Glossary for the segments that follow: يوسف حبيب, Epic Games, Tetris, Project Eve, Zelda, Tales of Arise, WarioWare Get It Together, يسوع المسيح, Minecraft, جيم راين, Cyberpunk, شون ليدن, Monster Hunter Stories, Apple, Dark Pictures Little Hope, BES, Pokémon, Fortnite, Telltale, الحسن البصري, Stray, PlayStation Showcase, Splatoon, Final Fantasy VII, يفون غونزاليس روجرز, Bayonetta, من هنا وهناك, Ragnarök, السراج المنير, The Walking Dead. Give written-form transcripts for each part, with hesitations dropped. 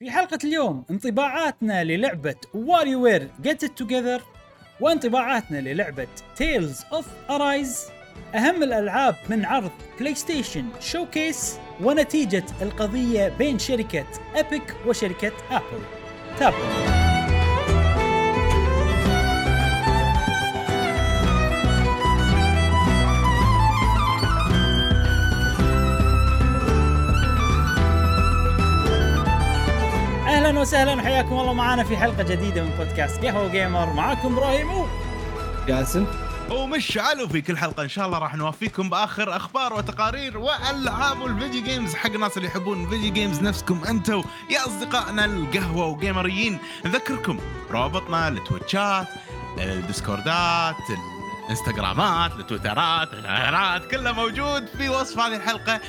في حلقة اليوم انطباعاتنا للعبة WarioWare Get It Together وانطباعاتنا للعبة Tales of Arise، أهم الألعاب من عرض PlayStation Showcase ونتيجة القضية بين شركة Epic وشركة Apple. تابعوا. اهلا وسهلا وحياكم الله معنا في حلقه جديده من بودكاست قهوه جيمر. معاكم ابراهيم وجاسم ومشعل، وفي كل حلقه ان شاء الله راح نوافيكم باخر اخبار وتقارير والعاب الفيديو جيمز حق الناس اللي يحبون الفيديو جيمز نفسكم انتم يا اصدقائنا القهوه وجيمريين. نذكركم رابطنا للتويتشات، الديسكوردات، انستغرامات، التويترات كله موجود في وصف هذه الحلقة.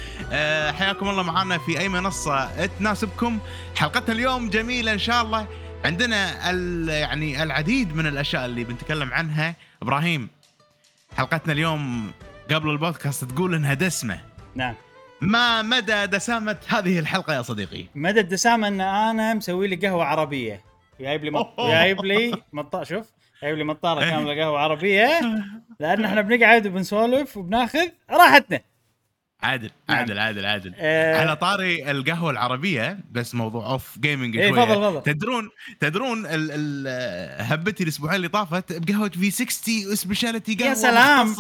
حياكم الله معنا في أي منصة تناسبكم. حلقتنا اليوم جميلة إن شاء الله، عندنا يعني العديد من الأشياء اللي بنتكلم عنها. إبراهيم، حلقتنا اليوم قبل البودكاست تقول إنها دسمة. نعم. ما مدى دسامة هذه الحلقة يا صديقي؟ مدى الدسامة إن أنا مسوي لي قهوة عربية، جايب لي مطارة كاملة قهوة عربية، لأن احنا بنقعد وبنسولف وبناخذ راحتنا. عادل. على طاري القهوة العربية، بس موضوع اوف جيمنج شوية. فضل. تدرون هبتي الأسبوعين اللي طافت بقهوة في 60 وسبيشالتي قهوة. يا سلام.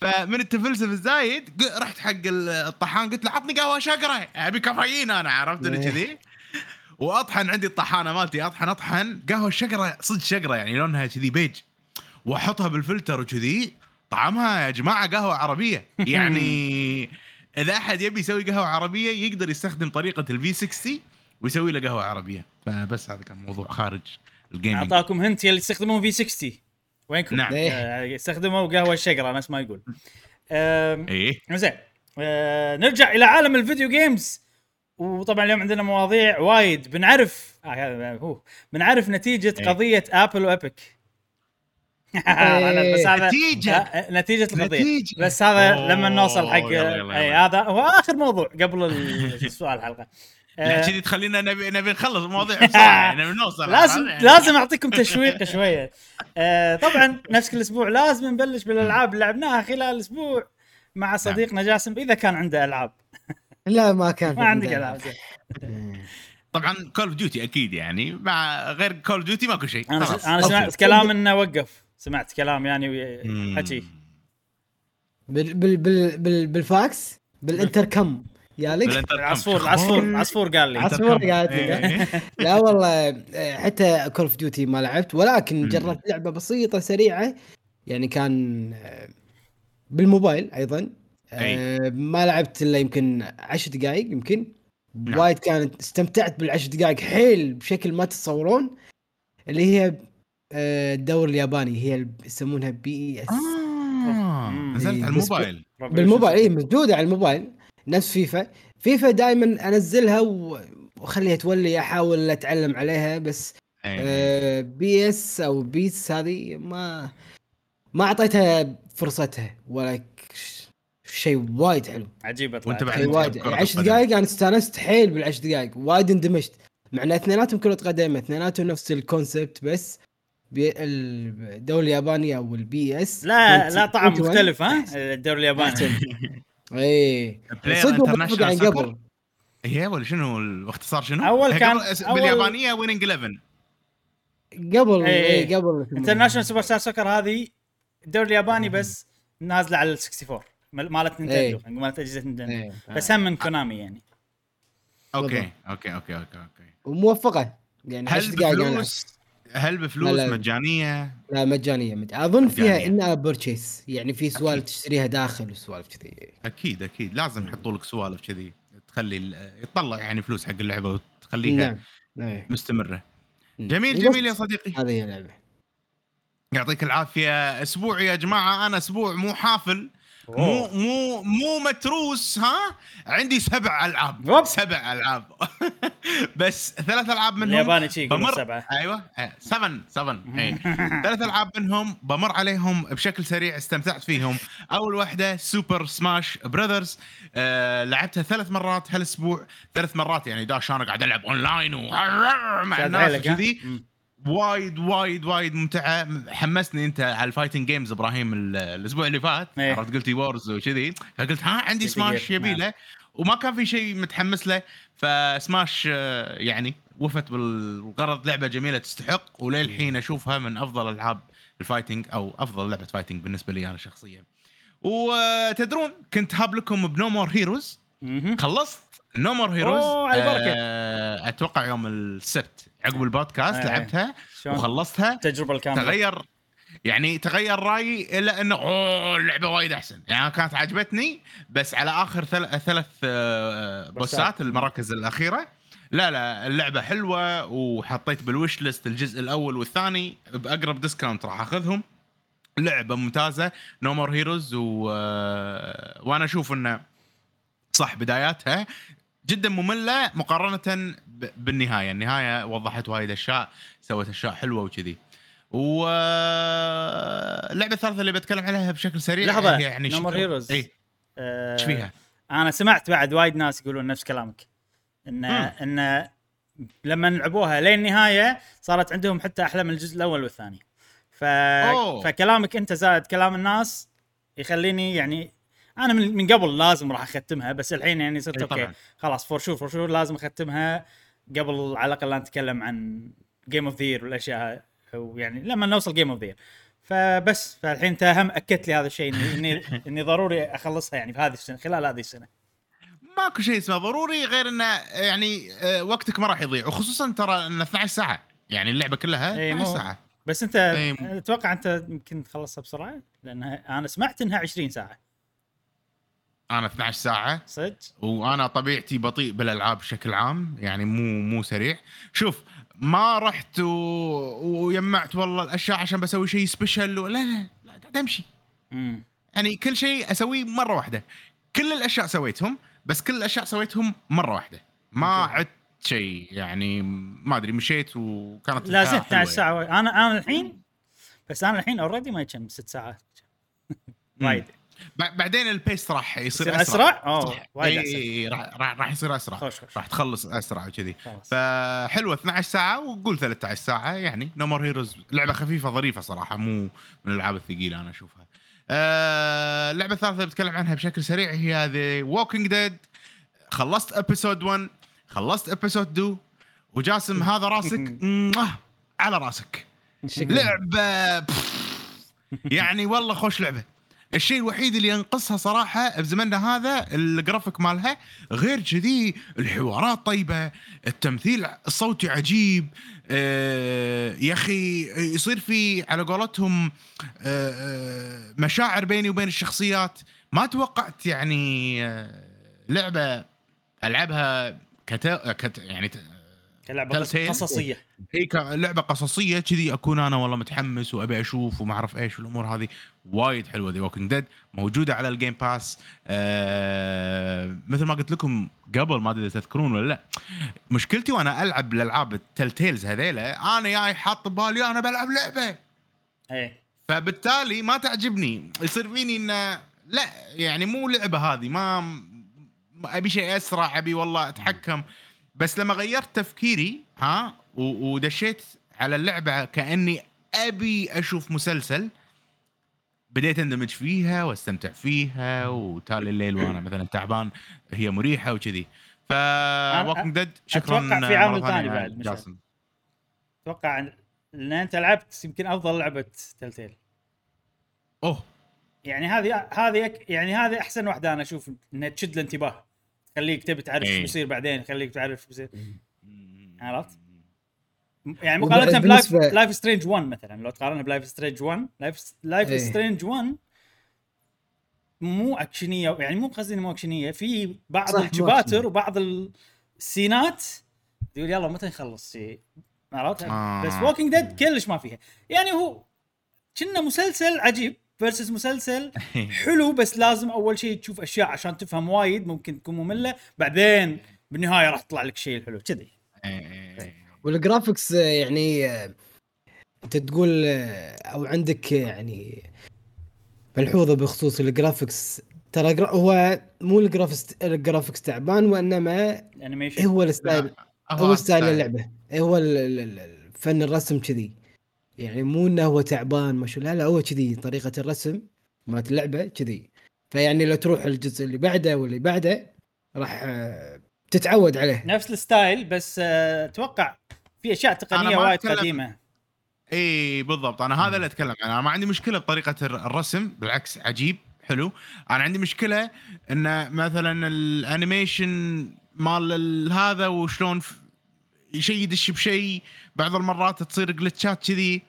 فمن التفلسف الزايد رحت حق الطحان قلت له عطني قهوة شقرة أبي كافيين، أنا عرفت اللي كذي. واطحن عندي الطحانه مالتي، اطحن قهوه الشقره، صدق شقره يعني لونها كذي بيج، واحطها بالفلتر وكذي طعمها يا جماعه قهوه عربيه. يعني اذا احد يبي يسوي قهوه عربيه يقدر يستخدم طريقه الفي 60 ويسوي له قهوه عربيه. فبس هذا كان موضوع خارج الجيمنج. اعطاكم هنت يلي تستخدمون في 60 وينكم؟ نعم. استخدموا قهوه الشقره نفس ما يقول. ايه زين. نرجع الى عالم الفيديو جيمز، وطبعا اليوم عندنا مواضيع وايد. بنعرف نتيجة قضية أبل وإبك. نتيجة القضية، بس هذا لما نوصل حق هذا هو آخر موضوع قبل السؤال الحلقة. لكن تخلينا نبي نخلص المواضيع بسرعة، نوصل. لازم أعطيكم تشويق شوية. طبعا نفس كل أسبوع لازم نبلش بالألعاب اللي لعبناها خلال الأسبوع مع صديقنا جاسم، إذا كان عنده ألعاب. لا ما كان في، ما عندك العاب. طبعا كول اوف ديوتي اكيد، يعني مع غير كول اوف ديوتي ماكو شيء. انا سمعت كلام انه وقف، سمعت كلام يعني حكي بالفاكس بالانتركم. يا لك عصفور قال لي، عصفور قال لي. لا والله حتى كول اوف ديوتي ما لعبت، ولكن جربت لعبه بسيطه سريعه يعني، كان بالموبايل ايضا. ما لعبت إلا يمكن 10 دقائق يمكن. نعم. وايد كانت استمتعت بال10 دقائق حيل بشكل ما تتصورون، اللي هي الدور الياباني، هي يسمونها BES. نزلت على الموبايل بالموبايل. اي موجوده على الموبايل نفس فيفا دائما انزلها واخليها تولي، احاول اتعلم عليها. بس BES او بيس هذه ما اعطيتها فرصتها ولا شيء. وايد حلو، عجيبه. وانت بعد 10 دقائق انا استانست حيل بال10 دقائق، وايد اندمجت معنا. اثنيناتهم كرة قدم، اثنيناتهم نفس الكونسبت، بس الدوري الياباني او البي اس لا طعم مختلف. ها الدوري الياباني اي انترناشونال قبل هي ولا شنو الاختصار شنو؟ اول كان باليابانيه ويننج 11 قبل انترناشونال سوبر ستار سوكر. هذه الدوري الياباني بس نازله على ال64 مالت نينتندو، مالت أجهزة نينتندو، بس هم من كونامي يعني. أوكي. وموفقة يعني. هل بفلوس مجانية؟ لا مجانية. أظن فيها إنها بيرتشيس، يعني في سوالف تشتريها داخل وسوالف كذي. أكيد لازم يحطوا لك سوالف كذي تخلي يطلع يعني فلوس حق اللعبة وتخليها مستمرة. جميل يا صديقي، هذه اللعبة. يعطيك العافية. أسبوع يا جماعة، أنا أسبوع مو حافل. أوه. مو متروس. ها عندي 7 ألعاب. بس ثلاث العاب منهم الياباني شيء سبعة. ايوه 7 اي ثلاث العاب منهم بمر عليهم بشكل سريع استمتعت فيهم. اول واحده سوبر سماش براذرز، لعبتها 3 مرات هالاسبوع. 3 مرات يعني داش انا قاعد العب اونلاين مع الناس كذي، وايد وايد وايد ممتعه. حمسني انت على الفايتنج جيمز ابراهيم الاسبوع اللي فات، عرفت قلتي وورز وكذي، فقلت ها عندي سماش يبيله وما كان في شيء متحمس له، فسماش يعني وفت بالغرض. لعبه جميله تستحق، وللحين اشوفها من افضل العاب الفايتنج او افضل لعبه فايتنج بالنسبه لي انا شخصيا. وتدرون كنت هاب لكم بنو مور هيروز، خلصت No More Heroes اتوقع يوم السبت عقب البودكاست. لعبتها وخلصتها التجربه الكامله. تغير رايي الا انه اللعبه وايد احسن، يعني كانت عجبتني بس على اخر ثلاث بوسات المراكز الاخيره. لا اللعبه حلوه، وحطيت بالويش ليست الجزء الاول والثاني باقرب ديسكاونت راح اخذهم. لعبه ممتازه No More Heroes، وانا اشوف انه صح بداياتها جدا مملة مقارنة بالنهاية. النهاية وضحت وايد أشياء، سوت أشياء حلوة وكذي. واللعبة الثالثة اللي بتكلم عليها بشكل سريع لحظة، يعني No More Heroes ايش فيها؟ أنا سمعت بعد وايد ناس يقولون نفس كلامك، إن لما نلعبوها لين النهاية صارت عندهم حتى أحلى من الجزء الأول والثاني. فكلامك أنت زائد كلام الناس يخليني يعني انا من قبل لازم راح اختمها، بس الحين يعني صرت اوكي خلاص فور شور لازم اختمها قبل على الاقل نتكلم عن جيم اوف ذير والاشياء، ويعني لما نوصل جيم اوف ذير. فبس فالحين انت هم اكدت لي هذا الشيء اني ضروري اخلصها يعني في هذه السنه، خلال هذه السنه. ماكو شيء اسمه ضروري غير انه يعني وقتك ما راح يضيع، وخصوصا ترى ان 12 ساعه يعني اللعبه كلها 12 ساعه. بس انت اتوقع انت يمكن تخلصها بسرعه، لان انا سمعت انها 20 ساعه. انا 12 ساعه صدق، وانا طبيعتي بطيء بالالعاب بشكل عام، يعني مو سريع. شوف ما رحت ويجمعت والله الاشياء عشان بسوي شيء سبيشل لا تمشي. يعني كل شيء اسويه مره واحده، كل الاشياء سويتهم، بس كل الاشياء سويتهم مره واحده، ما عدت شيء. يعني ما ادري مشيت وكانت لازم 12 ساعه. انا الحين اوريدي ما كم 6 ساعات وايد. بعدين البيس راح يصير أسرع. راح تخلص أسرع وكذي، فحلوة 12 ساعة وقول 13 ساعة يعني No More Heroes. لعبة خفيفة ظريفة صراحة، مو من الألعاب الثقيلة أنا أشوفها. اللعبة الثالثة بتكلم عنها بشكل سريع هي The Walking Dead. خلصت episode 1، خلصت episode 2، وجاسم هذا راسك على راسك لعبة يعني والله خوش لعبة. الشيء الوحيد اللي ينقصها صراحة بزمننا هذا الجرافيك مالها، غير كذي الحوارات طيبة، التمثيل الصوتي عجيب. يا أخي يصير في على قولتهم مشاعر بيني وبين الشخصيات. ما توقعت يعني لعبة ألعبها كلعبة قصصية، هي لعبة قصصية كذي أكون أنا والله متحمس وأبي أشوف وما أعرف إيش الأمور هذه. وايد حلوة The Walking Dead، موجودة على الجيم باس. مثل ما قلت لكم قبل، ما أدري تذكرون ولا لا، مشكلتي وأنا ألعب الألعاب التلتيلز هذيلا، أنا جاي حاط بالي أنا بلعب لعبة فبالتالي ما تعجبني، يصير فيني إنه لا يعني مو لعبة هذه، ما أبي شيء أسرع، أبي والله أتحكم. بس لما غيرت تفكيري ودشيت على اللعبة كأني أبي أشوف مسلسل، بديت اندمج فيها واستمتع فيها، وتالي الليل وأنا مثلا تعبان هي مريحة وكذي. Walking Dead شكرا. أتوقع في عامل ثاني بعد جاسم، أتوقع أن أنت لعبت يمكن أفضل لعبة تلتيل. يعني هذه يعني هذه أحسن واحدة أنا أشوف أنها تشد الانتباه، خليك تبي تعرف ايش بيصير بعدين، خليك تعرف ايش بيصير. عرفت يعني مقارنه بلايف سترينج 1 مثلا، لو تقارنها بلايف سترينج 1، لايف سترينج 1 مو اكشنيه، يعني مو قصدي مو اكشنيه، في بعض الشباتر وبعض السينات يقول يلا متى نخلص شيء، عرفت؟ بس Walking Dead كلش ما فيها، يعني هو كنا مسلسل عجيب versus مسلسل حلو، بس لازم أول شيء تشوف أشياء عشان تفهم وايد، ممكن تكون مملة، بعدين بالنهاية راح تطلع لك شيء حلو كذي. والجرافيكس يعني انت تقول او عندك يعني ملحوظه بخصوص الجرافيكس. ترى هو مو الجرافيكس تعبان، وانما هو الستايل، هو ستايل اللعبه، هو الفن الرسم كذي، يعني مو انه هو تعبان مش، لا هو كذي طريقه الرسم مالت اللعبه كذي. فيعني لو تروح الجزء اللي بعده واللي بعده راح تتعود عليه نفس الستايل، بس اتوقع في اشياء تقنيه وايد قديمه. اي بالضبط، انا هذا اللي اتكلم عنه. انا ما عندي مشكله بطريقه الرسم، بالعكس عجيب حلو. انا عندي مشكله ان مثلا الانيميشن مال هذا وشلون شيء يدش بشيء، بعض المرات تصير جلتشات كذي،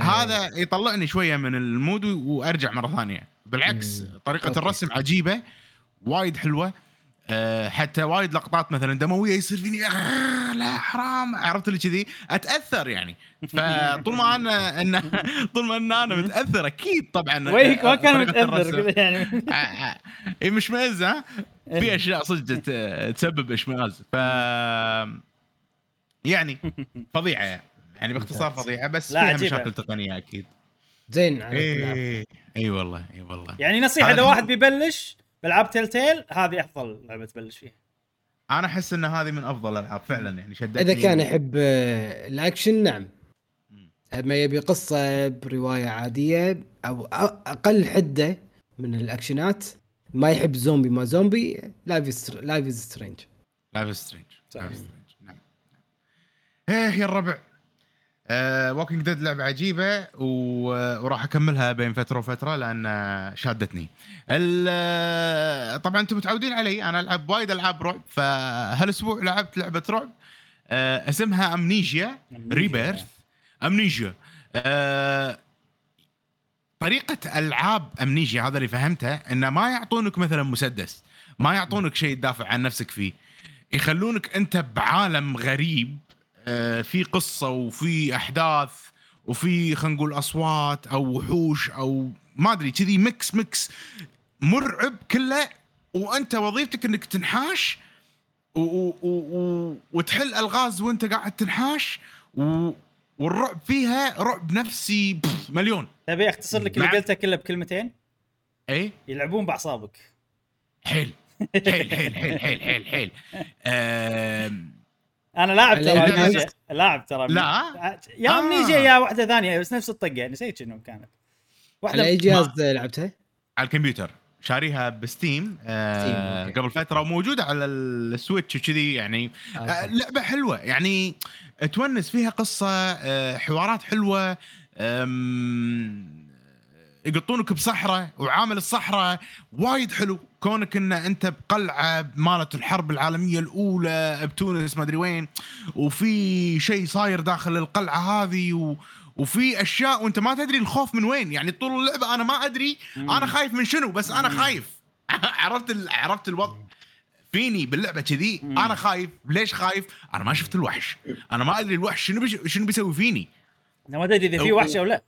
هذا يطلعني شويه من المود وارجع مره ثانيه. بالعكس طريقه الرسم عجيبه وايد حلوه، حتى وايد لقطات مثلا دمويه يصير فيني لا حرام، عرفت اللي كذي اتاثر يعني. فطول ما انا طول ما انا متاثر اكيد طبعا. ويك ما كان متاثر يعني اي مش مازه في اشياء صدق تسبب اشمئز، ف يعني فظيعه يعني باختصار فظيعه، بس فيها مشاكل تقنيه اكيد. زين اي والله اي والله. يعني نصيحه اذا واحد بيبلش بلعب تيلتيل، هذه افضل لعبه تبلش فيها. انا احس ان هذه من افضل الالعاب فعلا يعني، شدتني اذا كان يحب الاكشن. نعم، ما يبي قصه بروايه عاديه او اقل حده من الاكشنات، ما يحب زومبي ما زومبي. لايف سترينج نعم. ايه يا الربع، Walking Dead لعبة عجيبة وراح أكملها بين فترة وفترة لأن شادتني. طبعا أنتم متعودين علي، أنا ألعب وايد ألعاب رعب، فهالأسبوع لعبت لعبة رعب اسمها أمنيجيا ريبيرث. أمنيجيا طريقة ألعاب أمنيجيا هذا اللي فهمته، إنه ما يعطونك مثلا مسدس، ما يعطونك شيء تدافع عن نفسك فيه، يخلونك أنت بعالم غريب في قصة وفي أحداث وفي خلينا نقول أصوات أو وحوش أو ما أدري كذي، ميكس مرعب كله، وأنت وظيفتك إنك تنحاش وتحل ألغاز وأنت قاعد تنحاش، والرعب فيها رعب نفسي مليون. تبي أختصر لك اللي قلته كله بكلمتين؟ إيه، يلعبون بأعصابك. حيل حيل حيل حيل حيل حيل, حيل. انا لاعب ترى لا يا منيجي يا واحده ثانيه بس نفس الطقه، نسيت شنو كانت واحده. على اي جهاز لعبتها؟ على الكمبيوتر، شاريها بستيم قبل فتره، وموجوده على السويتش وكذي يعني. لعبه حلوه يعني، تونس فيها قصه، حوارات حلوه، يقطونك بصحراء وعامل الصحراء وايد حلو، كونك ان انت بقلعه مالت الحرب العالميه الاولى بتونس ما ادري وين، وفي شيء صاير داخل القلعه هذه وفي اشياء وانت ما تدري الخوف من وين يعني. طول اللعبه انا ما ادري انا خايف من شنو، بس انا خايف عرفت الوضع فيني باللعبه كذي. انا خايف، ليش خايف؟ انا ما شفت الوحش، انا ما ادري الوحش شنو بيسوي فيني، انا ما ادري اذا في وحش او لا،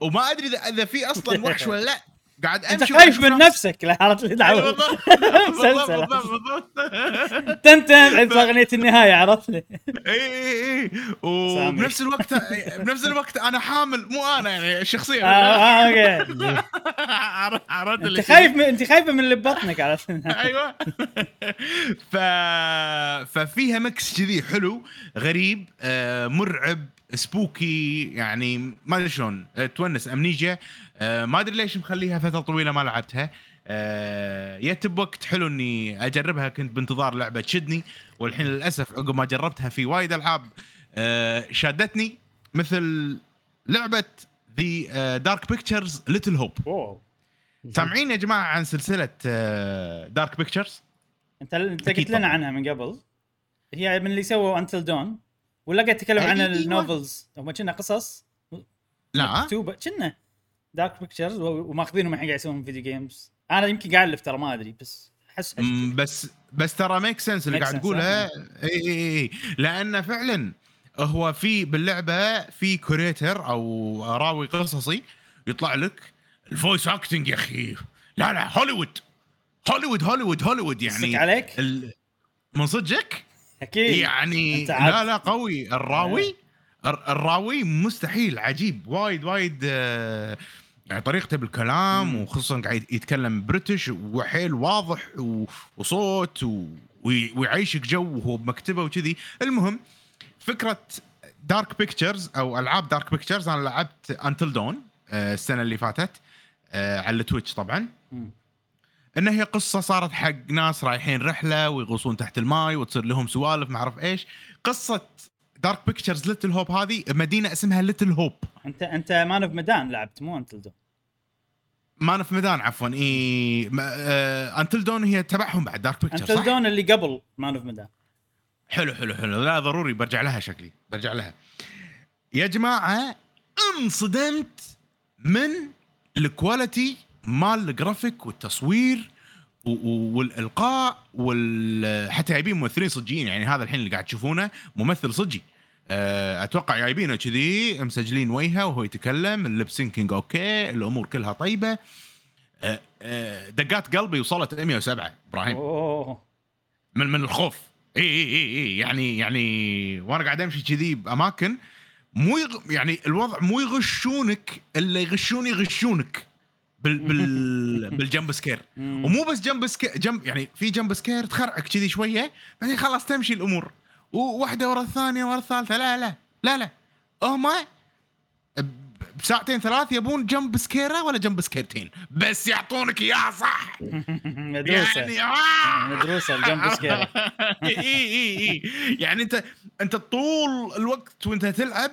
وما ادري اذا في اصلا وحش ولا لا، قاعد امشي خايف من نفسك. لا عرفت اللي دعوه بالضبط تنتهي عند اغنيه النهايه، عرفتني. اي وبنفس الوقت انا حامل، مو انا يعني الشخصيه. اوكي عرفت اللي انت خايفه من اللي ببطنك، عرفتني. ايوه، ففيها مكس كذي حلو، غريب، مرعب، سبوكي يعني، ما ادري شلون تونس امنيجيا. ما ادري ليش مخليها فتره طويله ما لعبتها، جت بوقت حلو اني اجربها، كنت بانتظار لعبه تشدني، والحين للاسف عقب ما جربتها في وايد العاب شادتني، مثل لعبه The Dark Pictures Little Hope. سامعين يا جماعه عن سلسله Dark Pictures؟ انت قلت لنا عنها من قبل، هي من اللي سووا Until Dawn، ولا قاعد تتكلم عن النوفلز وما كنا قصص؟ لا مكتوبه كنا دارك بيكتشرز وماخذينهم الحين قاعد يسوون فيديو جيمز. انا يمكن قاعد الف ترى ما ادري، بس احس بس ترى ميك سنس اللي قاعد تقولها. اي لان فعلا هو في باللعبه في كوريتر او راوي قصصي يطلع لك الفويس اكتنج يا اخي، لا هوليوود يعني. من صدقك أكيد. يعني لا قوي الراوي الراوي مستحيل عجيب وايد يعني طريقته بالكلام وخصوصا قاعد يتكلم بريتش وحيل واضح وصوت ويعيشك جو وهو بمكتبه وكذي. المهم فكرة دارك بيكتشرز أو ألعاب دارك بيكتشرز أنا لعبت أنتل دون السنة اللي فاتت على تويتش طبعا. إن هي قصة صارت حق ناس رايحين رحلة ويغوصون تحت الماي وتصير لهم سوالف ما أعرف إيش. قصة دارك بيكتشرز ليتل هوب هذه مدينة اسمها ليتل هوب. أنت مان في ميدان لعبت مو أنتل دون؟ مان في ميدان عفوا إيه أنتل دون هي تبعهم بعد دارك بيكتشرز. أنتل دون اللي قبل مان في ميدان. حلو لا ضروري برجع لها شكلي برجع لها. يا جماعة انصدمت من الكواليتي مال الجرافيك والتصوير والإلقاء حتى جايبين ممثلين صجيين. يعني هذا الحين اللي قاعد تشوفونه ممثل صجي أتوقع جايبينه كذي مسجلين وجهه وهو يتكلم الليب سينكينج أوكي الأمور كلها طيبة. دقات قلبي وصلت 107 إبراهيم من الخوف. إيه يعني وأنا قاعد أمشي كذي بأماكن مو يعني الوضع مو يغشونك اللي يغشونك بالجمب سكير. ومو بس جمب سكير يعني في جمب سكير تخرعك كذي شوية بعدين خلاص تمشي الأمور وواحدة ورا الثانية ورا الثالثة. لا هما بساعتين ثلاث يبون جمب سكيرة ولا جمب سكيرتين بس يعطونك إياها صح. مدروسة يعني مدروسة الجمب سكيرة. إيه يعني أنت طول الوقت وأنت تلعب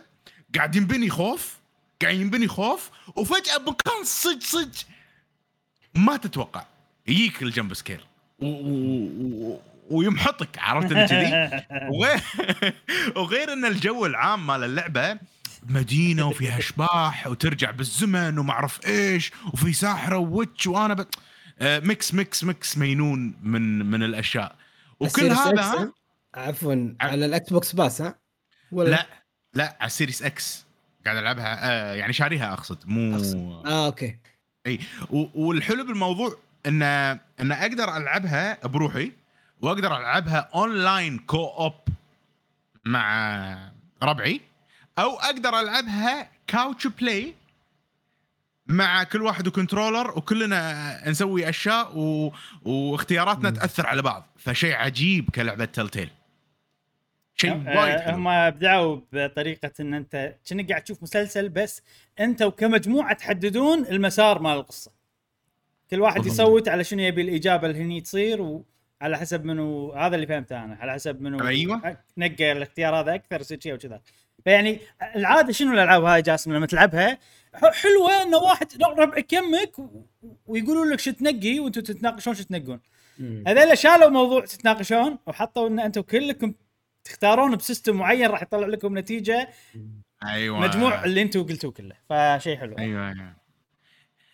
قاعد ينبني خوف وفجأة بكان صج ما تتوقع يجيك الجمب سكير ويمحطك عرفت الجديد. وغير أن الجو العام مال اللعبة مدينة وفيها أشباح وترجع بالزمن وما أعرف إيش وفي ساحرة ووتش وأنا ميكس مينون من الأشياء وكل هذا. عفوا على الأكس بوكس باس ها؟ لا على سيريس اكس قاعد ألعبها يعني شاريها أقصد مو أوكي أي. والحلو بالموضوع إن أقدر ألعبها بروحي وأقدر ألعبها أونلاين كو أوب مع ربعي أو أقدر ألعبها كاوتش بلاي مع كل واحد وكنترولر وكلنا نسوي أشياء واختياراتنا تأثر على بعض. فشيء عجيب كلعبة تلتيل شيء وايد حلو. هم بدعوا بطريقة إن أنت كأنك قاعد تشوف مسلسل بس أنت وكمجموعة تحددون المسار مال القصة كل واحد يصوت على شنو يبي الإجابة اللي هني تصير وعلى حسب منو. هذا اللي فهمته أنا على حسب منو أيوة. نقى الاختيار هذا أكثر شيء وكذا. يعني العادة شنو الألعاب هاي جاسم لما تلعبها حلوة إنه واحد ربع كمك ويقولون لك شو تنقي وأنتوا تتناقشون شو تنقون. هذول شالوا موضوع تتناقشون وحطوا إن أنتوا كلكم تختارون بسيستم معين راح يطلع لكم نتيجة أيوة. مجموع اللي أنتوا قلتوا كله فشيء حلو أيوة.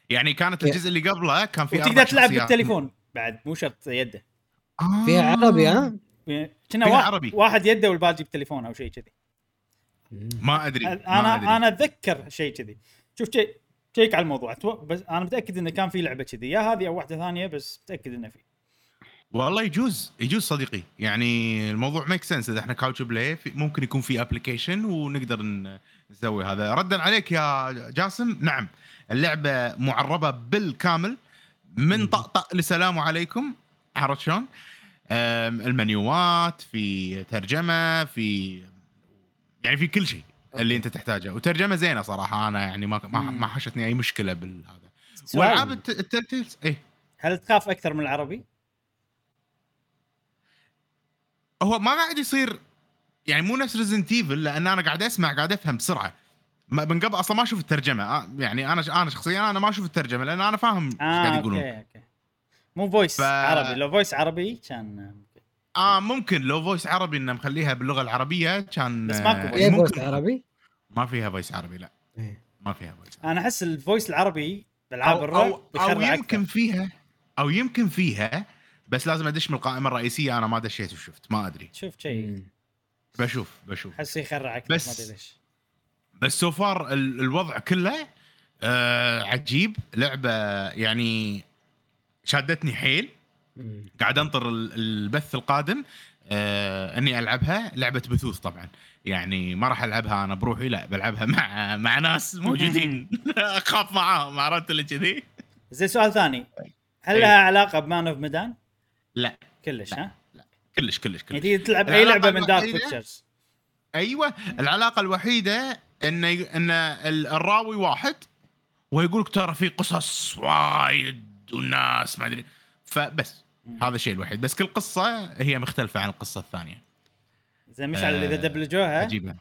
يعني كانت الجزء اللي قبله كان في تقدر تلعب بالتليفون بعد مو شرط يده فيها عربي ها كنا واحد يده والباقي بالتليفون أو شيء كذي ما أدري. أنا أتذكر شيء كذي. شوف شيك على الموضوع بس أنا متأكد إنه كان في لعبة كذي يا هذه أو واحدة ثانية بس متأكد إنه في والله يجوز صديقي. يعني الموضوع ميك سنس إذا إحنا كاوتش بلاي ممكن يكون في أبليكيشن ونقدر نسوي هذا. ردا عليك يا جاسم نعم اللعبة معربة بالكامل من طقطق لسلام عليكم عرفت شلون. المنيوات في ترجمة في يعني في كل شيء اللي انت تحتاجه وترجمه زينه صراحه. انا يعني ما حشتني اي مشكله بالهذا. والعاب التلتيلز ايه هل تخاف اكثر من العربي؟ هو ما قاعد يصير يعني مو نفس ريزنت ايفل لان انا قاعد اسمع قاعد افهم بسرعه من قبل اصلا ما اشوف الترجمه. يعني انا شخصيا انا ما اشوف الترجمه لان انا فاهم ايش قاعد يقولون. اوكي مو فويس عربي لو فويس عربي كان ممكن لو فويس عربي إنه مخليها باللغة العربية كان بس ماكو فويس عربي ما فيها فويس عربي لا ما فيها فويس. أنا أحس الفويس العربي بالعاب الرعب أو يمكن فيها بس لازم أدش من القائمة الرئيسية. أنا ما دشيت وشفت ما أدري شفت شيء بشوف أحس يخرعك بس سوفار الوضع كله عجيب. لعبة يعني شادتني حيل قاعد أنطر البث القادم اني العبها لعبه بثوث طبعا، يعني ما راح العبها انا بروحي، لا بلعبها مع ناس موجودين اخاف معاهم، عرفت اللي كذي. زين سؤال ثاني، هل لها علاقه بمان اوف ميدان؟ لا كلش. ها لا كلش كلش كلش. يعني تلعب اي لعبه من دارك بيكتشرز؟ ايوه، العلاقه الوحيده ان الراوي واحد ويقولك ترى في قصص وايد والناس ما ادري، فبس هذا الشيء الوحيد، بس كل قصه هي مختلفه عن القصه الثانيه. زين مشعل اذا دبلجوها عجيبة.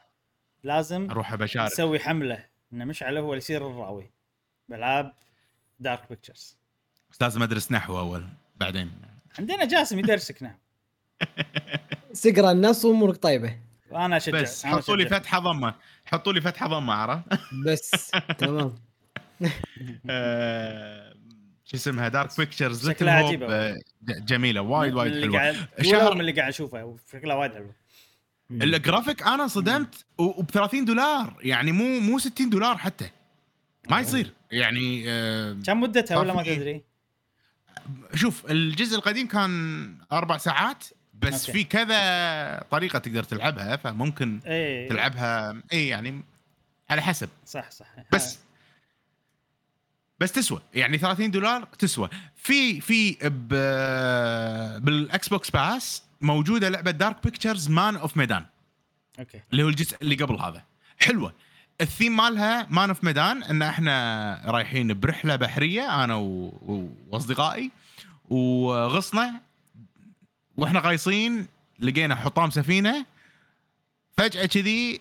لازم اروح ابشارك نسوي حمله انه مشعل هو اللي يصير الراوي بالعاب دارك بيكتشرز. لازم ادرس نحو اول، بعدين عندنا جاسم يدرسك نحو سقرا النص وامورك طيبه. انا اشجع، بس حطوا لي فتحه ضمه، حطوا لي فتحه ضمه عرفت بس تمام. شو اسمها دارك بيكتشرز ليتل هوب، جميله وايد وايد حلوه. الشهر من اللي قاعد اشوفه شكلها وايد حلو. الجرافيك انا صدمت، $30 يعني مو $60 حتى ما يصير يعني. كم مدتها ولا ما تدري؟ شوف الجزء القديم كان 4 ساعات بس أوكي. في كذا طريقه تقدر تلعبها، فممكن أي تلعبها اي يعني على حسب. صح بس تسوى يعني $30 تسوى. في بالاكس بوكس باس موجوده لعبه دارك بيكتشرز مان اوف ميدان، اوكي اللي هو الجزء اللي قبل هذا. حلوه الثيم مالها مان اوف ميدان، ان احنا رايحين برحله بحريه انا واصدقائي وغصنا، واحنا غايصين لقينا حطام سفينه، فجاه كذي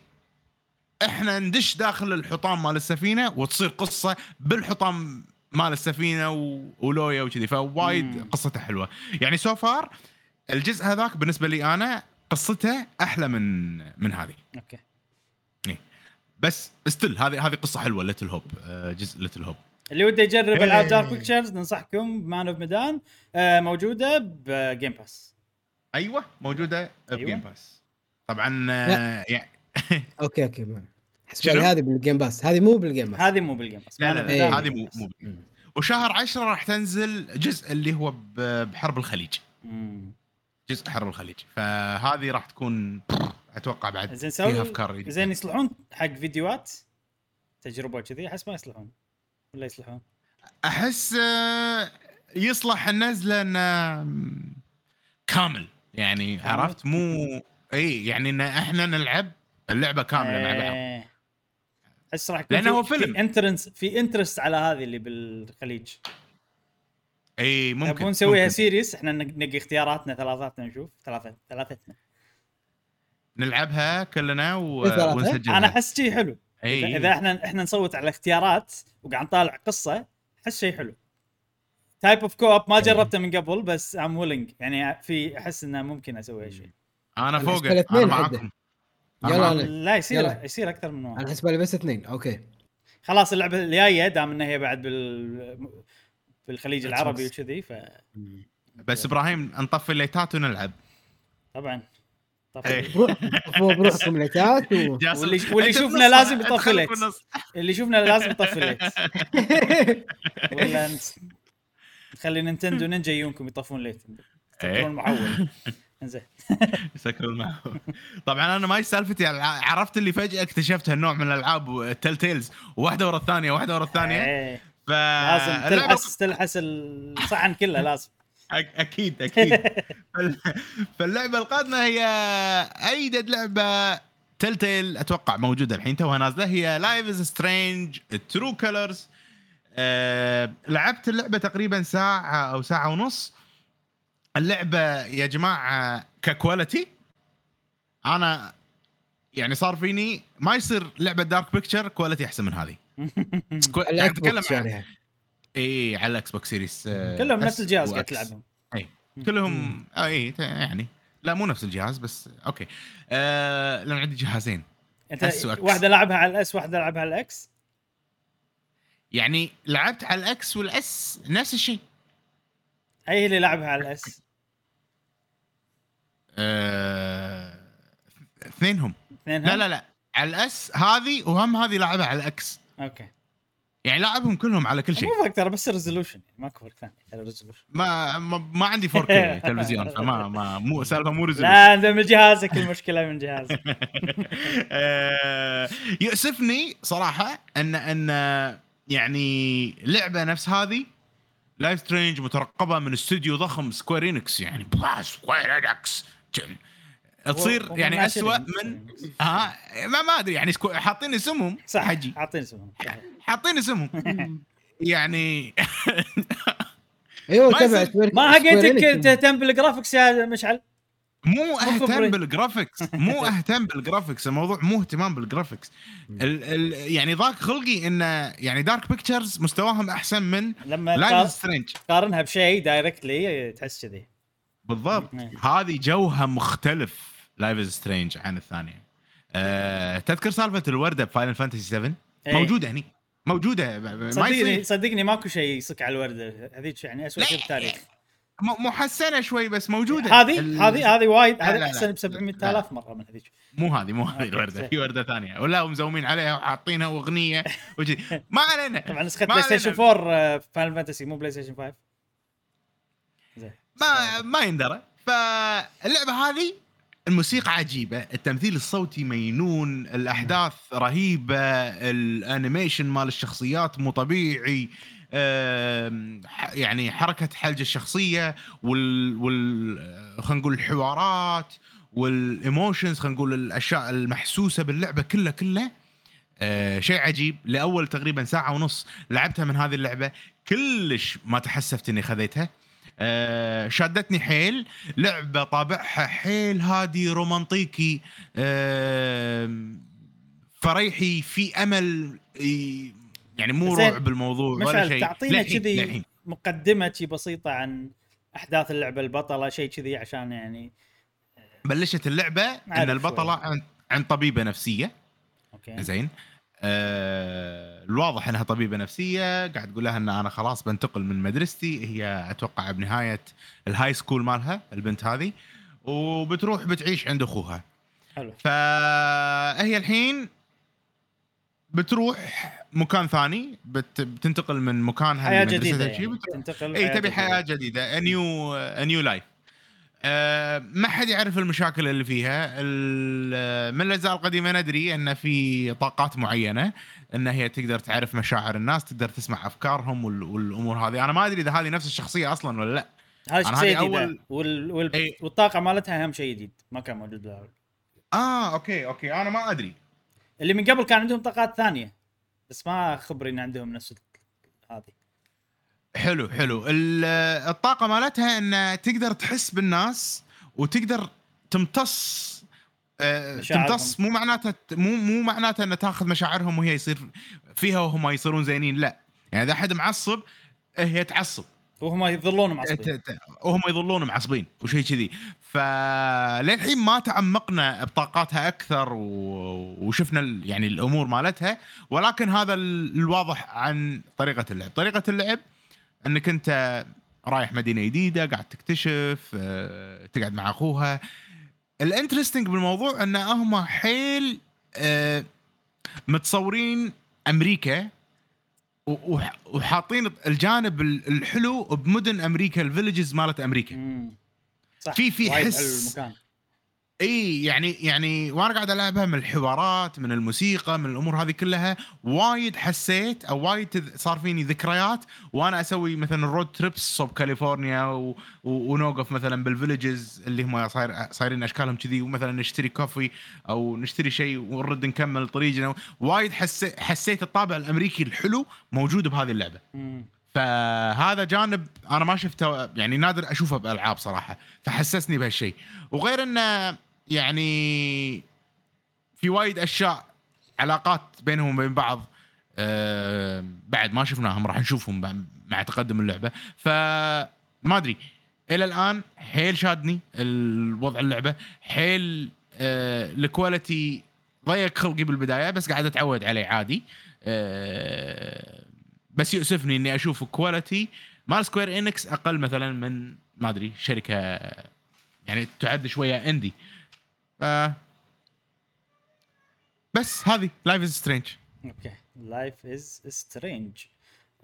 احنا ندش داخل الحطام مال السفينه وتصير قصه بالحطام مال السفينه ولويا وكذي، فوايد قصته حلوه يعني. سو فار الجزء هذاك بالنسبه لي انا قصته احلى من هذه. اوكي إيه. بس استل هذه قصه حلوه ليتل هوب، جزء ليتل هوب. اللي وده يجرب العاب دارك بيكتشرز ننصحكم مان اوف ميدان، موجوده بجيم باس. ايوه موجوده بجيم باس طبعا. يعني اوكي حسبي هذه بالجيم باس، هذه مو بالجيم باس لا هذه مو. وشهر 10 راح تنزل جزء اللي هو بحرب الخليج، جزء حرب الخليج، فهذه راح تكون اتوقع بعد فيها افكار. زين يصلحون حق فيديوهات تجربه كذي؟ احس ما يصلحون ولا يصلحون. احس يصلح النزله كامل يعني، عرفت مو اي يعني ان احنا نلعب اللعبه كامله مع بعض. احس راح يكون في انترست على هذه اللي بالخليج. اي ممكن نسويها سيريس، احنا ننقي اختياراتنا ثلاثاتنا، نشوف ثلاثتنا نلعبها كلنا ونسجلها. انا احس شيء حلو اذا احنا نصوت على الاختيارات وقاعد نطالع قصه، احس شيء حلو. تايب اوف كوب ما جربته من قبل بس ام ويلينج يعني، في احس انه ممكن اسوي شيء. انا فوق انا معكم. يلا لا يصير اكثر من واحد. انا حسب لي بس 2. اوكي خلاص اللعبه الجايه دام انها هي بعد بالخليج العربي وكذي، ف بس ابراهيم نطفي الليتات ونلعب طبعا. بروحكم الليتات واللي يشوفنا لازم يطفي الليت، اللي يشوفنا لازم يطفي الليت، ولا نخلي نينتندو نينجا يجونكم يطفون الليت يسكرون المحول. انزين يسكرون المحول طبعا. انا ما سالفتي عرفت اللي فجاه اكتشفت هالنوع من الالعاب التيل تيلز، واحده ورا الثانيه واحده ورا الثانيه، ف لازم تلحس الصحن كله لازم اكيد فاللعبه القادمه هي ايدد لعبه تلتيل اتوقع موجوده الحين توها نازله، هي Life is Strange True Colors. لعبت اللعبه تقريبا ساعه او ساعه ونص. اللعبه يا جماعه ككواليتي انا يعني صار فيني ما يصير لعبه دارك بيكتشر كواليتي احسن من هذه. اتكلم عليها اي على الاكس بوكس سيريس كلهم نفس الجهاز قاعد تلعبهم. اي كلهم اي يعني لا مو نفس الجهاز بس اوكي. لأن عندي جهازين، واحده لعبها على الاس واحده لعبها على الاكس. يعني لعبت على الاكس والاس نفس الشيء. اي اللي لعبها على الاس اثنينهم لا على الاس هذه وهم هذه لعبها على الاكس. اوكي يعني لعبهم كلهم على كل شيء. مو بقدر بس ريزولوشن ماكو فرق ثاني على الريزولوشن. ما عندي 4K تلفزيون فما ما مو سالفه مو ريزولوشن. لا ده من جهازك المشكله من جهازك. يؤسفني صراحه ان يعني لعبه نفس هذه لايف سترينج مترقبه من استوديو ضخم سكويرينكس يعني سكويرينكس تصير يعني أسوأ من ما أدري يعني حاطين اسمهم صح حجي حاطين اسمهم يعني ايوه تبع ما حقيتك تهتم بالجرافيكس يا مشعل مو اهتم بالجرافيكس الموضوع مو اهتمام بالجرافيكس يعني ضاق خلقي ان يعني دارك بيكتشرز مستواهم احسن من لايف سترينج قارنها بشيء دايركتلي تحس كذي بالضبط. هذه جوها مختلف لايف از سترينج عن الثانيه. تذكر سالفه الورده بفاينل فانتسي 7 موجوده هني موجوده صدقني ماكو شيء يصك على الورده هذيك يعني اسوء شيء بالتاريخ محسنه شوي بس موجوده هذه وايد هذه احسن ب 700,000 مره من هذيك مو هذه الورده في ورده ثانيه ولا مزومين عليها وحاطينها واغنيه ما علينا طبعا نسخه بلاي ستيشن 4 فاينل فانتسي مو بلاي ستيشن 5 ما يندرى. فاللعبة هذه الموسيقى عجيبة التمثيل الصوتي مينون الأحداث رهيبة الانيميشن مال الشخصيات مو طبيعي يعني حركة حلج الشخصية خلينا نقول الحوارات والإيموشنز خلينا نقول الأشياء المحسوسة باللعبة كلها شيء عجيب. لأول تقريبا ساعة ونص لعبتها من هذه اللعبة كلش ما تحسفت إني خذيتها شادتني حيل. لعبة طابعها حيل هادي رومانطيكي فريحي في أمل يعني مو رعب الموضوع ولا شيء. تعطينا كذي مقدمة بسيطة عن أحداث اللعبة البطلة شيء كذي عشان يعني بلشت اللعبة إن البطلة عن طبيبة نفسية أوكي. زين الواضح انها طبيبه نفسيه قاعد تقول لها ان انا خلاص بنتقل من مدرستي هي اتوقع بنهايه الهاي سكول مالها البنت هذه وبتروح بتعيش عند اخوها حلو. فهي الحين بتروح مكان ثاني بتنتقل من مكانها لمدرستها يعني. تبي حياه جديده نيو لايف ما حد يعرف المشاكل اللي فيها من الأجزاء القديمة ندري أن في طاقات معينة أن هي تقدر تعرف مشاعر الناس تقدر تسمع أفكارهم والأمور هذه. أنا ما أدري إذا هذه نفس الشخصية أصلا ولا لا هذه أول والطاقة مالتها أهم شيء جديد ما كان موجود لها أوكي أنا ما أدري اللي من قبل كان عندهم طاقات ثانية بس ما خبري إن عندهم نفس هذه حلو الطاقة مالتها أن تقدر تحس بالناس وتقدر تمتص مو معناتها أن تأخذ مشاعرهم وهي يصير فيها وهم يصيرون زينين لا يعني إذا حد معصب هي تعصب وهم يظلون معصبين وشي كذي. فللحين ما تعمقنا بطاقاتها أكثر وشفنا يعني الأمور مالتها ولكن هذا الواضح عن طريقة اللعب أنك أنت رايح مدينة جديدة قاعد تكتشف تقعد مع أخوها. الانترستينج بالموضوع أن هم حيل متصورين أمريكا وحاطين الجانب الحلو بمدن أمريكا الفيليجز مالت أمريكا صح. في حس اي يعني وانا قاعد العبها من الحوارات من الموسيقى من الامور هذه كلها وايد حسيت او وايد صار فيني ذكريات وانا اسوي مثلا الرود تريبس صوب كاليفورنيا ونوقف مثلا بالفيليجز اللي هم صايرين اشكالهم كذي ومثلا نشتري كوفي او نشتري شيء ونرد نكمل طريقنا وايد حسيت الطابع الامريكي الحلو موجود بهذه اللعبه فهذا جانب انا ما شفته يعني نادر اشوفه بالالعاب صراحه فحسسني بهالشيء. وغير انه يعني في وايد اشياء علاقات بينهم وبين بعض بعد ما شفناهم راح نشوفهم مع تقدم اللعبه فما ادري الى الان حيل شادني الوضع اللعبه حيل الكواليتي ضيق خلقي بالبدايه بس قاعد اتعود عليه عادي بس يؤسفني اني اشوف الكواليتي مال سكوير انكس اقل مثلا من ما ادري شركه يعني تعد شويه اندي بس هذه لايف از سترينج اوكي لايف از سترينج.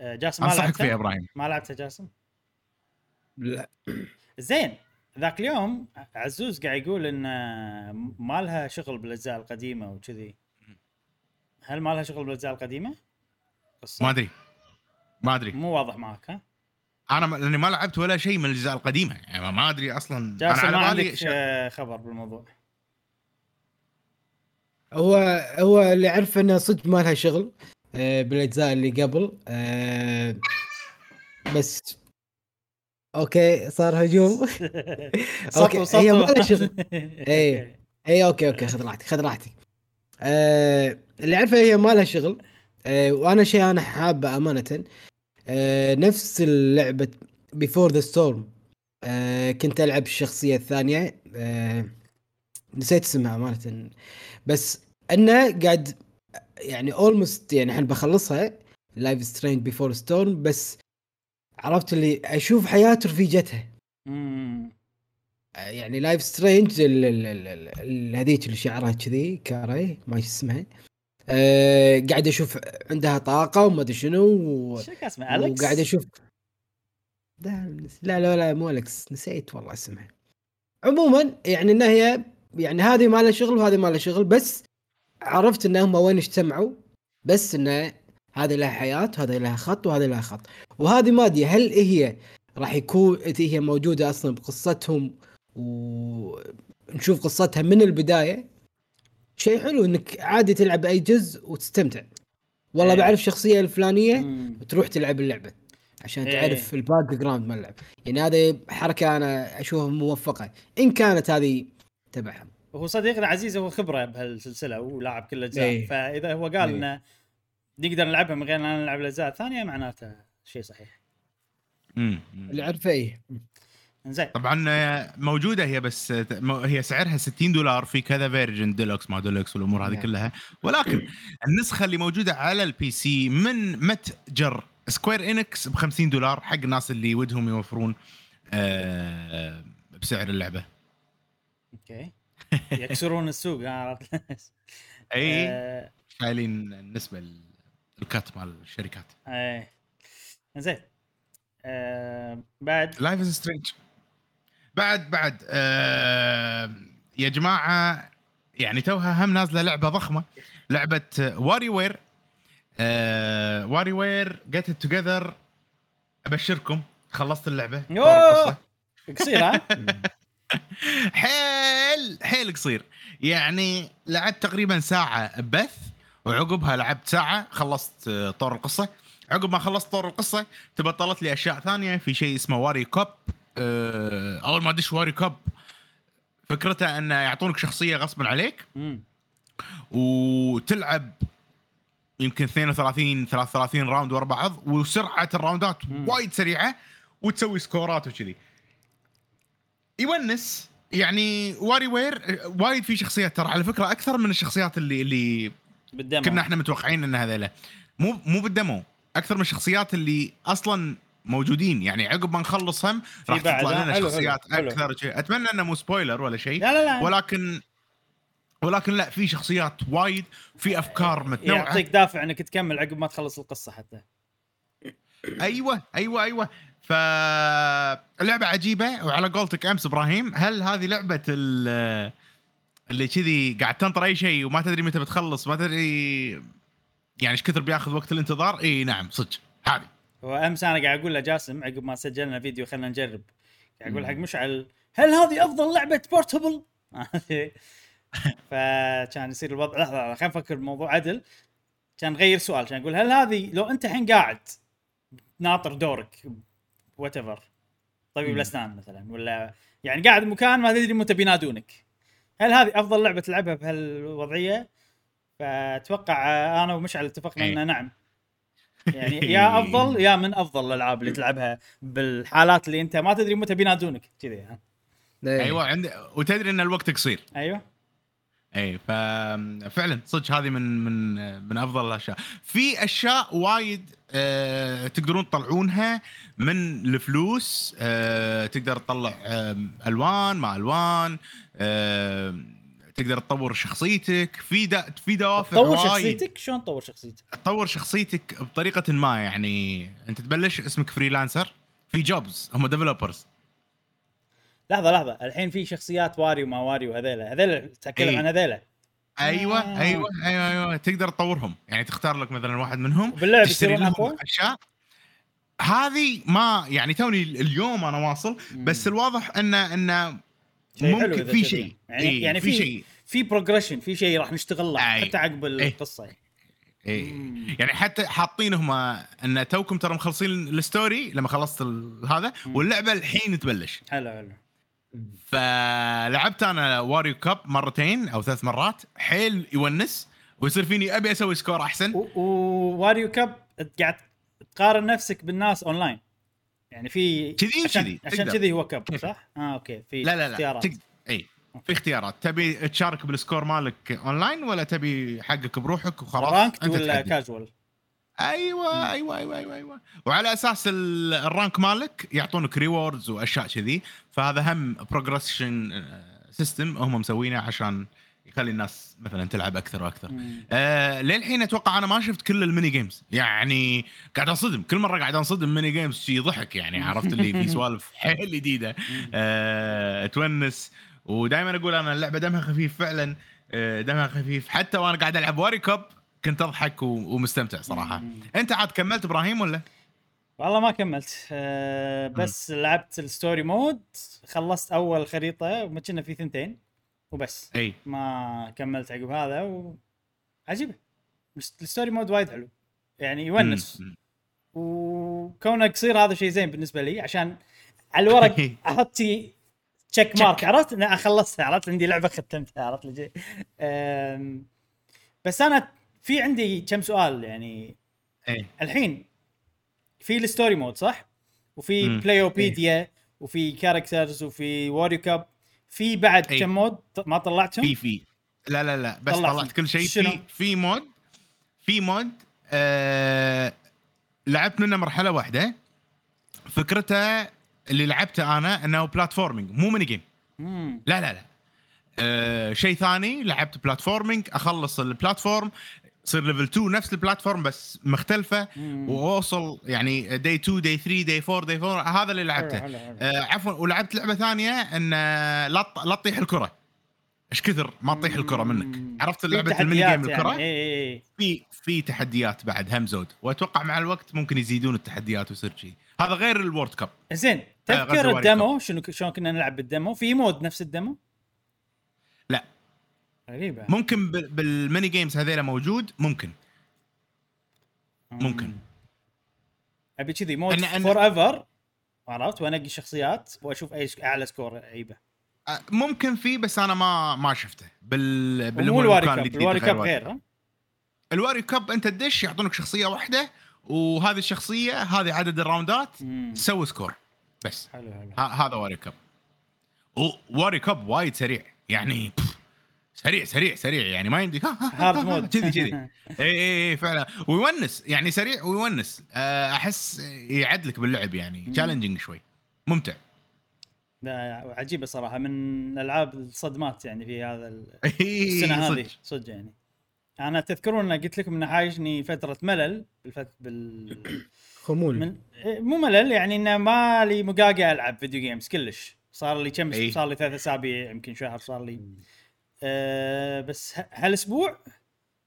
جاسم ما لعبت يا ابراهيم؟ ما لعبت جاسم؟ لا. زين ذاك اليوم عزوز قاعد يقول ان ما لها شغل بالاجزاء القديمه وكذي. هل ما لها شغل بالاجزاء القديمه؟ ما ادري ما ادري مو واضح معك. ها انا لاني ما لعبت ولا شيء من الاجزاء القديمه يعني ما ادري اصلا. جاسم انا ما عندي خبر بالموضوع. هو اللي عرف انه صدق ما لها شغل بالاجزاء اللي قبل. بس اوكي صار هجوم. اوكي هي ما لها شغل. اي اوكي خذ راحتي. اللي عرفه هي ما لها شغل. وانا شيء انا حابه امانه. نفس اللعبه بيفور ذا ستورم كنت العب الشخصيه الثانيه نسيت اسمها امانه. بس انا قاعد يعني اولموست يعني الحين بخلصها لايف سترينج بيفور ستورم. بس عرفت اللي اشوف حياه رفيجتها يعني لايف سترينج هذيك اللي شعرها كذي كاري ما اسمها. قاعد اشوف عندها طاقه وما ادري شنو شكلها اسمها اليكس. وقاعد اشوف لا مو اليكس نسيت والله اسمها. عموما يعني انها هي يعني هذه ما لها شغل وهذه ما لها شغل. بس عرفت انهم وين اجتمعوا. بس ان هذه لها حياه وهذه لها خط وهذه لها خط وهذه ما ادري هل هي راح يكون هي موجوده اصلا بقصتهم ونشوف قصتها من البدايه. شيء حلو انك عادي تلعب اي جزء وتستمتع والله. بعرف شخصيه الفلانيه تروح تلعب اللعبه عشان تعرف الباك جراوند مال اللعب. يعني هذه حركه انا اشوفها موفقه ان كانت هذه تبعهم. هو صديقنا عزيز هو خبره بهالسلسله ولاعب كل الاجزاء. فاذا هو قال ان نقدر نلعبها من غير ان نلعب الاجزاء الثانيه معناته شيء صحيح. اللي عارفه ايه زين. طبعا موجوده هي بس هي سعرها $60 في كذا فيرجن ديلوكس ما ديلوكس والامور هذه كلها. ولكن النسخه اللي موجوده على البي سي من متجر سكوير انكس $50 حق الناس اللي ودهم يوفرون بسعر اللعبه. اوكي يكسرون السوق عرفت. اي شايلين النسبه الكات مال الشركات. اي زين. بعد لايف از سترينج بعد يا جماعه يعني توها هم نازله لعبه ضخمه. لعبه واري وير جيت ات توجذر. ابشركم خلصت اللعبه قصيره. حيل قصير يعني لعبت تقريبا ساعه بث وعقبها لعبت ساعه خلصت طور القصه. عقب ما خلصت طور القصه تبطلت لي اشياء ثانيه في شيء اسمه واري كوب. اول ما ادش واري كوب فكرتها ان يعطونك شخصيه غصبا عليك وتلعب يمكن 33 راوند ورا بعض وسرعه الراوندات وايد سريعه وتسوي سكورات وكذي يونس. يعني واري وير وايد في شخصيات ترى على فكره اكثر من الشخصيات اللي كنا احنا متوقعين ان هذول مو بالدمو اكثر من الشخصيات اللي اصلا موجودين. يعني عقب ما نخلصهم راح تطلع لنا شخصيات اكثر. اتمنى انه مو سبويلر ولا شيء. لا. ولكن لا في شخصيات وايد في افكار متنوعه يعطيك دافع انك تكمل عقب ما تخلص القصه حتى. ايوه فاللعبه عجيبه. وعلى قولتك امس ابراهيم هل هذه لعبه اللي كذي قاعد تنطر اي شيء وما تدري متى بتخلص ما تدري يعني ايش كثر بياخذ وقت الانتظار؟ اي نعم صدق هذه. وامس انا قاعد اقول لجاسم عقب ما سجلنا فيديو خلينا نجرب قاعد اقول حق مشعل هل هذه افضل لعبه بورتبل؟ فكان يصير الوضع لحظه خلينا نفكر الموضوع عدل. كان غير سؤال كان اقول هل هذه لو انت الحين قاعد ناطر دورك وات ايفر طبيب الاسنان مثلا ولا يعني قاعد مكان ما تدري متى بينادونك هل هذه افضل لعبه تلعبها بهالوضعيه؟ فأتوقع أنا ومشعل اتفقنا أنه نعم يعني يا أفضل يا من أفضل الألعاب اللي تلعبها بالحالات اللي أنت ما تدري متى بينادونك كذي يعني. أيوة عندي وتدري أن الوقت قصير. أيوة أي ففعلا صدق هذه من أفضل الأشياء. في أشياء وايد تقدرون تطلعونها من الفلوس. تقدر تطلع ألوان مع ألوان تقدر تطور شخصيتك في دوافع وايد. تطور شخصيتك شلون؟ تطور شخصيتك بطريقه ما، يعني انت تبلش اسمك فريلانسر في جوبز هم ديفلوبرز. لحظه الحين في شخصيات واري وما واري وهذيلا تتكلم عن هذيلا. أيوة. آه. ايوه ايوه ايوه تقدر تطورهم، يعني تختار لك مثلا واحد منهم باللعب تشتري لهم اشياء. هذه ما يعني توني اليوم انا واصل، بس الواضح ان ممكن في شيء، يعني في شيء، في بروجريشن، في شيء راح نشتغل له حتى عقب القصه. يعني حتى حاطين هما ان توكم ترى مخلصين الستوري لما خلصت هذا واللعبه الحين تبلش. حلو. فلعبت انا واريو كاب مرتين او ثلاث مرات، حيل يونس ويصير فيني ابي اسوي سكور احسن. وواريو كاب قاعد تقارن نفسك بالناس اونلاين، يعني في كذي عشان كذي هو كاب صح. اوكي في اختيارات. اي في اختيارات، تبي تشارك بالسكور مالك اونلاين ولا تبي حقك بروحك وخلاص رانك ولا كاجوال. أيوة. وعلى أساس الرانك مالك يعطونك ريوردز وأشياء كذي. فهذا هم بروجريشن سيستم هم مسوينه عشان يخلي الناس مثلا تلعب أكثر وأكثر. للحين أتوقع أنا ما شفت كل الميني جيمز، يعني قاعد أنصدم كل مرة ميني جيمز شي ضحك، يعني عرفت اللي في سوالف حيل جديدة تونس. ودائما أقول أنا اللعبة دمها خفيف، فعلا دمها خفيف. حتى وأنا قاعد ألعب واري كاب كنت أضحك ومستمتع صراحة. أنت عاد كملت إبراهيم ولا؟ والله ما كملت، بس لعبت الستوري مود، خلصت أول خريطة وما كنا في ثنتين وبس. ما كملت عقب هذا عجيبة الستوري مود وايد حلو، يعني يونس. وكونه قصير هذا شيء زين بالنسبة لي، عشان على الورق أحطي تشيك مارك، عرفت أنا أخلصها، عرفت عندي لعبة ختمتها، عرفت لجي. بس أنا في عندي كم سؤال، يعني الحين في الستوري مود صح، وفي بلايوبيديا وفي كاركترز وفي واريو كاب، في بعد كم مود ما طلعتهم؟ في لا بس طلعت كل شيء. في مود لعبت منه مرحله واحده، فكرتها اللي لعبته انا انه بلاتفورمينج مو ميني جيم. لا شيء ثاني، لعبت بلاتفورمينج اخلص البلاتفورم صير ليفل 2 نفس البلاتفورم بس مختلفة، وأوصل يعني داي 2 داي 3 داي 4 داي 4 هذا اللي لعبته. عفوا، ولعبت لعبة ثانية أن لا تطيح الكرة، إيش كثر ما تطيح الكرة منك، عرفت لعبة الميني جيم الكرة. يعني في تحديات بعد همزود، وأتوقع مع الوقت ممكن يزيدون التحديات ويصير شيء. هذا غير الورد كاب. زين تذكر الدمو شلون كنا نلعب بالدمو؟ في مود نفس الدمو؟ لا غريبة. ممكن بالميني جيمز هذيلا موجود، ممكن أبي كذي مود فور ايفر، عرفت، وانقي شخصيات واشوف اي اعلى سكور عيبه. ممكن فيه، بس انا ما شفته بالمو الواري كاب غير الواري كاب. انت تدش يعطونك شخصية واحدة، وهذه الشخصية هذه عدد الراوندات تسوي سكور بس. حلو. هذا واري كاب، وواري كاب وايد سريع، يعني سريع يعني ما يمديك هارد مود كذي. اي فعلا، ويونس، يعني سريع ويونس. احس يعدلك باللعب، يعني تشالنجينج شوي، ممتع. لا عجيبه صراحه، من الالعاب الصدمات يعني في هذا السنه هذه صدق. يعني انا تذكرون انا قلت لكم ان حاجني فتره ملل خمول، مو ملل يعني ان ما لي مقاقه العب فيديو جيمز كلش. صار لي كم صار لي 3 اسابيع يمكن شهر صار لي. بس هالاسبوع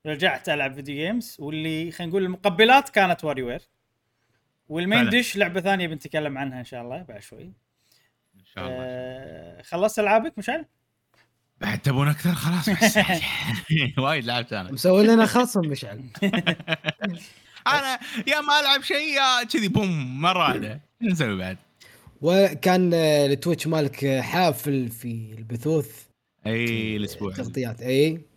رجعت العب فيديو جيمز، واللي خلينا نقول المقبلات كانت واري وير، والمين ديش لعبه ثانيه بنتكلم عنها ان شاء الله بعد شوي ان شاء الله. خلصت العابك مشعل؟ بعد تبون اكثر؟ خلاص بس وايد لعبت انا، مسوي لنا خصم مشعل. انا يا ما العب شيء يا كذي بوم مره واحده. نسوي بعد، وكان التويتش مالك حافل في البثوث الاسبوع تغطيات.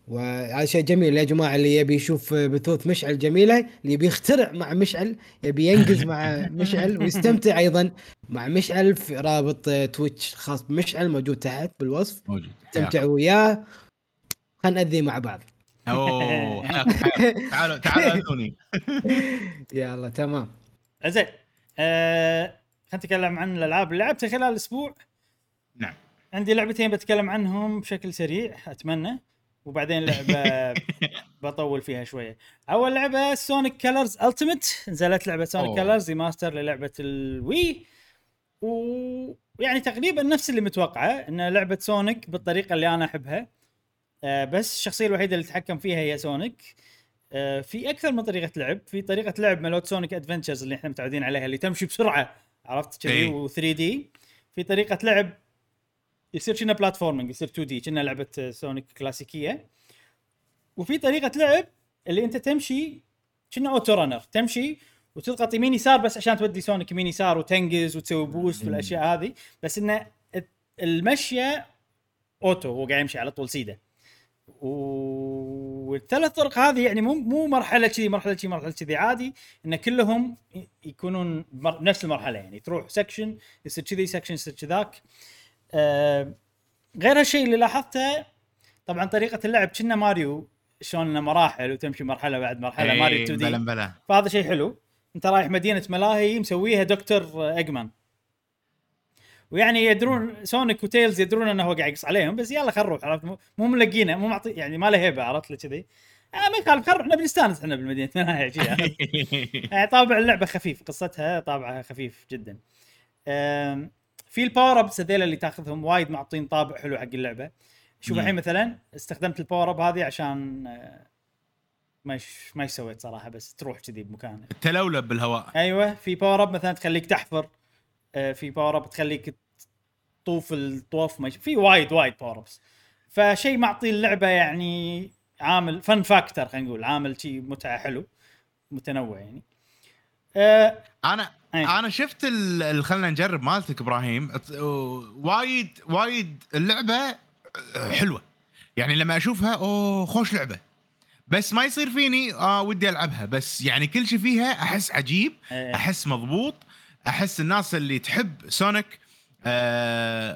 وهذا شيء جميل يا جماعه، اللي يبي يشوف بثوث مشعل جميله، اللي بيخترع مع مشعل، يبي ينجز مع مشعل ويستمتع ايضا مع مشعل، في رابط تويتش خاص بمشعل موجود تحت بالوصف، استمتعوا وياه، خلينا نأذي مع بعض. تعالوا اذوني. يلا تمام زين، خلينا نتكلم عن الالعاب اللي لعبتها خلال الاسبوع. نعم عندي لعبتين بتكلم عنهم بشكل سريع أتمنى، وبعدين لعبة بطول فيها شوية. أول لعبة سونيك كلرز ألتيمت، نزلت لعبة سونيك كلرز ريماستر للعبة الوي، ويعني تقريبا نفس اللي متوقعة، إن لعبة سونيك بالطريقة اللي أنا أحبها، بس الشخصية الوحيدة اللي تتحكم فيها هي سونيك. في أكثر من طريقة لعب، في طريقة لعب ملوت سونيك أدفنتشرز اللي إحنا متعودين عليها اللي تمشي بسرعة، عرفت كذي، وثري دي. في طريقة لعب يصير كنا بلاتفورمينج، يصير 2D كنا لعبة سونيك كلاسيكية. وفي طريقة لعب اللي انت تمشي كنا اوتو رانر، تمشي وتضغط يمين يسار بس عشان تودي سونيك يمين يسار وتنقز وتسوي بوست والاشياء هذه، بس ان المشية اوتو، هو قاعد يمشي على طول سيده. والثلاث طرق هذه يعني مو مرحله كذي مرحله كذي مرحله كذي، عادي ان كلهم يكونون نفس المرحله، يعني تروح سكشن يصير كذي، سكشن يصير كذاك. غير هالشيء اللي لاحظته طبعا طريقه اللعب كنا ماريو، شلون مراحل وتمشي مرحله بعد مرحله، ماريو 2 دي، فهذا شيء حلو. انت رايح مدينه ملاهي مسويها دكتور اجمان، ويعني يدرون سونيك وتيلز يدرون انه هو قاعد يقص عليهم، بس يلا خل نروح، عرفت؟ مو ملقينا، مو معطي يعني، ما له هيبه، عرفت لي كذي. ما يخالف، خل نروح بنستانس احنا بالمدينه ملاهي كذا. طابع اللعبه خفيف، قصتها طابعها خفيف جدا. في الباور ابس هذول اللي تاخذهم وايد معطين طابع حلو حق اللعبه. شوف الحين مثلا استخدمت الباور اب هذه عشان ما سويت صراحه، بس تروح كذي بمكان التلولب بالهواء. ايوه، في باور اب مثلا تخليك تحفر، في باور اب تخليك تطوف الطواف، ما في وايد باور ابس. فشيء معطي اللعبه يعني عامل فن فاكتور، خلينا نقول عامل شيء متعه حلو متنوع يعني. انا شفت خلنا نجرب مالتك ابراهيم، وايد اللعبه حلوه يعني، لما اشوفها خوش لعبه، بس ما يصير فيني ودي العبها، بس يعني كل شيء فيها احس عجيب، احس مضبوط، احس الناس اللي تحب سونيك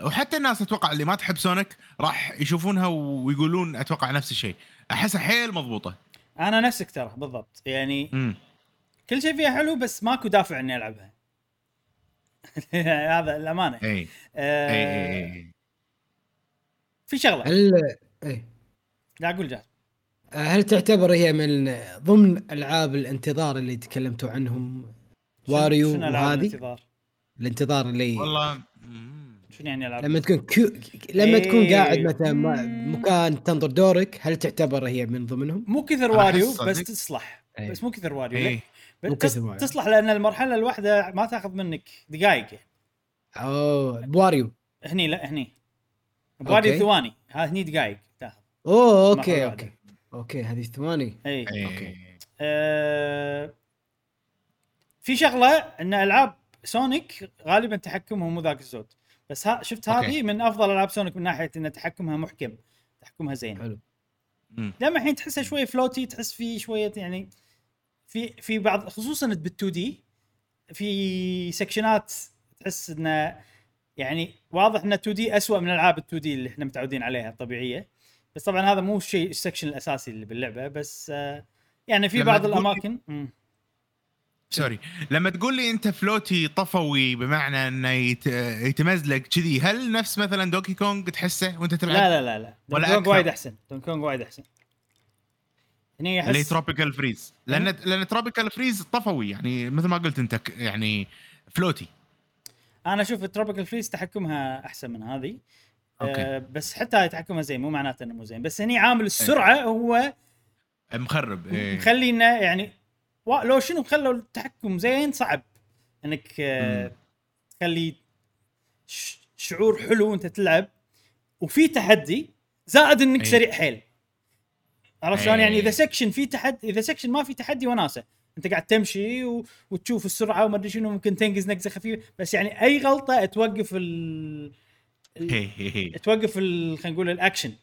وحتى الناس اتوقع اللي ما تحب سونيك راح يشوفونها ويقولون اتوقع نفس الشيء. احسها حيل مضبوطه، انا نفسك ترى بالضبط يعني. كل شيء فيها حلو، بس ماكو دافع اني العبها. هذا الامانه. في شغله لا اقول جاهز. هل تعتبر هي من ضمن العاب الانتظار اللي تكلمتوا عنهم؟ واريو هذه الانتظار اللي والله شنو يعني العاب لما تكون لما تكون قاعد مثلا مكان تنظر دورك، هل تعتبر هي من ضمنهم؟ مو كثر واريو بس تصلح، بس مو كثر واريو تصلح، لان المرحله الواحده ما تاخذ منك دقائق. بواريو هني لا، هني بواريو ثواني، ها هني دقائق تاخذ. اوكي هذه ثواني. في شغله ان العاب سونيك غالبا تحكمهم مو ذاك الزود، بس شفت هذه من افضل العاب سونيك من ناحيه ان تحكمها محكم، تحكمها زين حلو. لما الحين تحسها شويه فلوتي، تحس فيه شويه يعني في بعض، خصوصا بال2 دي، في سكشنات تحس انه يعني واضح ان 2 دي اسوأ من العاب ال2 دي اللي احنا متعودين عليها الطبيعيه، بس طبعا هذا مو الشيء السكشن الاساسي اللي باللعبه، بس يعني في بعض الاماكن. لما تقول لي انت فلوتي طفوي بمعنى انه يتمزلق كذي، هل نفس مثلا دوكي كونغ تحسه وانت تلعب؟ لا دوكي كونغ وايد احسن، دوكي كونغ وايد احسن. هني احس اللي تروبيكال فريز، لان تروبيكال فريز طفوي يعني مثل ما قلت انت، يعني فلوتي. انا اشوف تروبيكال فريز تحكمها احسن من هذه. بس حتى يتحكمها زين مو معناته انه مو زين، بس هني عامل السرعه هو مخرب، مخلينا يعني لو شنو خلوا التحكم زين صعب انك تخلي شعور حلو وانت تلعب، وفي تحدي زائد انك سريع حيل، عرفت شلون يعني؟ اذا سكشن في تحدي، اذا سكشن ما في تحدي وناسه، انت قاعد تمشي وتشوف السرعه وما ادري شنو، ممكن تنقز نقزه خفيفه، بس يعني اي غلطه توقف توقف خلينا نقول الاكشن،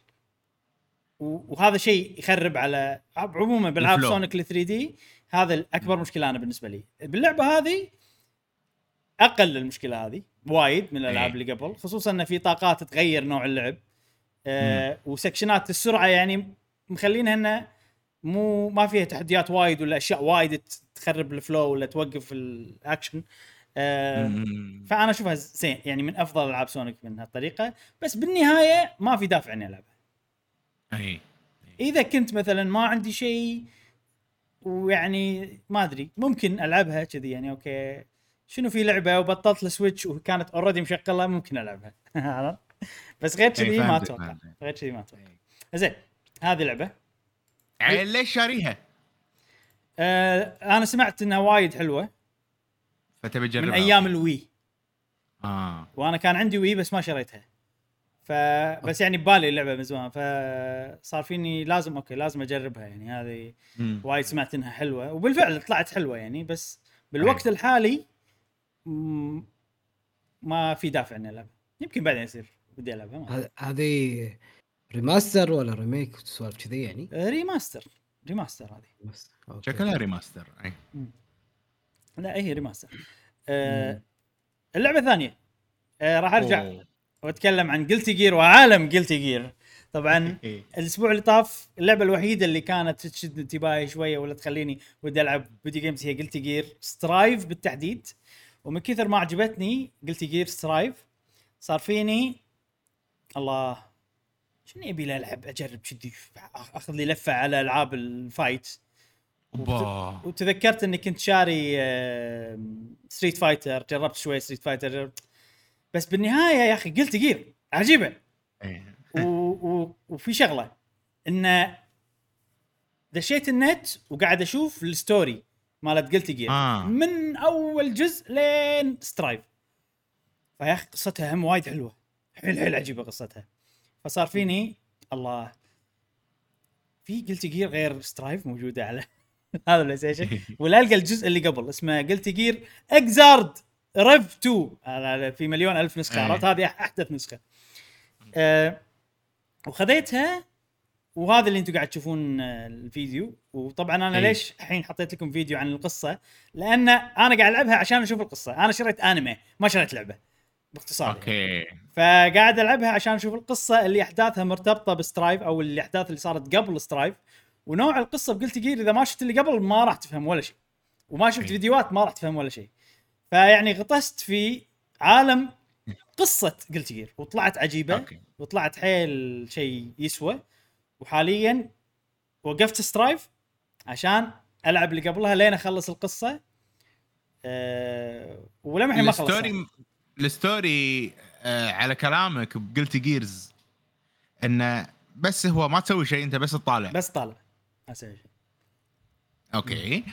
وهذا شيء يخرب على عموما بالعاب سونيك 3 دي. هذا الأكبر مشكلة أنا بالنسبة لي باللعبة هذه، أقل المشكلة هذه وايد من الألعاب اللي قبل، خصوصاً أن في طاقات تغير نوع اللعب، وسكشنات السرعة يعني مخلينها إنه مو ما فيها تحديات وايد ولا أشياء وايد تخرب الفلو ولا توقف الأكشن. فانا اشوفها زين يعني من افضل العاب سونيك من هالطريقه. بس بالنهايه ما في دافع اني العبها. اي اذا كنت مثلا ما عندي شيء ويعني ما ادري ممكن العبها كذي يعني اوكي شنو في لعبه وبطلت السويتش وكانت اوريدي مشغله ممكن العبها بس غير كذي ما اتوقع زين هذه لعبه يعني ليش شاريها؟ انا سمعت انها وايد حلوه فتبي تجربها من ايام الوي وانا كان عندي وي بس ما شريتها فبس يعني ببالي اللعبه من زمان فصار فيني لازم اوكي لازم اجربها يعني هذه وايد سمعت انها حلوه وبالفعل طلعت حلوه يعني بس بالوقت الحالي ما في دافع اني العب يمكن بعدين يصير بدي العبها. هذه ريماستر ولا ريميك سوالف كذي يعني؟ ريماستر هذه شكلها ريماستر اي لا هي ريماستر. اللعبه الثانيه راح ارجع واتكلم عن Guilty Gear وعالم Guilty Gear. طبعا الاسبوع اللي طاف اللعبه الوحيده اللي كانت تشد انتباهي شويه ولا تخليني ودي العب فيديو جيمز هي Guilty Gear Strive بالتحديد. ومن كثر ما عجبتني Guilty Gear Strive صار فيني الله شنو ابي العب اجرب شدي اخذ لي لفه على العاب الفايت وتذكرت اني كنت شاري ستريت فايتر جربت شويه ستريت فايتر بس بالنهايه يا اخي قلت جير عجيبه وفي شغله ان دشيت النت وقاعد اشوف الستوري مالت قلت جير من اول جزء لين سترايف فيا اخي قصتها هم وايد حلوه حيل عجيبه قصتها فصار فيني الله في قلت جير غير سترايف موجوده على هذا البلاي ستيشن ولا القى الجزء اللي قبل اسمه قلت جير اكزارد رف 2 على في مليون الف نسخه عرفت هذه احدث نسخه وخذيتها وهذا اللي انتم قاعد تشوفون الفيديو. وطبعا انا ليش الحين حطيت لكم فيديو عن القصه لان انا قاعد العبها عشان اشوف القصه. انا شريت انمي ما شريت لعبه باختصار اوكي فقاعد العبها عشان اشوف القصه اللي احداثها مرتبطه بسترايف او الاحداث اللي صارت قبل سترايف ونوع القصه بقلت جير. اذا ما شفت اللي قبل ما راح تفهم ولا شيء وما شفت فيديوهات ما راح تفهم ولا شيء فيعني غطست في عالم قصة قلت جير وطلعت عجيبة وطلعت حيل شيء يسوى. وحاليا وقفت سترايف عشان ألعب اللي قبلها لين أخلص القصة ولما حين ما خلص الستوري على كلامك بقلت جيرز إنه بس هو ما تسوي شيء أنت بس تطالع أسوي شيء أوكي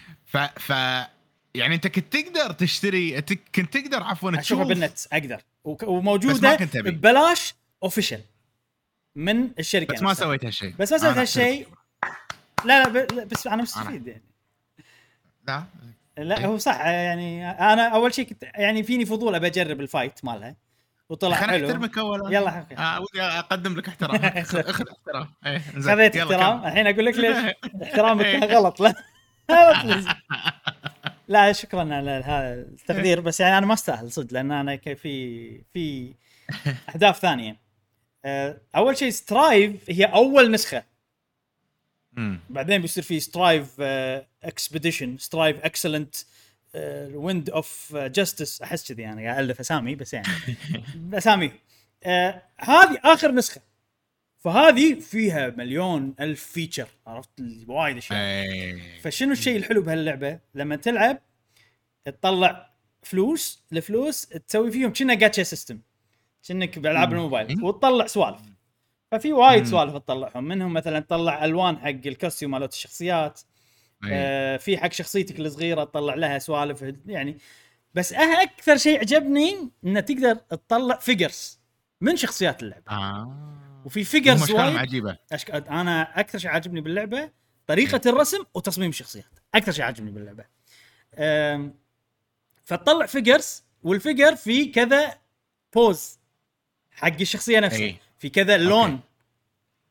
يعني انت كنت تقدر تشتري كنت تقدر عفوا تشوفها بالنت اقدر وموجوده ببلاش اوفيشال من الشركه بس ما سويت هالشيء لا بس انا مستفيد يعني لا هو صح يعني انا اول شيء كنت يعني فيني فضول ابي اجرب الفايت مالها وطلع حلو احترمك اولا يلا ودي اقدم لك احترام اخذ احترام خذيت احترام الحين اقول لك ليش احترامك غلط لا لا شكرا على هذا التقدير بس يعني انا ما استاهل صدق لان انا في اهداف ثانيه. اول شيء سترايف هي اول نسخه بعدين بيصير في سترايف اكسبيديشن سترايف اكسلنت ويند اوف جاستس احس كذي انا قاعد الف اسامي بس يعني اسامي هذه اخر نسخه فهذه فيها مليون الف فيتشر عرفت وايد اشياء. فشنو الشيء الحلو بهاللعبه لما تلعب تطلع فلوس الفلوس تسوي فيهم كنا جاتشا سيستم كنك بالعاب الموبايل وتطلع سوالف ففي وايد سوالف تطلعهم منهم مثلا تطلع الوان حق الكاستيوم مالت الشخصيات في حق شخصيتك الصغيره تطلع لها سوالف يعني. بس اكثر شيء عجبني انه تقدر تطلع فيجرز من شخصيات اللعبه وفي فيجرز عجيبه انا اكثر شيء عاجبني باللعبه طريقه الرسم وتصميم الشخصيات اكثر شيء عاجبني باللعبه. فتطلع فيجرز والفيجر في كذا بوز حق الشخصيه نفسها في كذا لون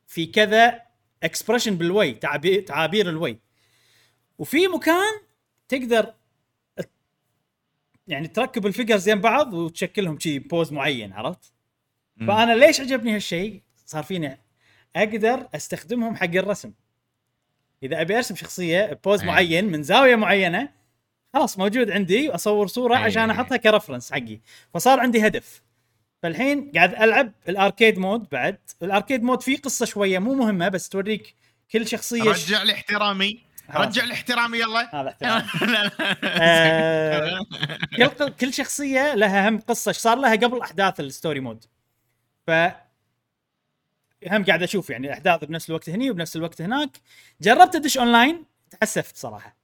في كذا اكسبريشن بالوي تعابير الوي وفي مكان تقدر يعني تركب الفيجرز زين بعض وتشكلهم شيء بوز معين عرفت. فانا ليش عجبني هالشيء صار فيني اقدر استخدمهم حق الرسم اذا ابي ارسم شخصيه بوز معين من زاويه معينه خلاص موجود عندي واصور صوره عشان احطها كرفرنس حقي، فصار عندي هدف. فالحين قاعد العب الاركيد مود. بعد الاركيد مود فيه قصه شويه مو مهمه، بس توريك كل شخصيه. رجع لي احترامي، رجع لي احترامي، يلا هذا احترام. كل شخصيه لها هم قصه ايش صار لها قبل احداث الستوري مود. ف هم قاعد اشوف يعني الاحداث بنفس الوقت هني وبنفس الوقت هناك. جربت ادش اونلاين، تحسفت صراحه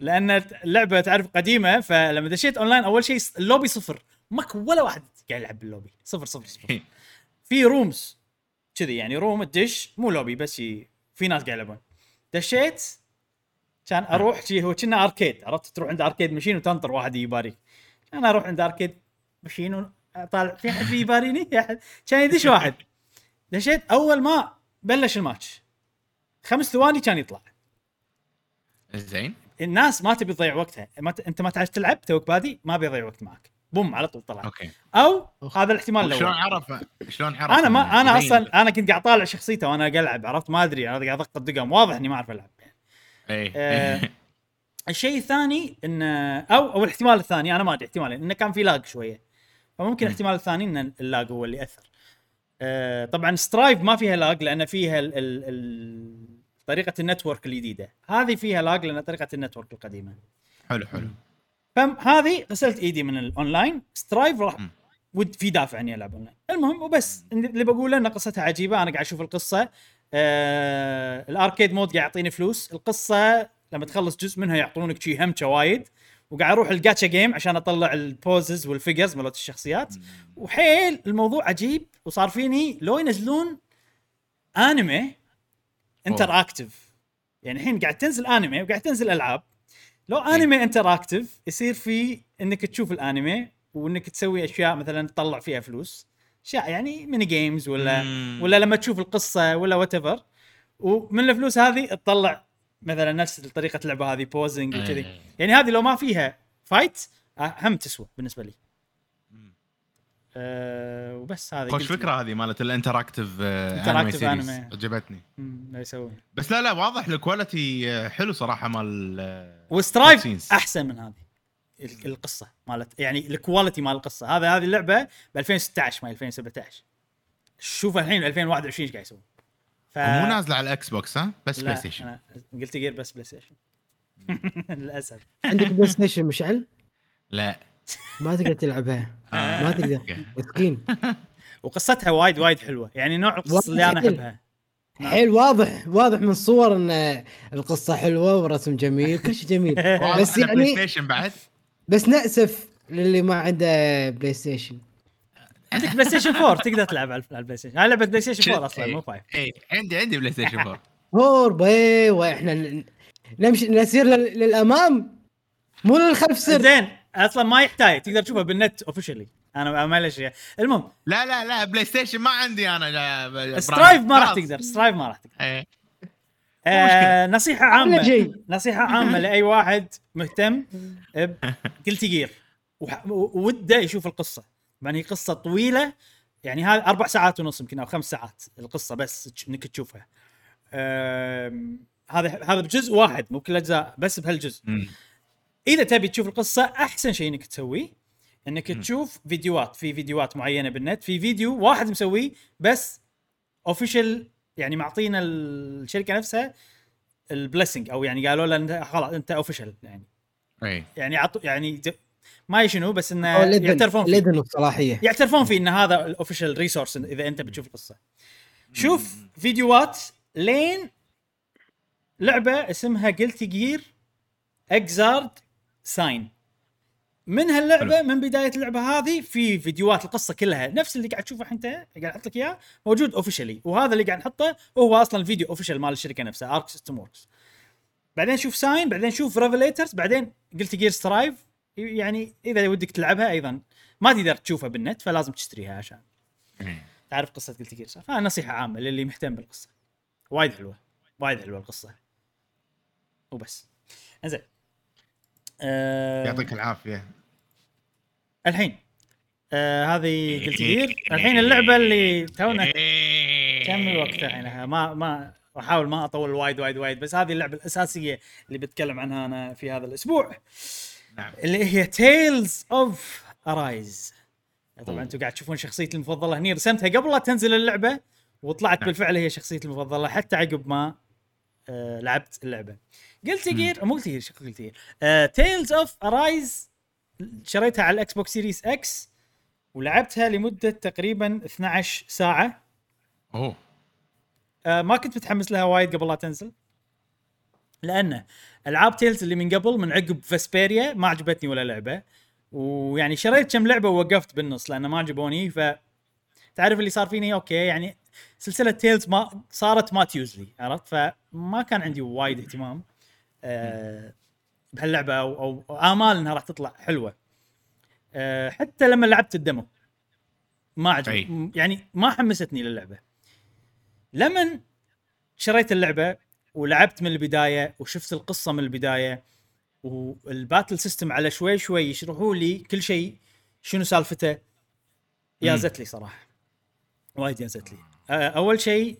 لان اللعبه تعرف قديمه. فلما دشيت اونلاين اول شيء اللوبي صفر، ماك ولا واحد قاعد يلعب باللوبي، صفر صفر صفر. في رومز كذي يعني روم الدش مو لوبي بس في ناس قاعد يلعبون. دشيت كان اروح شيء هو كنا اركيد، عرفت تروح عند اركيد ماشين وتنطر واحد يباريك. انا اروح عند اركيد ماشين وطالع في احد يباريني، كان يدش واحد. دشيت اول ما بلش الماتش 5 ثواني كان يطلع. زين الناس ما تبي تضيع وقتها، انت ما تعرف تلعب توك بادي، ما بيضيع وقت معك، بوم على طول طلع. او هذا الاحتمال الاول. شلون عرف؟ شلون عرف؟ انا ما انا اصلا انا كنت قاعد طالع شخصيته وانا قاعد العب، عرفت ما ادري، انا قاعد اضغط دقم، واضح اني ما اعرف العب يعني. الشيء الثاني ان او الاحتمال الثاني انا ما ادري، احتمال انه كان في لاج شويه، فممكن الاحتمال الثاني ان اللاج هو اللي اثر. طبعا سترايف ما فيها لاج لان فيها طريقه النتورك الجديده، هذه فيها لاج لان طريقه النتورك القديمه. حلو حلو. هذه غسلت ايدي من الاونلاين. سترايف راح ود في دافع اني العب اونلاين. المهم وبس اللي بقوله ان قصتها عجيبه، انا قاعد اشوف القصه. الاركيد مود قاعد يعطيني فلوس، القصه لما تخلص جزء منها يعطونك شيء هم وايد، وقاعد اروح الجاتشا جيم عشان اطلع البوزز والفيجرز مالت الشخصيات. وحيل الموضوع عجيب، وصار فيني لو ينزلون انمي انتر اكتيف، يعني الحين قاعد تنزل انمي وقاعد تنزل العاب. لو انمي انتر اكتيف يصير فيه انك تشوف الانمي وانك تسوي اشياء مثلا تطلع فيها فلوس، اشياء يعني ميني جيمز ولا لما تشوف القصه ولا وات ايفر، ومن الفلوس هذه تطلع مثلا نفس طريقه اللعبه هذه بوزنج وكذي. يعني هذه لو ما فيها فايت هم تسوى بالنسبه لي. وبس هذه خوش فكره هذه مالت الانتراكتيف انمي عجبتني. لا يسوي بس لا واضح الكواليتي حلو صراحه مال وسترايف احسن من هذه القصه مالت، يعني الكواليتي مال القصه. هذه اللعبه ب 2016 ما 2017، شوف الحين 2021 ايش قاعد يسوي. مو نازله على الاكس بوكس ها، بس بلاي ستيشن. قلت غير بس بلاي ستيشن للاسف. عندك بلاي ستيشن مشعل؟ لا ما تقدر تلعبها، ما تقدر مسكين. وقصتها وايد وايد حلوه، يعني نوع القصص اللي انا احبها. حيل واضح من الصور ان القصه حلوه والرسم جميل، كل شيء جميل. بس يعني بلاي ستيشن بعد، بس نأسف للي ما عنده بلاي ستيشن. عندك بلاي ستيشن 4 تقدر تلعب على البلاي ستيشن. انا لعبت بلاي ستيشن 4 اصلا مو 5. اي عندي بلاي ستيشن 4 باي، واحنا نمشي نسير للامام مو للخلف. سردين اصلا ما يحتاج، تقدر تشوفها بالنت اوفيشلي. انا ما ليش المهم لا بلاي ستيشن ما عندي انا. سترايف ما راح تقدر نصيحه عامه لاي واحد مهتم بقلتي جير ووده يشوف القصه. يعني قصه طويله، يعني هذه 4 ساعات ونص يمكن او 5 ساعات القصه، بس انك تشوفها. هذا بجزء واحد مو كل اجزاء، بس بهالجزء. اذا تبي تشوف القصه احسن شيء انك تسويه انك تشوف فيديوهات. في فيديوهات معينه بالنت، في فيديو واحد مسويه بس اوفيشال، يعني معطينا الشركه نفسها البليسنج، او يعني قالوا لنا خلاص انت اوفيشال يعني أي. يعني ما يشنو بس انه يعترفون فيه ان هذا الاوفيشال ريسورس. اذا انت بتشوف القصه شوف فيديوهات لين لعبه اسمها Guilty Gear Xrd ساين. من هاللعبه من بدايه اللعبه هذه في فيديوهات القصه كلها، نفس اللي قاعد تشوفه انت قاعد احط لك اياه موجود اوفيشلي، وهذا اللي قاعد نحطه وهو اصلا الفيديو اوفيشال مال الشركه نفسها ارك سيستم وركس. بعدين شوف ساين، بعدين شوف ريفيليترز، بعدين قلت جير سترايف. يعني اذا ودك تلعبها ايضا ما تقدر تشوفها بالنت، فلازم تشتريها عشان تعرف قصه قلت جير. فانا نصيحه عامه للي مهتم بالقصه، وايد حلوه وايد حلوه القصه. وبس انزين يعطيك العافيه. الحين هذه قلت غير. الحين اللعبه اللي تونا كم وقتها، يعني ما راح احاول ما اطول وايد وايد وايد، بس هذه اللعبه الاساسيه اللي بتكلم عنها انا في هذا الاسبوع. نعم. اللي هي Tales of Arise. طبعا انتم قاعد تشوفون شخصيتي المفضله هني، رسمتها قبل لا تنزل اللعبه وطلعت نعم. بالفعل هي شخصيتي المفضله حتى عقب ما لعبت اللعبه. Guilty Gear مو Guilty Gear Tales of Arise شريتها على الاكس بوكس سيريس اكس ولعبتها لمده تقريبا 12 ساعه. اوه ما كنت متحمس لها وايد قبل لا تنزل، لأن ألعاب تيلز اللي من قبل من عقب فاسبيريا ما عجبتني ولا لعبة، ويعني شريت كم لعبة ووقفت بالنص لأن ما عجبوني. فتعرف اللي صار فيني أوكي، يعني سلسلة تيلز ما صارت ما تيوزلي، عرفت؟ فما كان عندي وايد اهتمام بهاللعبة أو آمال إنها راح تطلع حلوة. حتى لما لعبت الدمو ما عجب، يعني ما حمستني للعبة. لما شريت اللعبة ولعبت من البداية وشفت القصة من البداية والباتل سيستم على شوي شوي يشرحوا لي كل شيء شنو سالفته، يازت لي صراحة وايد يازت لي. أول شيء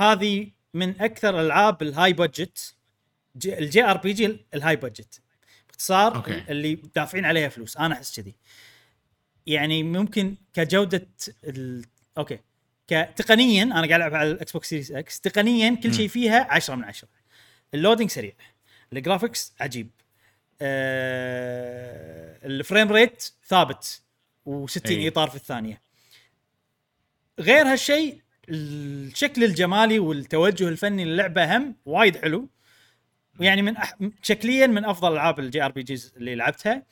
هذه من أكثر ألعاب الهاي بادجت، الجي ار بي جي الهاي بادجت باختصار أوكي. اللي دافعين عليها فلوس، أنا أحس كذي. يعني ممكن كجودة أوكي تقنياً أنا قاعد ألعب على الأكس بوكس سيريس إكس، تقنياً كل شيء فيها 10/10. اللودينج سريع، الجرافيكس عجيب، الفريم ريت ثابت و60 إطار في الثانية. غير هالشيء الشكل الجمالي والتوجه الفني للعبة هم وايد حلو، يعني من شكلياً من أفضل ألعاب الجي آر بي جيز اللي لعبتها.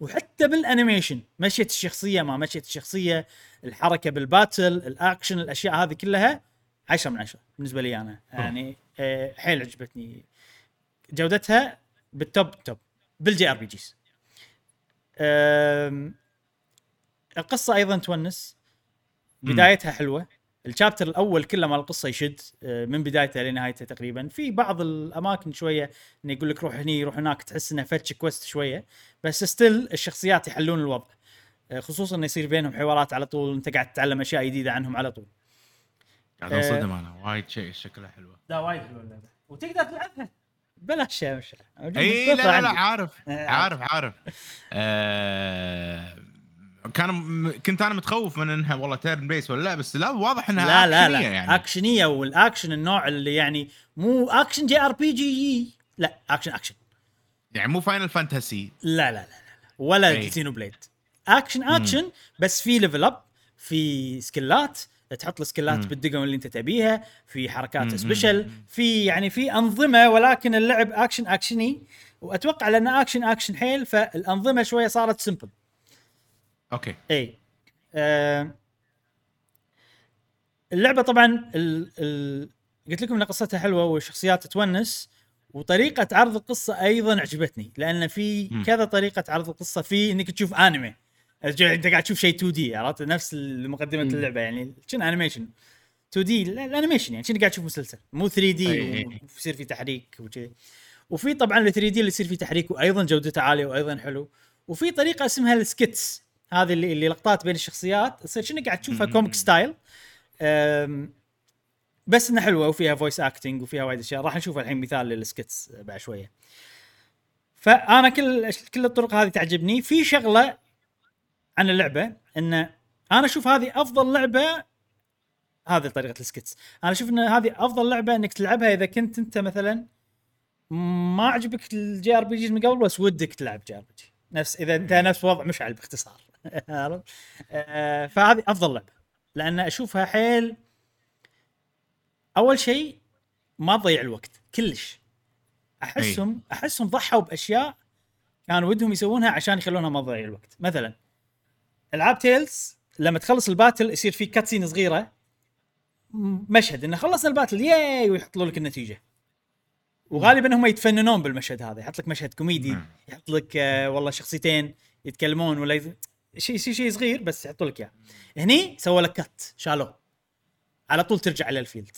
وحتى بالانيميشن مشيت الشخصيه ما مشيت الشخصيه، الحركه بالباتل، الاكشن، الاشياء هذه كلها 10/10 بالنسبه لي انا. يعني حيل عجبتني جودتها بالتوب بالجي ار بي جيز. القصه ايضا تونس، بدايتها حلوه، الشابتر الاول كله مال القصه يشد من بدايته لنهايته تقريبا. في بعض الاماكن شويه انه يقول لك روح هني روح هناك، تحس انه فتش كويست شويه، بس ستيل الشخصيات يحلون الوضع، خصوصا انه يصير بينهم حوارات على طول، انت قاعد تتعلم اشياء جديده عنهم على طول. قاعد انصدم انا وايد، شيء شكله حلوه، لا وايد حلوه اللعبه وتقدر تلعبها بلاش مشكله. اي لا عارف عارف عارف كنت انا متخوف من انها والله تيرن بيس ولا لا، بس لا واضح انها لا يعني اكشنيه، والاكشن النوع اللي يعني مو اكشن جي ار بي جي، لا اكشن يعني مو فاينل فانتسي لا ولا زينو بليد، اكشن بس في ليفل اب، في سكيلات تحط السكيلات بالدقم اللي انت تبيها، في حركات سبيشل، في يعني في انظمه، ولكن اللعب اكشني واتوقع لانه اكشن حيل، فالانظمه شويه صارت سمبل. اوكي اي اللعبه طبعا قلت لكم ان قصتها حلوه والشخصيات تونس، وطريقه عرض القصه ايضا عجبتني، لان في كذا طريقه عرض القصه، في انك تشوف انمي، انت قاعد تشوف شيء 2D، عرفت؟ نفس مقدمه اللعبه يعني شنو انيميشن 2D، الانيميشن يعني شنو قاعد تشوف مسلسل، مو 3D ويصير في تحريك وكذا. وفي طبعا ال 3D اللي يصير في تحريك وايضا جودته عاليه وايضا حلو. وفي طريقه اسمها السكيتس، هذه اللي لقطات بين الشخصيات تصير شنو قاعد تشوفها كوميك ستايل، بس انها حلوه وفيها فويس اكتنج وفيها وايد اشياء. راح نشوف الحين مثال للسكتس بعد شويه. فانا كل الطرق هذه تعجبني. في شغله عن اللعبه ان انا اشوف هذه افضل لعبه، هذه طريقه السكتس، انا اشوف ان هذه افضل لعبه انك تلعبها اذا كنت انت مثلا ما عجبك الجي ار بي جي من قبل بس ودك تلعب جي ار بي جي، نفس اذا انت نفس وضع مشعل باختصار. فهذه افضل لعبه لان اشوفها حيل. اول شيء ما تضيع الوقت كلش، احسهم ضحوا باشياء كان ودهم يسوونها عشان يخلونها ما تضيع الوقت. مثلا العاب تيلز لما تخلص الباتل يصير في كاتسين صغيره، مشهد انه خلصنا الباتل ياي، ويحطوا لك النتيجه، وغالبا هم يتفننون بالمشهد هذا، يحط لك مشهد كوميدي، يحط لك والله شخصيتين يتكلمون ولا شيء صغير بس يحط لك اياه. هني سووا لك كات، شالوه على طول ترجع للفيلد.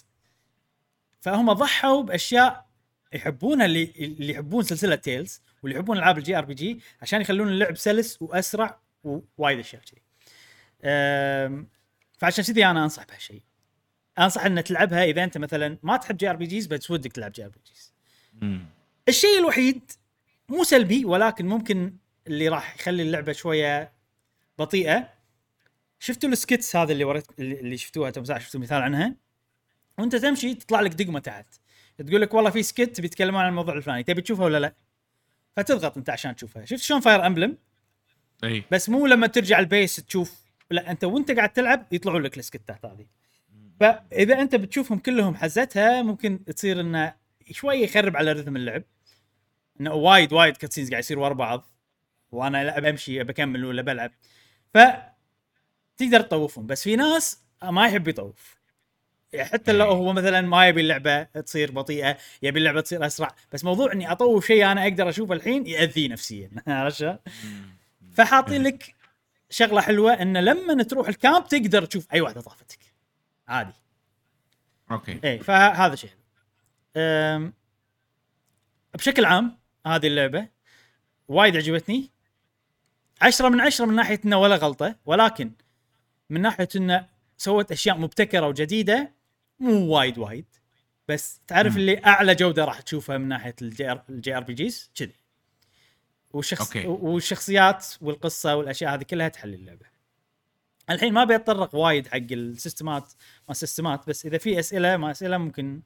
فهم ضحوا باشياء يحبونها اللي يحبون سلسله تيلز واللي يحبون العاب الجي ار بي جي عشان يخلون اللعب سلس واسرع ووايد اشياء كذي. فعشان كذي انا انصح بهالشيء. انصح ان تلعبها اذا انت مثلا ما تحب جي ار بي جيز بس ودك تلعب جي ار بي جيز. الشيء الوحيد مو سلبي ولكن ممكن اللي راح يخلي اللعبه شويه بطيئه، شفتوا السكتس هذا اللي وريت اللي شفتوها تمزح، شفتوا مثال عنها وانت تمشي تطلع لك دقمه تحت تقول لك والله في سكت بيتكلمون عن الموضوع الفلاني تبي تشوفها ولا لا، فتضغط انت عشان تشوفها. شفت شلون فاير امبلم؟ اي بس مو لما ترجع البيس تشوف، لا انت وانت قاعد تلعب يطلعوا لك السكتات هذه، فاذا انت بتشوفهم كلهم حزتها ممكن تصير انه شويه يخرب على رتم اللعب، انه وايد كاتسينز قاعد يصير ورا بعض وانا لا بمشي بكمل ولا بلعب، ف تقدر تطوفهم. بس في ناس ما يحب يطوف، حتى لو هو مثلا ما يبي اللعبه تصير بطيئه يبي اللعبه تصير اسرع، بس موضوع اني اطوف شيء انا اقدر اشوفه الحين ياذي نفسيا عرفت. فحاطين لك شغله حلوه ان لما تروح الكامب تقدر تشوف اي واحده طافتك عادي. اوكي اي فهذا شيء بشكل عام هذه اللعبه وايد عجبتني، 10 من 10 من ناحيه انه ولا غلطه، ولكن من ناحيه انه سوت اشياء مبتكره وجديده مو وايد بس تعرف اللي اعلى جوده راح تشوفها من ناحيه الجي ار بي جيز كذي، والشخصيات والقصه والاشياء هذه كلها تحل اللعبه. الحين ما بيتطرق وايد حق السيستمات ما سيستمات، بس اذا في اسئله ما اسئله ممكن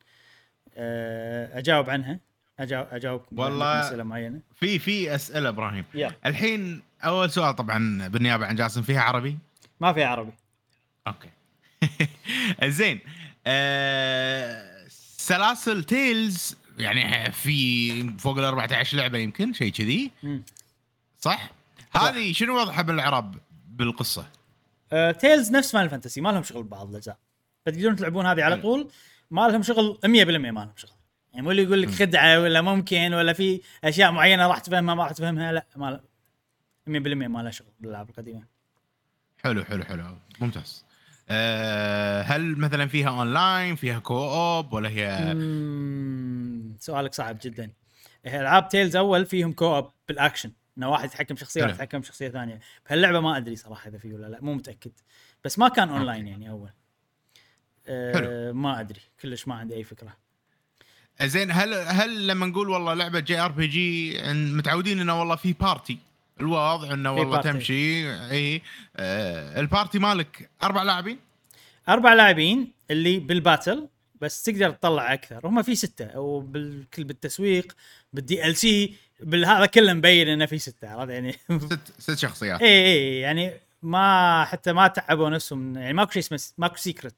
اجاوب عنها، اجاوب اسئله معينه. في اسئله ابراهيم الحين. اول سؤال طبعا بالنيابه عن جاسم، فيها عربي؟ ما فيها عربي. اوكي زين. سلاسل تيلز يعني في فوق 14 لعبه يمكن شيء كذي صح؟ هذه شنو وضعها بالعرب بالقصه؟ تيلز نفس فاينل فانتسي، ما لهم شغل ببعض الاجزاء، فتقدرون تلعبون هذه على طول، ما لهم شغل 100% ما لهم شغل، يعني مو اللي يقول لك خدعه ولا ممكن ولا في اشياء معينه راح تفهمها ما راح تفهمها، لا ما 100% ما لها شغل بالالعاب القديمه. حلو ممتاز. هل مثلا فيها اونلاين فيها كووب ولا هي؟ سؤالك صعب جدا. العاب تيلز اول فيهم كووب بالاكشن، انه واحد يتحكم شخصيه وواحد يتحكم شخصيه ثانيه، بهاللعبه ما ادري صراحه اذا فيه ولا لا، مو متاكد، بس ما كان اونلاين يعني اول. ما ادري كلش، ما عندي اي فكره. زين هل لما نقول والله لعبه جي ار بي جي متعودين انه والله في بارتي، الواضح انه والله تمشي اي البارتي مالك 4 لاعبين 4 لاعبين اللي بالباتل، بس تقدر تطلع اكثر، هم في 6 وبالكل بالتسويق بالدي ال سي بالهذا كله مبين انه في 6 يعني 6 شخصيات اي يعني ما حتى ما تعبوا نفسهم، يعني ماكو شيء اسمه ماكو سيكريت،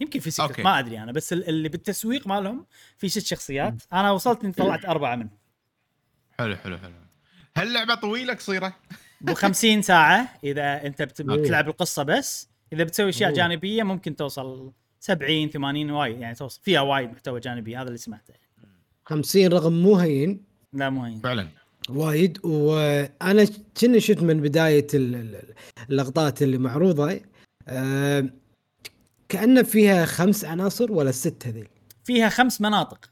يمكن في سيكريت ما ادري انا، بس اللي بالتسويق مالهم في 6 شخصيات انا وصلت اني طلعت 4 منهم. حلو. هل لعبة طويلة قصيرة؟ ب50 ساعة إذا أنت بتلعب القصة بس، إذا بتسوي أشياء جانبية ممكن توصل 70-80 وايد، يعني توصل فيها وايد محتوى جانبي، هذا اللي سمعته. 50 رقم مو هين؟ لا مو هين فعلا وايد. وأنا كنا شفت من بداية اللقطات اللي معروضة كأن فيها 5 عناصر ولا 6 هذيل، فيها 5 مناطق.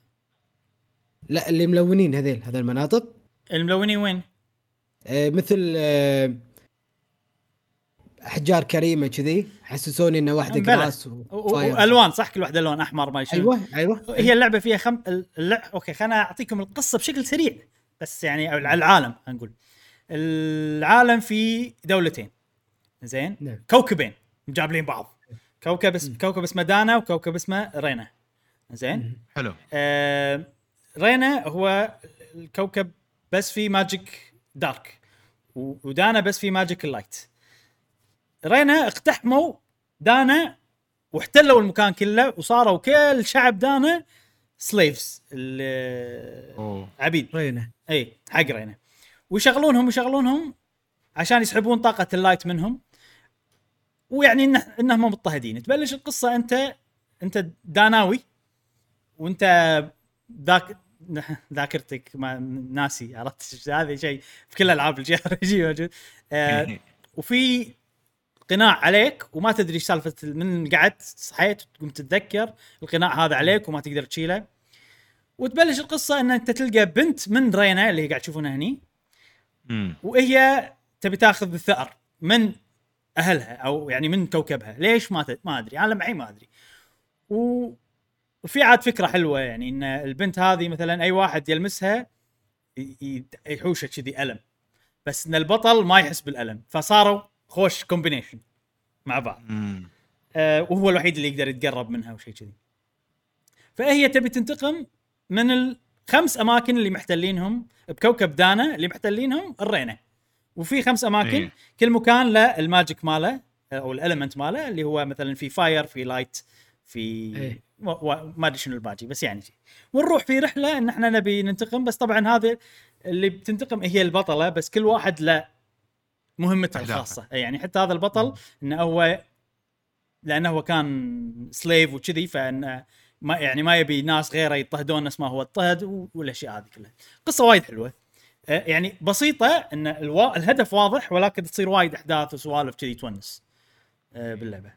لا اللي ملونين هذيل، هذا المناطق الملونين وين؟ مثل احجار كريمه كذي، حسسوني انه واحده كراس والوان صح، كل واحده لون احمر ما يشوف. ايوه هي اللعبه فيها اوكي خلنا اعطيكم القصه بشكل سريع بس، يعني على العالم. هنقول العالم فيه دولتين زين نعم. كوكبين مجابلين بعض، كوكب اسمه دانا وكوكب اسمه رينا زين حلو. رينا هو الكوكب بس في ماجيك دارك، ودانا بس في ماجيك اللايت. رينا اقتحموا دانا واحتلوا المكان كله، وصاروا كل شعب دانا سليفز العبيد رينا اي حق رينا، ويشغلونهم عشان يسحبون طاقة اللايت منهم، ويعني انهم مضطهدين. تبلش القصة انت داناوي وانت ذاكرتك ما ناسي، عرفت هذا شيء في كل العاب الجي ار بي جي موجود، وفي قناع عليك وما تدري ايش سالفه، من قعدت صحيت تقوم تتذكر القناع هذا عليك وما تقدر تشيله. وتبلش القصه ان انت تلقى بنت من رينا اللي قاعد تشوفونها هني، وهي تبي تاخذ الثأر من اهلها او يعني من كوكبها، ليش ما ادري انا الحين ما ادري. وفي عاد فكرة حلوة يعني إن البنت هذه مثلا أي واحد يلمسها يحوشه كذي ألم، بس إن البطل ما يحس بالألم، فصاروا خوش كومبينيشن مع بعض. وهو الوحيد اللي يقدر يتقرب منها وشيء كذي. فهي تبي تنتقم من الخمس أماكن اللي محتلينهم بكوكب دانا، اللي محتلينهم الرينة، وفي 5 أماكن كل مكان له الماجيك ماله أو الألمنت ماله، اللي هو مثلا في فاير، في لايت، في ما أدري شنو الباجي، بس يعني ونروح في رحلة إن إحنا نبي ننتقم. بس طبعا هذه اللي بتنتقم هي البطلة، بس كل واحد له مهمته الخاصة. يعني حتى هذا البطل إنه هو لأنه هو كان سليف وكذي، فإنه ما يعني ما يبي ناس غيره يضطهدون ناس ما هو اضطهد والاشياء هذه كلها. قصه وايد حلوه، يعني بسيطه، ان الهدف واضح، ولكن تصير وايد احداث وسوالف كذي تونس باللعبه.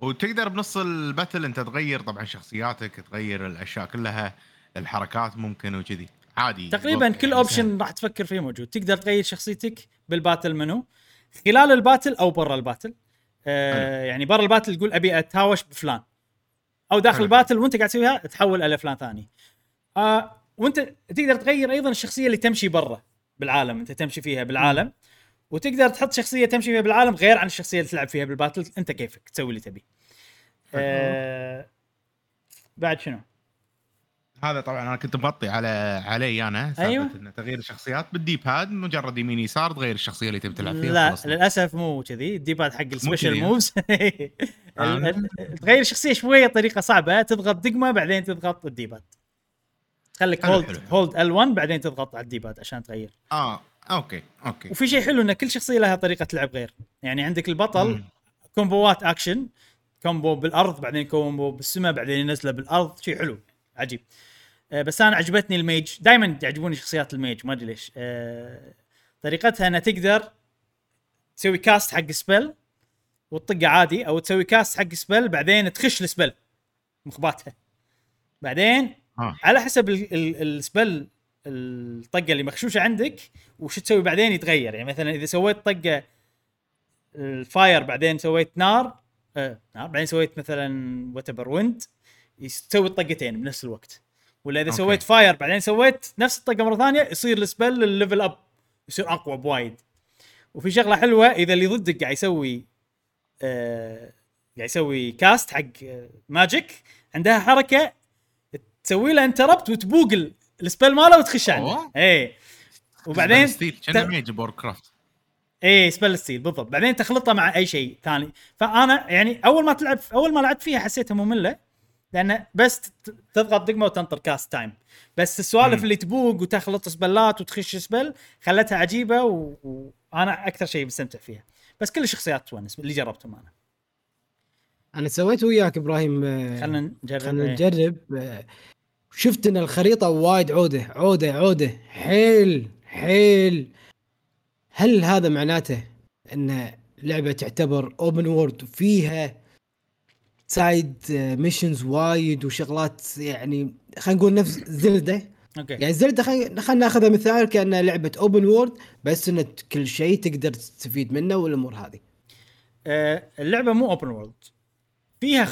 وتقدر بنص الباتل انت تغير طبعا شخصياتك، تغير الاشياء كلها، الحركات ممكن وكذي عادي. تقريبا كل اوبشن راح تفكر فيه موجود، تقدر تغير شخصيتك بالباتل منو، خلال الباتل او برا الباتل. يعني برا الباتل تقول ابي اتهاوش بفلان، او داخل الباتل وانت قاعد تسويها تحول الى فلان ثاني. وانت تقدر تغير ايضا الشخصيه اللي تمشي برا بالعالم، انت تمشي فيها بالعالم وتقدر تحط شخصيه تمشي فيها بالعالم غير عن الشخصيه اللي تلعب فيها بالباتل. انت كيفك تسوي اللي تبي. بعد شنو هذا؟ طبعا انا كنت مغطي علي انا سالفه ان تغيير الشخصيات بالديباد، مجرد يمين يسار تغير الشخصيه اللي تبي تلعب فيها. لا للاسف مو كذي، الديباد حق السبيشال موفز تغير الشخصيه شويه طريقه صعبه، تضغط دقمه بعدين تضغط الديباد، تخليك هولد L1 بعدين تضغط على الديباد عشان تغير. اوكي. وفي شيء حلو ان كل شخصيه لها طريقه تلعب غير، يعني عندك البطل كومبوات اكشن، كومبو بالارض بعدين كومبو بالسماء بعدين ينزله بالارض، شيء حلو عجيب. بس أنا عجبتني الميج، دايماً تعجبوني شخصيات الميج ما أدري ليش. طريقتها أنها تقدر تسوي كاست حق سبل وتطقه عادي، أو تسوي كاست حق سبل بعدين تخش السبل مخباتها، بعدين على حسب السبل الطقة اللي مخشوشة عندك وش تسوي بعدين يتغير. يعني مثلاً إذا سويت طقة الفاير بعدين سويت نار بعدين سويت مثلاً واتبر ويند، يسوي الطقتين بنفس الوقت. ولا إذا سويت فاير بعدين سويت نفس الطقة مرة ثانية، يصير السبل الليفل أب، يصير أقوى بوايد. وفي شغلة حلوة، إذا اللي ضدك قاعد يسوي كاست حق ماجيك، عندها حركة تسوي لها انتربت وتبوق السبل ماله وتخش عنه. إيه وبعدين سبل ستيل بالضبط، بعدين تخلطها مع أي شيء ثاني. فأنا يعني أول ما لعبت فيها حسيتها مملة، لأن بس تضغط دقمة وتنطر كاست تايم، بس السوالف اللي تبوق وتخلط سبلات وتخش سبل خلتها عجيبة، وأنا أكثر شيء بستمتع فيها. بس كل الشخصيات تونس اللي جربتهم. أنا سويت وياك إبراهيم، خلنا نجرب. شفت إن الخريطة وايد عودة حيل. هل هذا معناته إن لعبة تعتبر أوبن وورد وفيها سايد ميشنز وايد وشغلات؟ يعني خلينا نقول نفس زلدة. يعني زلدة خلينا ناخذها مثال كأنها لعبة اوبن وورد، بس ان كل شيء تقدر تستفيد منه والامور هذه. اللعبة مو اوبن وورد، فيها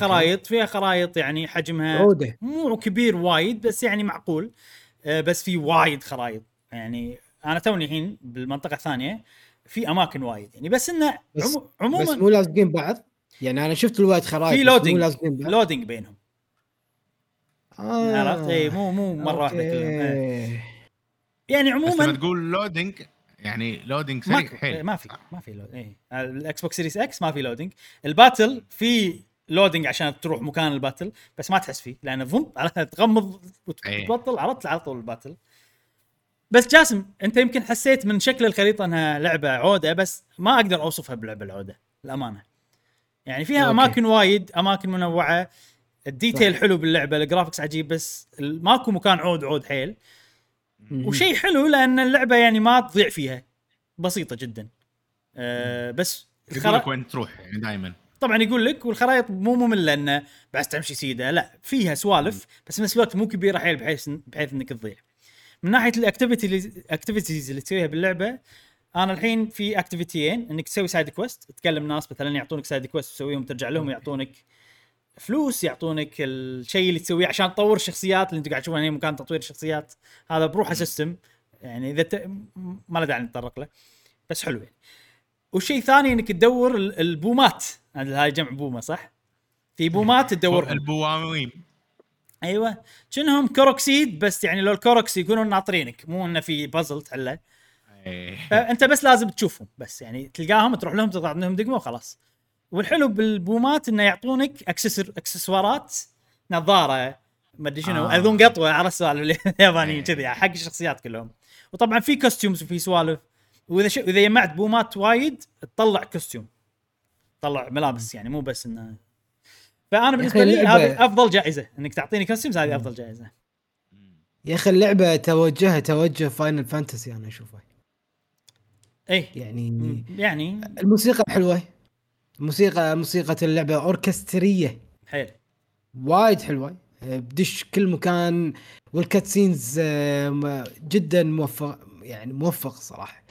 خرائط، يعني حجمها عودة. مو كبير وايد بس يعني معقول. بس في وايد خرائط، يعني انا توني الحين بالمنطقة الثانية، في اماكن وايد يعني. بس انه عموما بس مو لازقين بعض، يعني أنا شفت الوايد خرائط لودينج بينهم. عرفت؟ إيه مو مرة واحدة كلهم. يعني عموماً لما تقول لودينج يعني لودينج سريع حيل. ما في لود. الأكس بوكس سيريس إكس ما في لودينج. الباتل في لودينج عشان تروح مكان الباتل، بس ما تحس فيه لأنه فهم على تغمض وتبطل على طول الباتل. بس جاسم أنت يمكن حسيت من شكل الخريطة أنها لعبة عودة، بس ما أقدر أوصفها بلعبة العودة الأمانة. يعني فيها اماكن وايد، اماكن منوعه، الديتيل حلو باللعبه، الجرافيكس عجيب، بس ماكو مكان عود حيل. وشيء حلو لان اللعبه يعني ما تضيع فيها، بسيطه جدا. بس وين تروح يعني دائما طبعا يقول لك، والخرائط مو ممله انه بس تمشي سيده، لا فيها سوالف بس نفس الوقت مو كبيره حيل بحيث انك تضيع. من ناحيه الاكتيفيتيز اللي تسويها باللعبه، أنا الحين في أكتيفيتيين، إنك تسوي سايد كويست، تكلم ناس مثلاً يعطونك سايد كويست تسويهم، ترجع لهم يعطونك فلوس يعطونك الشيء اللي تسويه عشان تطور شخصيات اللي انت قاعد تشوفها هنا مكان تطوير شخصيات. هذا بروحه سيستم يعني اذا ما له داعي نتطرق له بس حلو يعني. والشيء ثاني انك تدور البومات، هاي جمع بومه صح؟ في بومات تدورهم البوامين، ايوه شنهم كروكسيد بس يعني لو الكروكس يكونون ناطرينك مو انه في بازل تحله. فانت بس لازم تشوفهم بس يعني تلقاهم تروح لهم تضغط لهم دقمه وخلاص. والحلو بالبومات انه يعطونك اكسسوارات، نظاره ما ادري شنو اذن قطوه على السوالف اليابانيه كذي حق الشخصيات كلهم. وطبعا في كوستيومز وفي سوالف، واذا جمعت بومات وايد تطلع كوستيوم تطلع ملابس يعني مو بس انه. فانا بالنسبه لي هذه افضل جائزه انك تعطيني كوستيومز، هذه افضل جائزه. يا اخي اللعبه توجه فاينل فانتسي انا اشوفها اي يعني الموسيقى حلوه، موسيقى اللعبه اوركستريه حلو وايد حلوه، بدش كل مكان، والكاتسينز جدا موفق يعني موفق صراحه،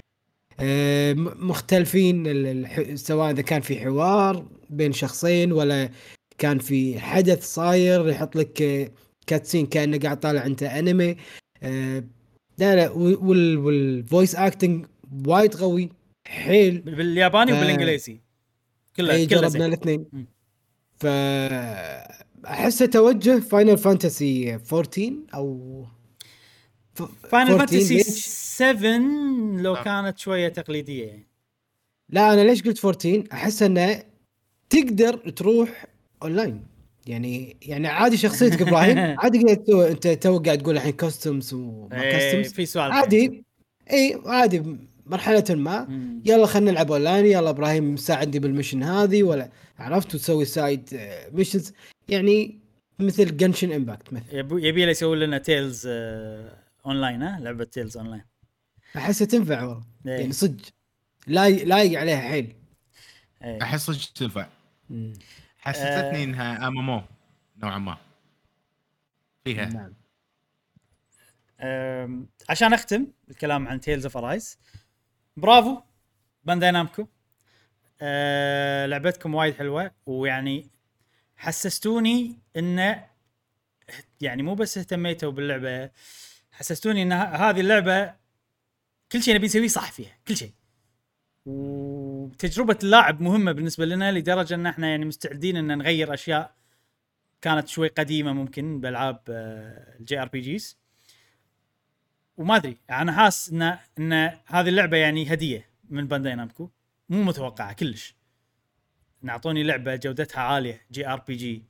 مختلفين سواء اذا كان في حوار بين شخصين ولا كان في حدث صاير يحط لك كاتسين كانه قاعد طالع انت انمي. لا والفويس اكتنج وايد قوي حيل بالياباني وبالانجليزي كله جربنا الاثنين. فاحس توجه فاينل فانتسي 14 او فاينل فانتسي 7 لو كانت شويه تقليديه. لا انا ليش قلت 14؟ احس انه تقدر تروح اونلاين يعني عادي شخصيتك ابراهيم عادي انت تو قاعد تقول الحين كاستمز وما كاستمز في سؤال عادي عادي مرحله ما يلا خلينا نلعب اونلاين، يلا ابراهيم ساعدني بالمشن هذه ولا عرفت تسوي سايد ميشنز يعني مثل جنشن امباكت مثلا. يبي لي يسوي لنا تيلز اونلاين لعبه تيلز اونلاين احسها تنفع والله يعني صدق لايق عليها حيل احس صدق تنفع. حسستني انها امامو نوعا ما فيها نعم. عشان اختم الكلام عن Tales of Arise، برافو بانداي نامكو، لعبتكم وايد حلوه، ويعني حسستوني ان يعني مو بس اهتميتوا باللعبه، حسستوني ان هذه اللعبه كل شيء نبي نسويه صح فيها كل شيء، وتجربه اللاعب مهمه بالنسبه لنا لدرجه ان احنا يعني مستعدين ان نغير اشياء كانت شوي قديمه ممكن بالعاب الجي ار بي جيز. وما ادري انا حاس ان هذه اللعبه يعني هديه من بانداي نامكو مو متوقعه كلش، نعطوني لعبه جودتها عاليه جي ار بي جي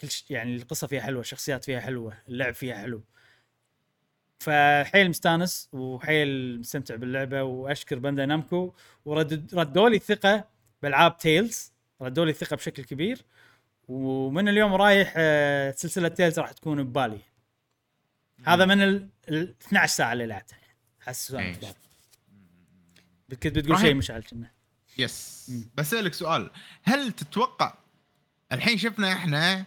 كل يعني القصه فيها حلوه، الشخصيات فيها حلوه، اللعب فيها حلو، فحيل مستانس وحيل مستمتع باللعبه. واشكر بانداي نامكو وردوا لي الثقه بالعاب تيلز، ردوا لي الثقه بشكل كبير، ومن اليوم رايح سلسله تيلز راح تكون ببالي. هذا من ال 12 ساعه اللي لعبتها حاسس انت كنت بتقول شيء مشعل كنا يس بسالك سؤال، هل تتوقع الحين شفنا احنا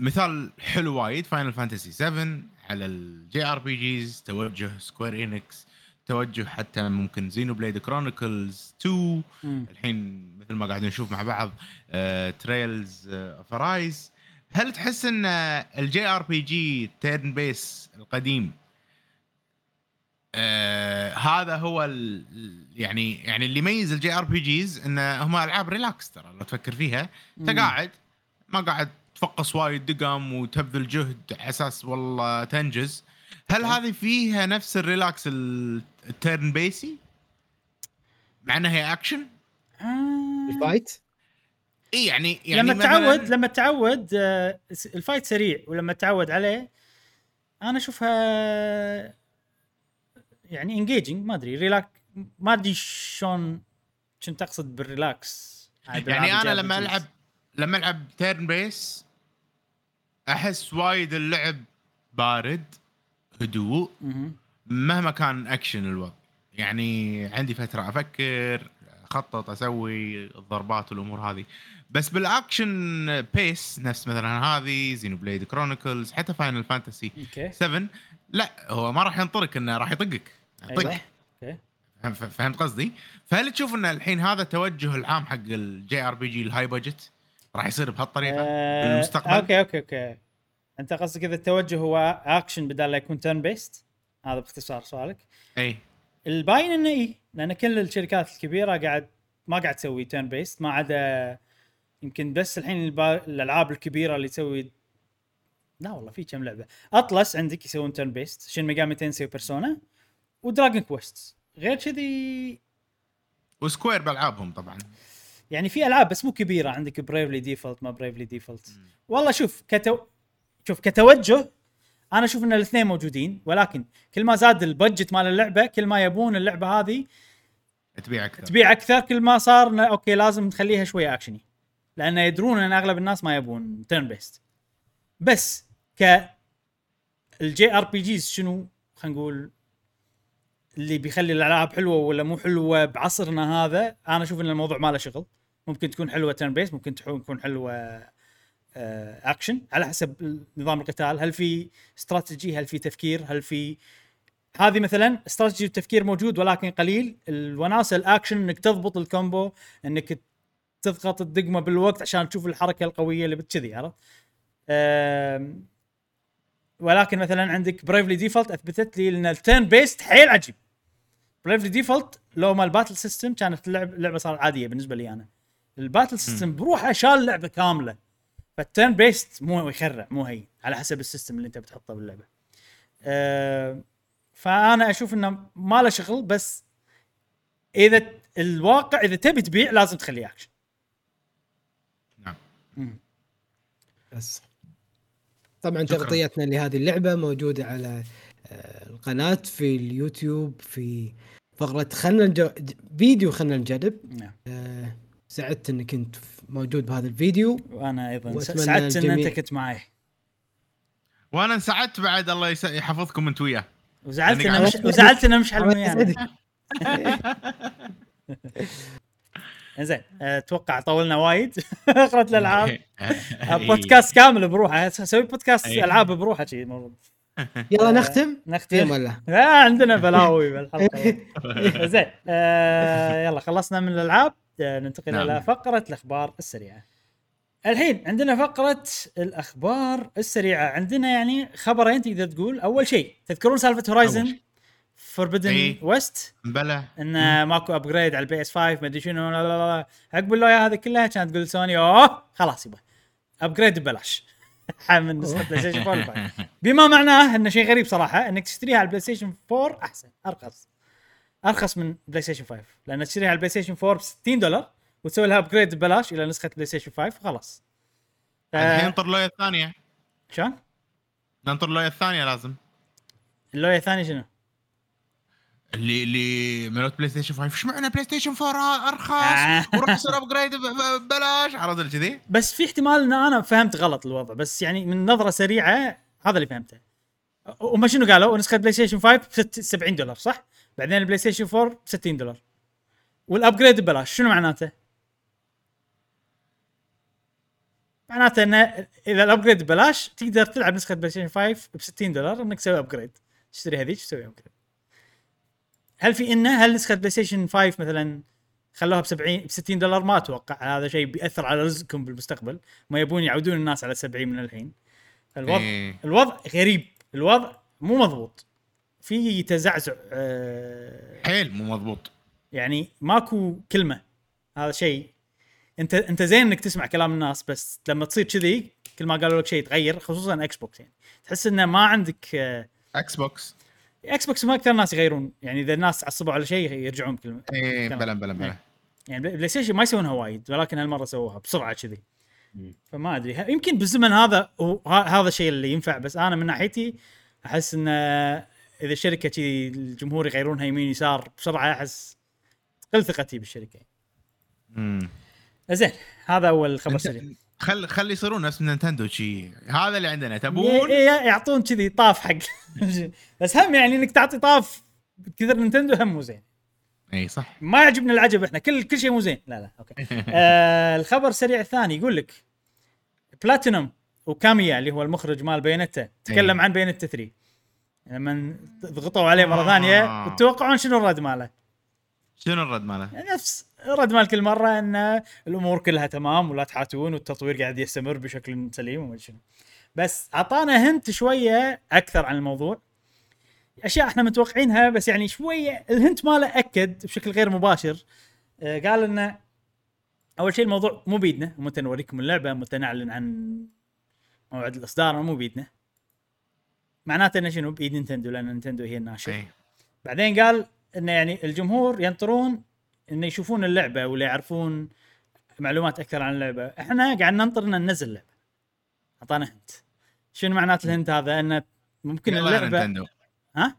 مثال حلو وايد فاينل فانتسي 7 على الجي ار بي جيز، توجه سكوير انكس، توجه حتى ممكن زينو بليد كرونيكلز 2 الحين مثل ما قاعدين نشوف مع بعض تريلز اوف رايز، هل تحس ان الجي ار بي جي تيرن بيس القديم هذا هو يعني اللي يميز الجي ار بي جيز ان هم العاب ريلاكس؟ ترى لو تفكر فيها تقاعد ما قاعد تفقص وايد دقم وتبذل جهد على اساس والله تنجز. هل هذه فيها نفس الريلاكس التيرن بيسي مع انها هي اكشن الفايت؟ اي يعني لما تعود الفايت سريع ولما تعود عليه انا اشوفها يعني انجيجينج ما ادري ريلاك ما ادري شلون كنت اقصد بالريلاكس يعني انا لما العب تيرن بيس احس وايد اللعب بارد هدوء مهما كان اكشن الوضع، يعني عندي فتره افكر خطط اسوي الضربات والامور هذه، بس بالاكشن بيس نفس مثلا هذه زينو بليد كرونيكلز حتى فاينل فانتسي 7 لا هو ما راح ينطرك انه راح يطقك فهمت قصدي؟ فهل تشوف ان الحين هذا توجه العام حق الجي ار بي جي الهاي بادجت راح يصير بهالطريقه بالمستقبل. اوكي انت قصدك اذا التوجه هو اكشن بدل لا يكون تيرن بيست، هذا باختصار سؤالك؟ اي الباين انه اي، لان كل الشركات الكبيره ما قاعد تسوي تيرن بيست، ما عدا يمكن بس الحين الالعاب الكبيره اللي تسوي. لا والله في كم لعبه اطلس عندك يسوون تيرن بيست، شين ميجامي تنسي وبيرسونا ودراجون كويست، غير كذي وسكوير بالعابهم طبعا. يعني في العاب بس مو كبيره، عندك برايفلي ديفولت ما برايفلي ديفولت. والله شوف كتوجه انا اشوف ان الاثنين موجودين، ولكن كل ما زاد البادجت مال اللعبه كل ما يبون اللعبه هذه تبيع اكثر، كل ما صار اوكي لازم نخليها شويه اكشني، لان يدرون ان اغلب الناس ما يبون تيرن بيست. بس ك الجي ار بي جيز شنو خلينا نقول اللي بيخلي الالعاب حلوه ولا مو حلوه بعصرنا هذا؟ انا اشوف ان الموضوع ما له شغل، ممكن تكون حلوه تيرن بيست، ممكن تكون حلوه اكشن، على حسب نظام القتال. هل في استراتيجي؟ هل في تفكير؟ هل في هذه مثلا استراتيجي والتفكير موجود ولكن قليل. الوناسه الاكشن انك تضبط الكومبو، انك تضغط الدقمه بالوقت عشان تشوف الحركه القويه اللي بتكذي، عرفت؟ ولكن مثلا عندك برايفلي ديفولت اثبتت لي ان التيرن بيست حيل عجيب. برايفلي ديفولت لو ما الباتل سيستم كانت اللعبه صارت عاديه بالنسبه لي انا، الباتل سيستم بروحه شال لعبه كامله. فالتيرن بيست مو يخرع مو هي، على حسب السيستم اللي انت بتحطه باللعبه. فانا اشوف انه ما له شغل، بس اذا الواقع اذا تبي تبيع لازم تخليه اكشن. نعم. بس طبعا تغطيتنا لهذه اللعبه موجوده على القناه في اليوتيوب في فقره خلنا نجرب. نعم. سعدت انك كنت موجود بهذا الفيديو، وانا ايضا سعدت ان انت كنت معي، وانا سعدت بعد. الله يحفظكم انت وياه. وزعلتنا مش حلوين يعني. زين اتوقع طولنا وايد. فقرة الالعاب بودكاست كامل بروحه، اسوي بودكاست العاب بروحه شيء المفروض. يلا نختم ولا عندنا بلاوي بالحلقه. زين يلا خلصنا من الالعاب، ننتقل الى فقرة الاخبار السريعه. الحين عندنا فقرة الاخبار السريعه، عندنا يعني خبرين تقدر تقول. اول شيء تذكرون سالفة هورايزن فوربيدن ويست؟ بلى ان ماكو ابجريد على البي اس 5 ما ادري شنو. عقب اللويا هذه كلها كانت تقول سوني خلاص يبا ابجريد ببلاش من بلاي ستيشن 4، بما معناه انه شيء غريب صراحه انك تشتريها على البلاي ستيشن 4 احسن، ارخص من بلاي ستيشن 5، لان تشتريها على البلاي ستيشن 4 ب $60 وتسوي لها ابجريد ببلاش الى نسخه بلاي ستيشن 5 وخلاص. الحين طر لويا الثانيه شلون؟ ننطر لويا الثانيه، لازم اللويا الثانيه شنو اللي مالت بلاي ستيشن 5؟ ايش معنى بلاي ستيشن 4 ارخص وراح يصير ابجريد ببلاش عرض الكذي؟ بس في احتمال ان انا فهمت غلط الوضع، بس يعني من نظره سريعه هذا اللي فهمته. وما شنو قالوا نسخه بلاي ستيشن 5 $70 صح، بعدين البلاي ستيشن 4 $60 والابجريد ببلاش. شنو معناته؟ معناته ان اذا الابجريد ببلاش تقدر تلعب نسخه بلاي ستيشن 5 ب $60 انك تسوي ابجريد، تشتري هذيك تسوي ابجريد. هل نسخة بلاي ستيشن 5 مثلا خلوها $70 ما اتوقع هذا شيء بيأثر على رزقكم بالمستقبل، ما يبون يعودون الناس على 70 من الحين. الوضع غريب، الوضع مو مضبوط، في تزعزع حيل مو مضبوط، يعني ماكو كلمة. هذا شيء انت زين انك تسمع كلام الناس، بس لما تصير كذي كل ما قالوا لك شيء تغير، خصوصا اكس بوكس. يعني تحس انه ما عندك اكس بوكس ما اكثر ناس يغيرون، يعني اذا الناس عصبوا على شيء يرجعون كلمه. بلا يعني بلاي ستيشن ما يسوونها وايد، ولكن هالمره سووها بسرعه كذي. فما ادري يمكن بالزمن هذا الشيء اللي ينفع، بس انا من ناحيتي احس ان اذا الشركه كذي الجمهور يغيرونها يمين يسار بسرعه، احس تقل ثقتي بالشركه. زين هذا اول خبر سريع. خلي يصيرون نفس نينتندو شيء، هذا اللي عندنا تبون يعطون كذي طاف حق. بس هم يعني انك تعطي طاف كثر نينتندو هم مو زين. اي صح، ما يعجبنا العجب احنا، كل شيء مو زين. لا اوكي. الخبر السريع الثاني يقول لك بلاتينوم وكاميا اللي هو المخرج مال بايونيتا تكلم عن بايونيتا 3 لما ضغطوا عليه مره ثانيه. تتوقعون شنو الرد ماله؟ نفس رد مال كل مرة ان الامور كلها تمام ولا تحاتون والتطوير قاعد يستمر بشكل سليم وما شنو. بس اعطانا هنت شوية اكثر عن الموضوع، اشياء احنا متوقعينها بس يعني شوية الهنت ماله اكد بشكل غير مباشر. قال ان اول شيء الموضوع مو بيدنا، متى نوريكم اللعبة متى نعلن عن موعد الاصدار، مو بيدنا. معناته انه شنو بايد نينتندو لان نينتندو هي الناشر. بعدين قال انه يعني الجمهور ينطرون انه يشوفون اللعبه ولا يعرفون معلومات اكثر عن اللعبه، احنا قاعد ننطر ان ننزل اللعبه. اعطانا هنت. شنو معنات الهنت هذا؟ انه ممكن اللعبه نينتندو. ها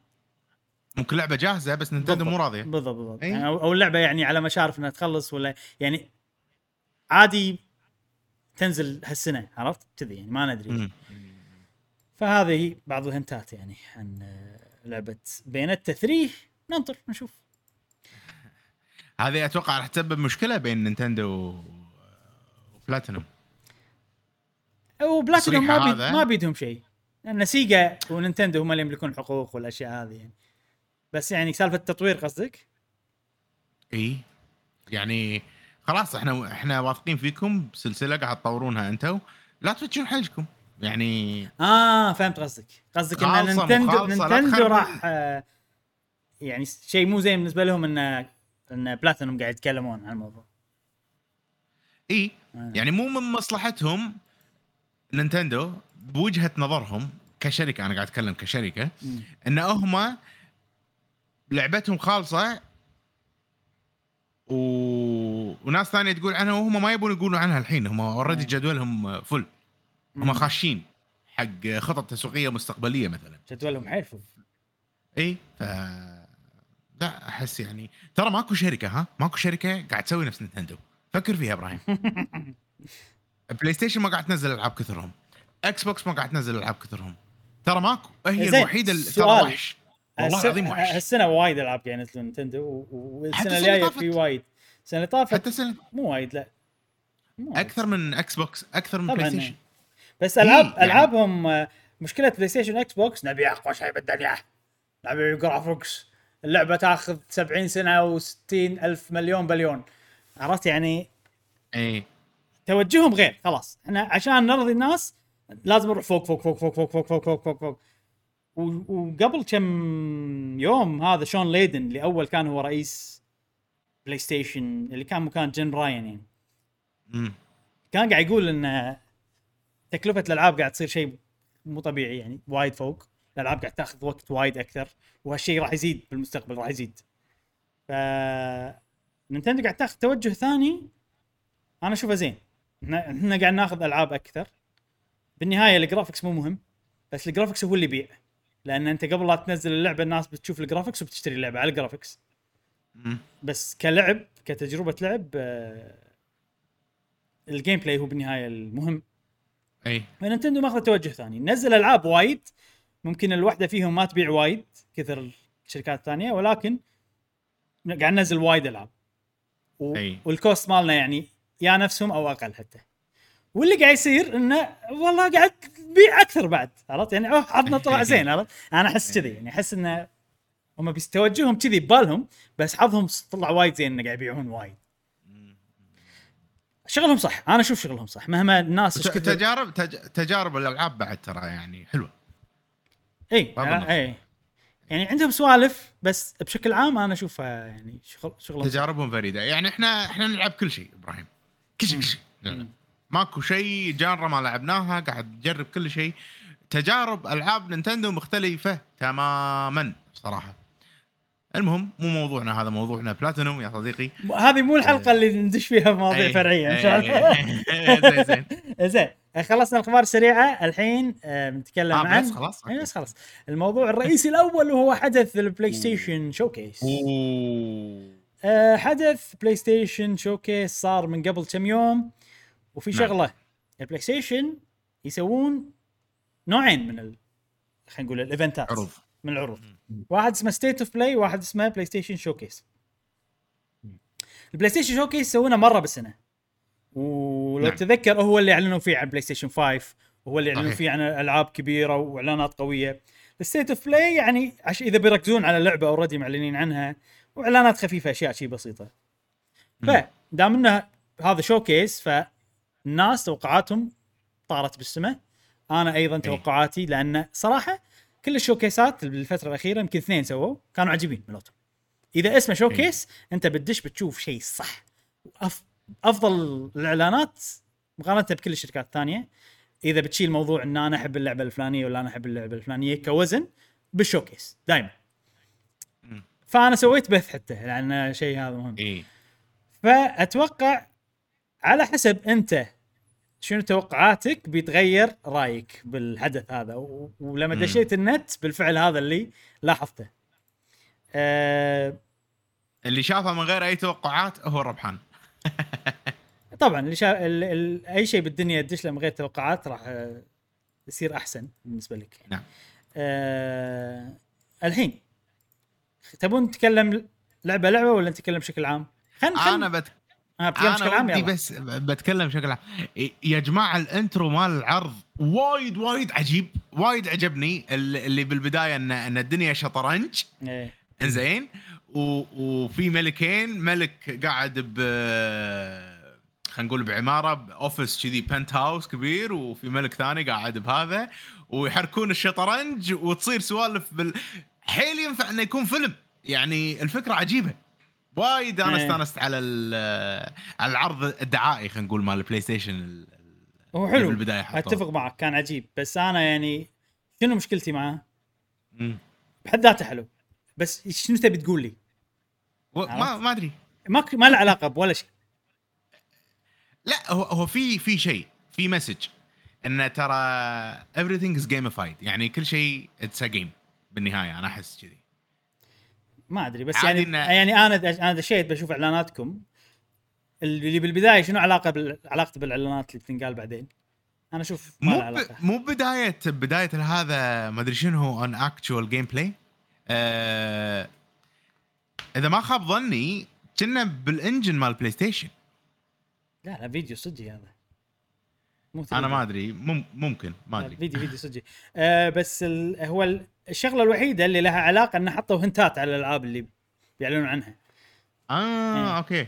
ممكن لعبه جاهزه بس نينتندو مو راضيه بالضبط يعني، او اللعبه يعني على مشارف انها تخلص ولا يعني عادي تنزل هالسنه، عرفت كذي يعني ما ندري. فهذه بعض الهنتات يعني عن لعبه بينتا 3، ننطر نشوف. هذه اتوقع راح تسبب مشكله بين نينتندو وبلاتينوم، او بلاتينوم ما بيدهم شيء لان سيجا ونينتندو هم اللي يملكون الحقوق والاشياء هذه يعني. بس يعني سالفه التطوير قصدك؟ اي يعني خلاص احنا واثقين فيكم، بسلسله قاعد تطورونها انتم، لا تفتشون حلجكم يعني. فهمت قصدك ان نينتندو راح يعني شيء مو زين بالنسبه لهم ان بلاتينوم قاعد يتكلمون عن الموضوع. اي يعني مو من مصلحتهم نينتندو بوجهة نظرهم كشركه، انا قاعد اتكلم كشركه، ان هم لعبتهم خالصه وناس ثانيه تقول عنها وهم ما يبون يقولوا عنها الحين، هم اوريدي جدولهم فل، هم خاشين حق خطط تسويقيه مستقبليه مثلا، جدولهم حيفل. اي لا احس يعني ترى ماكو شركه قاعد تسوي نفس نينتندو، فكر فيها ابراهيم. بلاي ستيشن ما قاعد تنزل العاب كثرهم، اكس بوكس ما قاعد تنزل العاب كثرهم، ترى ماكو. هي الوحيده اللي ترى وحش والله العظيم وحش. السنه وايد العاب يعني نينتندو، والسنه الجايه في وايد، السنه طافت حتى سنة مو وايد، لا مو وايد. اكثر من اكس بوكس، اكثر من بلاي ستيشن، بس العابهم يعني. مشكله بلاي ستيشن اكس بوكس نبي اقوى شيء بالدنيا، نبي جرافيكس، اللعبة تأخذ 70 سنة و60 ألف مليون بليون، عرفت يعني. ايه توجههم غير، خلاص احنا عشان نرضي الناس لازم نروح فوق فوق فوق فوق فوق فوق فوق فوق فوق فوق. وقبل كم يوم هذا شون ليدن اللي أول كان هو رئيس بلاي ستيشن اللي كان مكان جيم راين يعني، كان قاعد يقول ان تكلفة الألعاب قاعد تصير شيء مو طبيعي يعني، وايد فوق، الألعاب قاعد تأخذ وقت وايد أكثر، وهالشيء راح يزيد بالمستقبل، راح يزيد. فنينتندو قاعد تاخذ توجه ثاني، أنا أشوفه زين. إحنا قاعد ناخذ ألعاب أكثر، بالنهاية الجرافيكس مو مهم، بس الجرافيكس هو اللي بيع، لأن أنت قبل لا تنزل اللعبة الناس بتشوف الجرافيكس وبتشتري اللعبة على الجرافيكس. بس كلعب كتجربة لعب الجيم بلاي هو بالنهاية المهم. أي. نينتندو ماخذ توجه ثاني، نزل ألعاب وايد. ممكن الوحده فيهم ما تبيع وايد كثر الشركات الثانيه، ولكن قاعد ننزل وايد العاب والكوست مالنا يعني يا نفسهم او اقل حتى. واللي قاعد يصير انه والله قاعد تبيع اكثر بعد، عرفت يعني. عضنا طلع زين، عرفت. انا احس كذي يعني، احس انه هم بيستوجههم كذي ببالهم، بس حظهم طلع وايد زين انه قاعد يبيعون وايد. شغلهم صح، انا اشوف شغلهم صح مهما الناس ايش كثر. تجارب الالعاب بعد ترى يعني حلوه. اي يعني عندهم سوالف، بس بشكل عام انا اشوفها يعني شغل تجاربهم فريده يعني. احنا نلعب كل شيء ابراهيم، كل شيء ماكو شيء جانرا ما لعبناها، قاعد نجرب كل شيء. تجارب العاب نينتندو مختلفه تماما صراحه. المهم مو موضوعنا هذا، موضوعنا بلاتينوم يا صديقي. هذه مو الحلقه اللي ندش فيها مواضيع فرعيه ان شاء الله. زين خلصنا الخبار سريعة، الحين نتكلم عن خلاص الموضوع الرئيسي الأول، وهو حدث البلاي ستيشن شوكيس. حدث بلاي ستيشن شوكيس صار من قبل كم يوم، وفي شغلة البلاي ستيشن يسوون نوعين من خلينا نقول الإيفنتات، من العروض. واحد اسمه ستيت اوف بلاي، واحد اسمه بلاي ستيشن شوكيس. البلاي ستيشن شوكيس يسوونه مرة بالسنة، ولو تذكر هو اللي اعلنوا فيه عن بلاي ستيشن 5، وهو اللي اعلنوا فيه عن العاب كبيره واعلانات قويه. الستيت اوف بلاي يعني اذا بيركزون على لعبه اوريدي معلنين عنها، واعلانات خفيفه اشياء شيء بسيطه. فدام انه هذا شوكيس فالناس توقعاتهم طارت بالسماء. انا ايضا توقعاتي، لان صراحه كل الشوكيسات بالفتره الاخيره يمكن اثنين سووا كانوا عجيبين منهم. اذا اسمه شوكيس انت بدش بتشوف شيء صح، افضل الاعلانات مقارنه بكل الشركات الثانيه. اذا بتشيل موضوع ان انا احب اللعبه الفلانيه ولا انا احب اللعبه الفلانيه كوزن بالشوكيس دائما، فانا سويت بث حتى لان شيء هذا مهم. فاتوقع على حسب انت شنو توقعاتك بيتغير رايك بالحدث هذا. ولما دشيت النت بالفعل هذا اللي لاحظته، اللي شافه من غير اي توقعات هو ربحان. طبعا اللي شاف اي شيء بالدنيا تدش له من غير توقعات راح يصير احسن بالنسبه لك. نعم. الحين تبون نتكلم لعبه لعبه ولا نتكلم بشكل عام؟ بتكلم بشكل عام. يا جماعه الانترو مال العرض وايد وايد عجيب، وايد عجبني. اللي بالبدايه ان الدنيا شطرنج زين، وفي ملكين، ملك قاعد ب خلينا نقول بعماره باوفيس كذي بنت هاوس كبير، وفي ملك ثاني قاعد بهذا ويحركون الشطرنج وتصير سوالف حيل ينفع انه يكون فيلم. يعني الفكره عجيبه وايد. انا استانست على العرض الدعائي خلينا نقول مال البلاي ستيشن. هو حلو بالبدايه، اتفق معك كان عجيب، بس انا يعني شنو مشكلتي معاه؟ بحد ذاته حلو، بس شنو تبي تقول لي؟ ما ادري، ما له علاقه بولا شيء. لا هو في شيء، في مسج ان ترى everything is gamified، يعني كل شيء it's a game بالنهايه. انا احس كذي، ما ادري، بس يعني انا دشيت بشوف اعلاناتكم اللي بالبدايه. شنو علاقته بالاعلانات اللي بتنقال بعدين؟ انا اشوف ما له علاقه. مو بدايه هذا ما ادري شنو هو on actual gameplay. اذا ما خاب ظني كنا بالانجن مال بلاي ستيشن. لا فيديو صجي هذا، انا ما ادري، ممكن ما ادري، فيديو صجي. بس هو الشغله الوحيده اللي لها علاقه ان حطوا هنتات على الالعاب اللي بيعلنون عنها. يعني أوكي.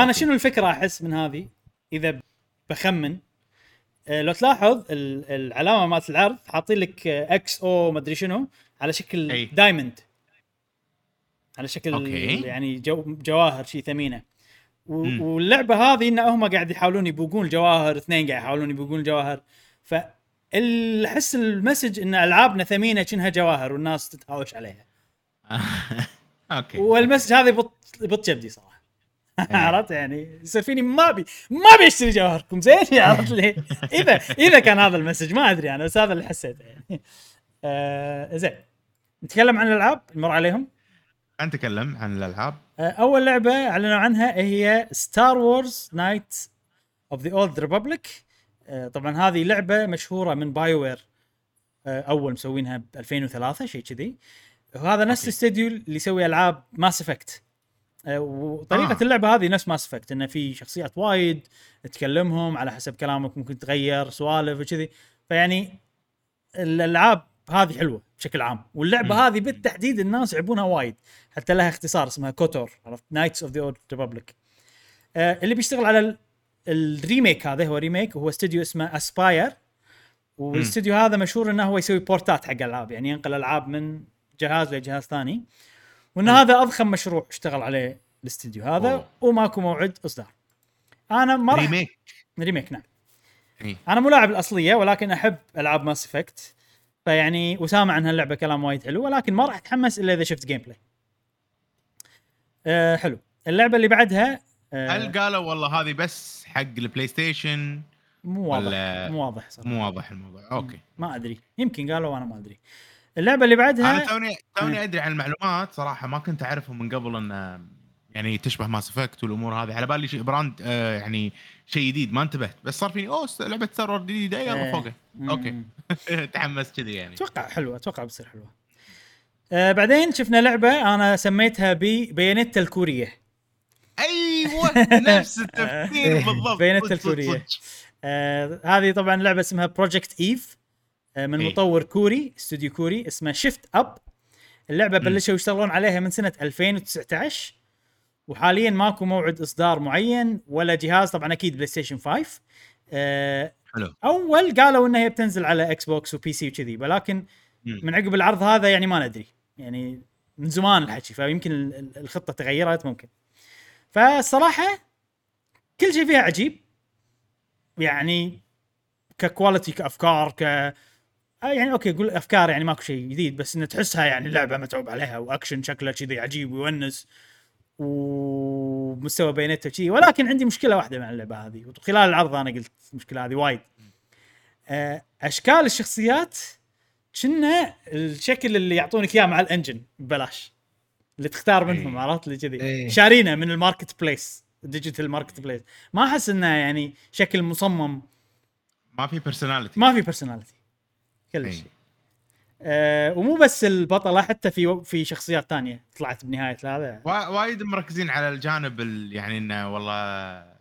انا شنو الفكره احس من هذه اذا بخمن؟ لو تلاحظ العلامه مالت العرض حاطين لك اكس او ما ادري شنو على شكل دايموند، على شكل يعني جواهر شيء ثمينه. واللعبه هذه ان هم قاعد يحاولون يبوقون الجواهر، اثنين قاعد يحاولون يبوقون الجواهر. فالحس المسج ان العابنا ثمينه كنها جواهر والناس تتهاوش عليها. اوكي. والمسج هذه بط جبدي صراحه. عرفت يعني يصير فيني ما ابي اشتري جواهركم زين. عرفت لي اذا كان هذا المسج، ما ادري انا، بس هذا اللي حسيته يعني. زين نتكلم عن الالعاب، نمر عليهم. نتكلم عن الالعاب. اول لعبه اعلنوا عنها هي Star Wars Knights of the Old Republic. طبعا هذه لعبه مشهوره من بايووير، اول مسوينها ب 2003 شيء كذي. وهذا نفس الاستديو اللي يسوي العاب ماس افكت. وطريقه اللعبه هذه نفس ماس افكت، انه في شخصيات وايد تكلمهم، على حسب كلامك ممكن تغير سوالف وكذي. فيعني الالعاب هذه حلوه بشكل عام، واللعبه هذه بالتحديد الناس يلعبونها وايد، حتى لها اختصار اسمها كوتور، عرفت؟ نايتس اوف ذا اولد ريبابليك. اللي بيشتغل على الريميك هذا، هو ريميك، وهو استوديو اسمه اسباير. والاستوديو هذا مشهور انه هو يسوي بورتات حق العاب، يعني ينقل العاب من جهاز لجهاز ثاني. وان هذا اضخم مشروع اشتغل عليه الاستوديو هذا. وماكو موعد اصدار. انا ما ريميك نعم. انا مو لاعب الاصليه، ولكن احب العاب ماس افكت، فيعني وسامع عن هاللعبه كلام وايد حلو، ولكن ما راح اتحمس الا اذا شفت جيم بلاي. حلو. اللعبه اللي بعدها هل قالوا والله هذه بس حق البلاي ستيشن؟ مو واضح الموضوع. اوكي ما ادري، يمكن قالوا وانا ما ادري. اللعبه اللي بعدها انا توني ادري عن المعلومات صراحه، ما كنت اعرفهم من قبل، ان يعني تشبه ماس افكت والامور هذه. على بالي شيء براند، يعني شيء جديد، ما انتبهت، بس صار فيني لعبه سيرفر جديده يلا فوقه. اوكي تحمست كذي يعني. اتوقع بتصير حلوه. بعدين شفنا لعبه انا سميتها ببيانات الكوريه. ايوه نفس التفكير بالضبط، بيانات الكوريه. هذه طبعا لعبه اسمها بروجكت ايف، من مطور كوري، استوديو كوري اسمه شيفت اب. اللعبه بلشوا يشتغلون عليها من سنه 2019، وحاليا ماكو موعد اصدار معين ولا جهاز. طبعا اكيد بلاي ستيشن 5 حلو. اول قالوا انها بتنزل على اكس بوكس وبي سي وكذي، ولكن من عقب العرض هذا يعني ما ندري، يعني من زمان الحكي، فيمكن الخطه تغيرت ممكن. فالصراحه كل شيء فيها عجيب يعني، ككواليتي كافكار ك يعني اوكي قول افكار يعني ماكو شيء جديد، بس ان تحسها يعني لعبه متعوب عليها واكشن شكلها كذي عجيب ويونس ومستوى بياناته كذي. ولكن عندي مشكله واحده مع اللعبه هذه، وخلال العرض انا قلت المشكله هذه وايد. اشكال الشخصيات كنا الشكل اللي يعطونك اياه مع الانجن ببلاش اللي تختار منهم، عرفت لي كذي شارينا من الماركت بليس ديجيتال ماركت بليس. ما احس انه يعني شكل مصمم، ما في بيرسوناليتي، ما في بيرسوناليتي كل شيء. ومو بس البطله، حتى في شخصيات تانية طلعت بنهايه هذا. وايد مركزين على الجانب يعني انه والله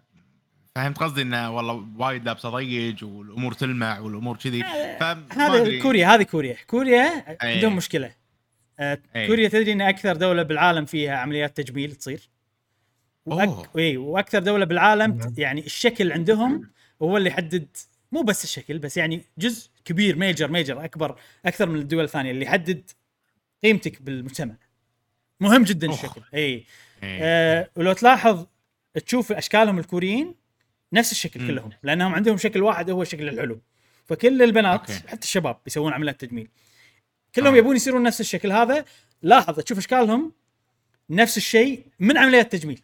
فهمت قصدي، انه والله وايد لابسه ضيج والامور تلمع والامور كذي. هذا كوريا عندهم مشكله. كوريا تدري ان اكثر دوله بالعالم فيها عمليات تجميل تصير، واكثر دوله بالعالم يعني الشكل عندهم هو اللي يحدد، مو بس الشكل بس يعني جزء كبير ميجر اكبر اكثر من الدول الثانيه اللي يحدد قيمتك بالمجتمع. مهم جدا الشكل. ولو تلاحظ تشوف اشكالهم الكوريين نفس الشكل كلهم، لانهم عندهم شكل واحد هو الشكل الحلو. فكل البنات حتى الشباب يسوون عمليات تجميل، كلهم يبون يصيرون نفس الشكل هذا. لاحظ تشوف اشكالهم نفس الشيء من عمليات تجميل،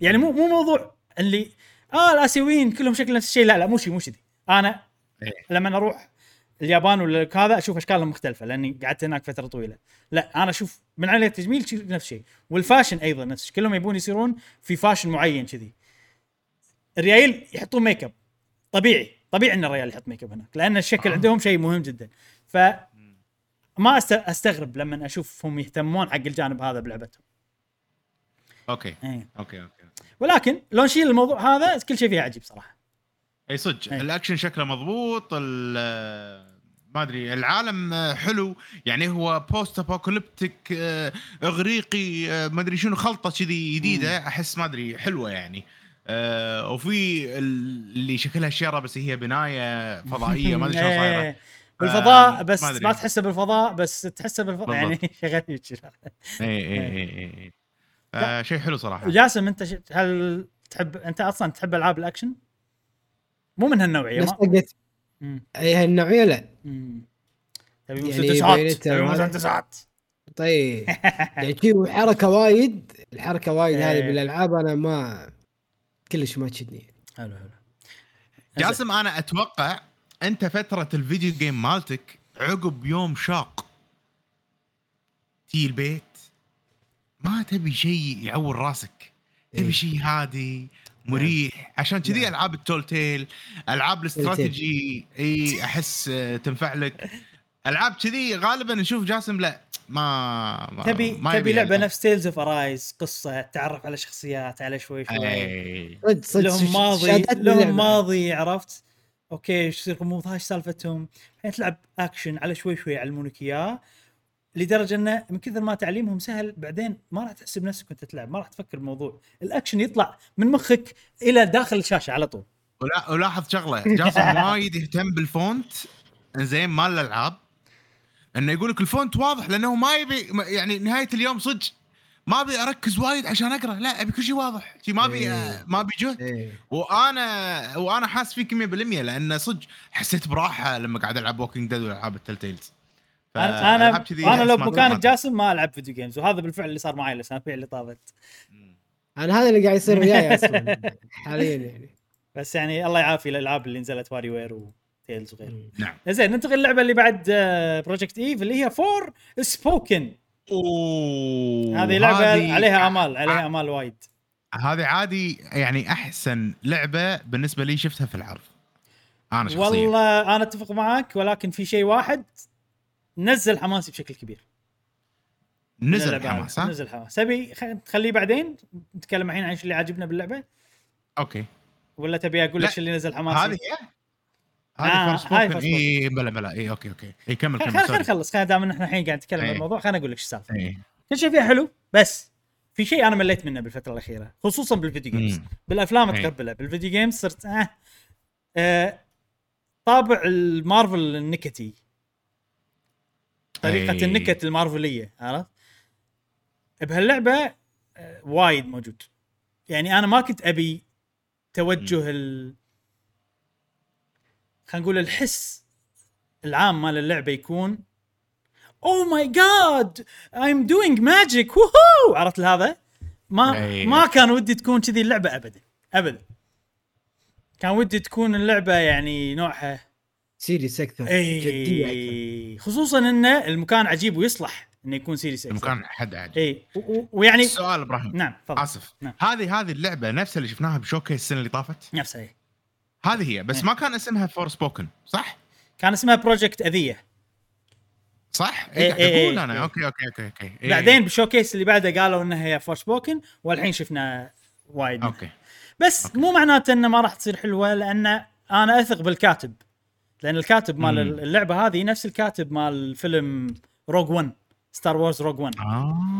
يعني مو موضوع اللي الاسيويين كلهم شكل نفس الشيء، لا مو شيء. انا لما اروح اليابان ولا هذا اشوف اشكالهم مختلفه لاني قعدت هناك فتره طويله. لا انا اشوف من عمليات التجميل نفس الشيء، والفاشن ايضا نفس الشيء، كلهم يبون يصيرون في فاشن معين كذي. الريال يحطون ميك اب، طبيعي ان الريال يحط ميك اب هناك، لان الشكل عندهم شيء مهم جدا. ف ما استغرب لما اشوفهم يهتمون حق الجانب هذا بلعبتهم. اوكي ولكن لو نشيل الموضوع هذا كل شيء فيه عجيب صراحه. اي صدق الاكشن شكله مضبوط، ما ادري العالم حلو، يعني هو بوست ابوكاليبتيك اغريقي ما ادري شنو، خلطه كذي جديده احس ما ادري حلوه يعني. وفي اللي شكلها شيره بس هي بنايه فضائيه ما ادري شلون صايره بالفضاء، بس ما تحسه بالفضاء، بس تحسه بالفضاء يعني شغلي كذا. شيء حلو صراحه. جاسم انت هل تحب العاب الاكشن؟ مو من هالنوعيه ما قلت اي هالنوعيه. لا تبي مسدسات طيب يعني حركه وايد، الحركه وايد هذه بالالعاب انا ما كلش ما تشدني. حلو جاسم، انا اتوقع انت فتره الفيديو جيم مالتك عقب يوم شاق تي البيت ما تبي شيء يعور راسك، تبي شيء هادي مريح. عشان كذي العاب التولتيل، العاب الاستراتيجي اي احس تنفع لك. العاب كذي غالبا نشوف جاسم لا ما تبي لعبه نفس تيلز اوف ارايز، قصه تعرف على شخصيات على شوي لهم ماضي عرفت اوكي ايش يصير، مو هاش سالفتهم. الحين تلعب اكشن على شوي يعلمونك اياه، لدرجه انه من كثر ما تعليمهم سهل بعدين ما راح تحسب نفسك وانت تلعب، ما راح تفكر بموضوع الاكشن، يطلع من مخك الى داخل الشاشه على طول. ولاحظ شغله جاسم وايد يهتم بالفونت زين مال الالعاب، انه يقول لك الفونت واضح لانه ما يبي يعني نهايه اليوم صدق ما ابي اركز وايد عشان اقرا، لا ابي كل شيء واضح، ما ابي جهد. وانا حاس فيه 100% لان صدق حسيت براحه لما قاعد العب ووكينج ديد والعاب التلتيلز. انا لو بمكان جاسم ما العب فيديو جيمز، وهذا بالفعل اللي صار معي الاسابيع اللي طافت. انا هذا اللي قاعد يصير وياي اصلا حاليا يعني. بس يعني الله يعافي الالعاب اللي نزلت واري وير وتيلز وغيره. نعم زين، ننتقل للعبه اللي بعد بروجكت ايف اللي هي فور سبوكن. هذه لعبه عليها امال وايد. هذه عادي يعني احسن لعبه بالنسبه لي شفتها في العرض انا شخصيا. والله انا اتفق معك، ولكن في شيء واحد نزل حماسي بشكل كبير. نزل حماس تبي خليه بعدين نتكلم الحين عن ايش اللي عاجبنا باللعبه. اوكي ولا تبي اقول لك اللي نزل حماسي؟ هذه اي بلا اي اوكي اي كمل خلينا نخلص، دام احنا الحين قاعد نتكلم عن الموضوع خلينا اقول لك ايش السالفه. كل شيء فيها حلو، بس في شيء انا مليت منه بالفتره الاخيره خصوصا بالفيديو جيمز. بالافلام اتقبله، بالفيديو جيمز صرت طابع المارفل النكتي، طريقه النكت المارفليه، عرفت؟ بهاللعبه وايد موجود. يعني انا ما كنت ابي توجه خلينا نقول الحس العام مال اللعبه يكون اوه ماي جاد ايم دوينج ماجيك ووو، عرفت هذا؟ ما كان ودي تكون كذي اللعبه ابدا ابدا. كان ودي تكون اللعبه يعني نوعها سيريس اكثر، جديه اكثر، خصوصا ان المكان عجيب ويصلح انه يكون سيريس اكثر، المكان حد عجيب. اي ويعني السؤال ابراهيم، نعم اسف، هذه اللعبه نفسها اللي شفناها بشوكيس السنه اللي طافت، نفسها هي. هذه هي بس ما كان اسمها فورسبوكن، صح؟ كان اسمها بروجكت أذية، صح؟ اقول انا اوكي اوكي اوكي اوكي. بعدين بالشوكيس اللي بعده قالوا انها هي فورسبوكن، والحين شفنا وايد منها. اوكي بس أوكي. مو معناته انه ما راح تصير حلوه، لان انا اثق بالكاتب، لان الكاتب مال اللعبه هذه نفس الكاتب مال فيلم روج 1، ستار وورز روج 1.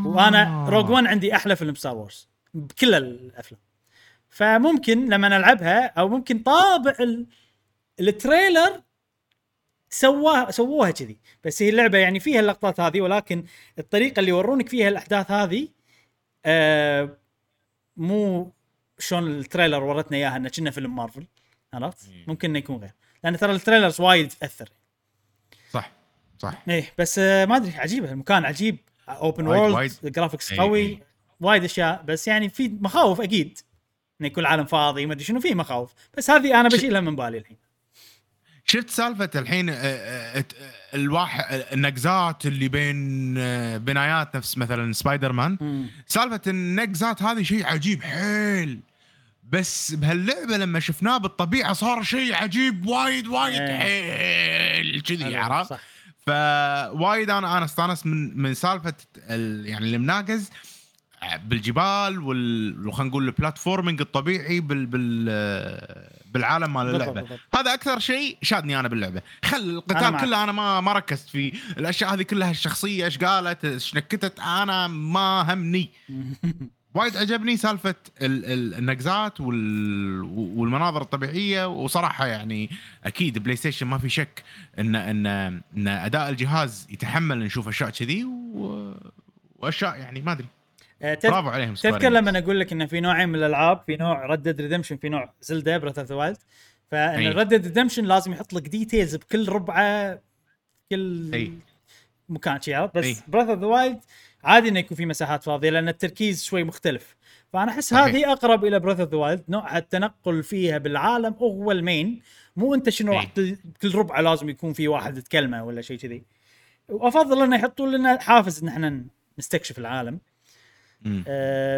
وانا روج 1 عندي احلى فيلم ستار وورز بكل الافلام، فممكن لما نلعبها او ممكن طابع التريلر سووها كذي. بس هي اللعبه يعني فيها اللقطات هذه، ولكن الطريقه اللي يورونك فيها الاحداث هذه مو شلون التريلر ورتنا اياها انه كنا فيلم مارفل، عرفت؟ ممكن انه يكون غير، لان ترى التريلرز وايد تاثر. صح صح ايه، بس ما ادري، عجيبه المكان، عجيب، اوبن وورلد، الجرافكس قوي، وايد اشياء. بس يعني في مخاوف اكيد ان يكون العالم فاضي، ما ادري شنو، فيه مخاوف، بس هذه انا بشيلها من بالي الحين. شفت سالفه الحين الواحد النقزات اللي بين بنايات، نفس مثلا سبايدر مان، سالفه النقزات هذه شيء عجيب حيل، بس بهاللعبه لما شفناه بالطبيعه صار شيء عجيب وايد وايد حيل كذي، عرفت؟ فوايد انا استانس من سالفه يعني المناقز بالجبال خلينا نقول البلاتفورمينج الطبيعي بالعالم مال اللعبه. هذا اكثر شيء شادني انا باللعبه. القتال أنا كله انا ما ركزت فيه، الاشياء هذه كلها، الشخصيه ايش قالت ايش نكتت، انا ما همني. وايد عجبني سالفه النقزات والمناظر الطبيعيه. وصراحه يعني اكيد بلاي ستيشن ما في شك ان اداء الجهاز يتحمل نشوف اشياء كذي واشياء يعني ما ادري. برافو عليهم. تذكر لما اقول لك ان في نوعين من الالعاب، في نوع ردد ريدمشن، في نوع زلدا براث اوف ذا وايلد، فان ردد ريدمشن لازم يحط لك ديتيلز بكل ربعه كل مكان شيء، بس براث اوف ذا وايلد عادي انه يكون في مساحات فاضيه لان التركيز شوي مختلف. فانا احس هذه اقرب الى براث اوف ذا وايلد، نوع التنقل فيها بالعالم هو المين، مو انت شنو كل ربعه لازم يكون في واحد يتكلمه ولا شيء كذي. وافضل انه يحطوا لنا حافز ان احنا نستكشف العالم.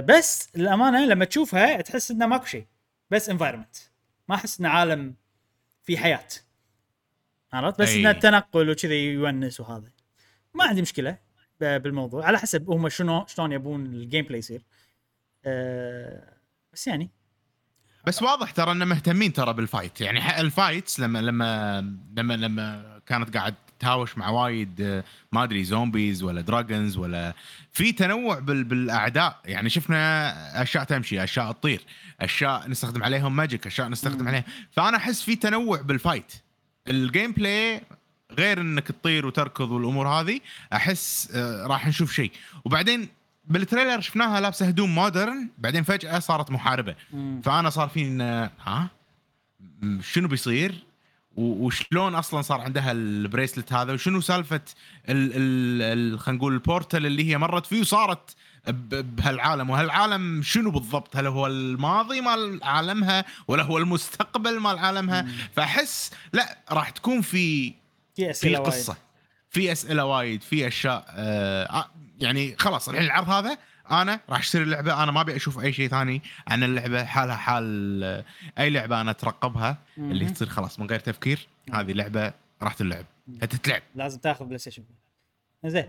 بس الأمانة لما تشوفها تحس إنه ماكو شيء، بس environment، ما أحس إنه عالم في حياة، عرفت؟ بس إنه التنقل وكذي يونس، وهذا ما عندي مشكلة بالموضوع، على حسب هم شلون يبون الجيم بلاي يصير. بس يعني بس واضح ترى إنه مهتمين ترى بالفايت، يعني الفايتس لما كانت قاعد تهاوش مع وايد ما ادري زومبيز ولا دراجونز، ولا في تنوع بالاعداء. يعني شفنا اشياء تمشي، اشياء تطير، اشياء نستخدم عليهم ماجيك، اشياء نستخدم عليها. فانا احس في تنوع بالفايت. الجيم بلاي غير انك تطير وتركض والامور هذه، احس راح نشوف شيء. وبعدين بالتريلر شفناها لابسه هدوم مودرن، بعدين فجاه صارت محاربه، فانا صار في ها شنو بيصير، وشلون اصلا صار عندها البريسلت هذا، وشنو سالفه خلينا نقول البورتال اللي هي مرت فيه وصارت بهالعالم، وهالعالم شنو بالضبط؟ هل هو الماضي مال عالمها ولا هو المستقبل مال عالمها؟ فاحس لا راح تكون في قصه وايد، في اسئله وايد، في اشياء يعني خلاص الحين العرض هذا انا راح اشتري اللعبه، انا ما ابي اشوف اي شيء ثاني عن اللعبه، حالها حال اي لعبه انا اترقبها اللي تصير خلاص من غير تفكير. هذه لعبه راح تلعب، هتتلعب، لازم تاخذ بلاي ستيشن. زين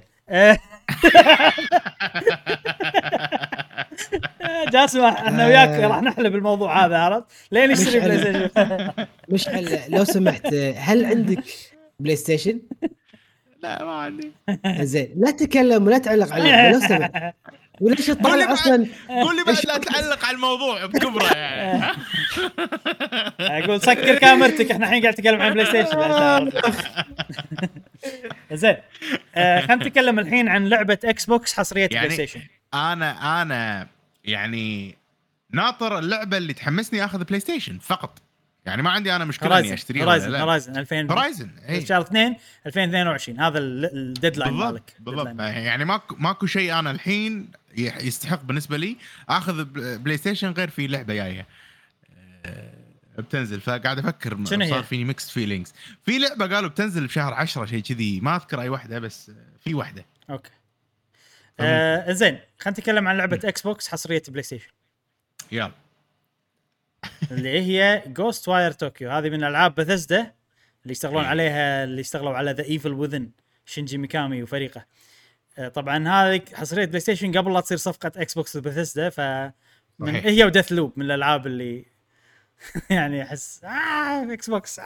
جاسم احنا وياك راح نحلب الموضوع هذا، عرفت؟ لين اشتري بلاي ستيشن. مش لو سمحت، هل عندك بلاي ستيشن؟ لا ما عندي. زين لا تتكلم ولا تعلق عليه لو سمحت. وليش تطلع اصلا؟ قول لي بقى لا تعلق على الموضوع بكبره يعني. اقول سكر كاميرتك، احنا الحين قاعد نتكلم عن بلاي ستيشن. زين خلينا نتكلم الحين عن لعبه اكس بوكس حصريه بلاي ستيشن. انا يعني ناطر اللعبه اللي تحمسني اخذ بلاي ستيشن فقط، يعني ما عندي انا مشكله اني اشتريها. هورايزن 2000 هورايزن شهر 2 2022 هذا الديدلاين مالك بالضبط. يعني ماكو شيء انا الحين يستحق بالنسبه لي اخذ بلاي ستيشن غير في لعبه جايه بتنزل، فقاعد افكر صار فيني ميكس فيلينجز في لعبه قالوا بتنزل بشهر 10 شيء كذي، ما اذكر اي واحده بس في واحده. اوكي زين خلينا نتكلم عن لعبه اكس بوكس حصريه بلاي ستيشن يلا اللي هي جوست واير طوكيو. هذه من العاب بثزدا اللي يشتغلون عليها، اللي اشتغلوا على ذا ايفل وذن شينجي ميكامي وفريقه. طبعا هذه حصريه بلاي ستيشن قبل لا تصير صفقه اكس بوكس بثزدا، فمن هي ودث لوب من الالعاب اللي يعني احس اكس بوكس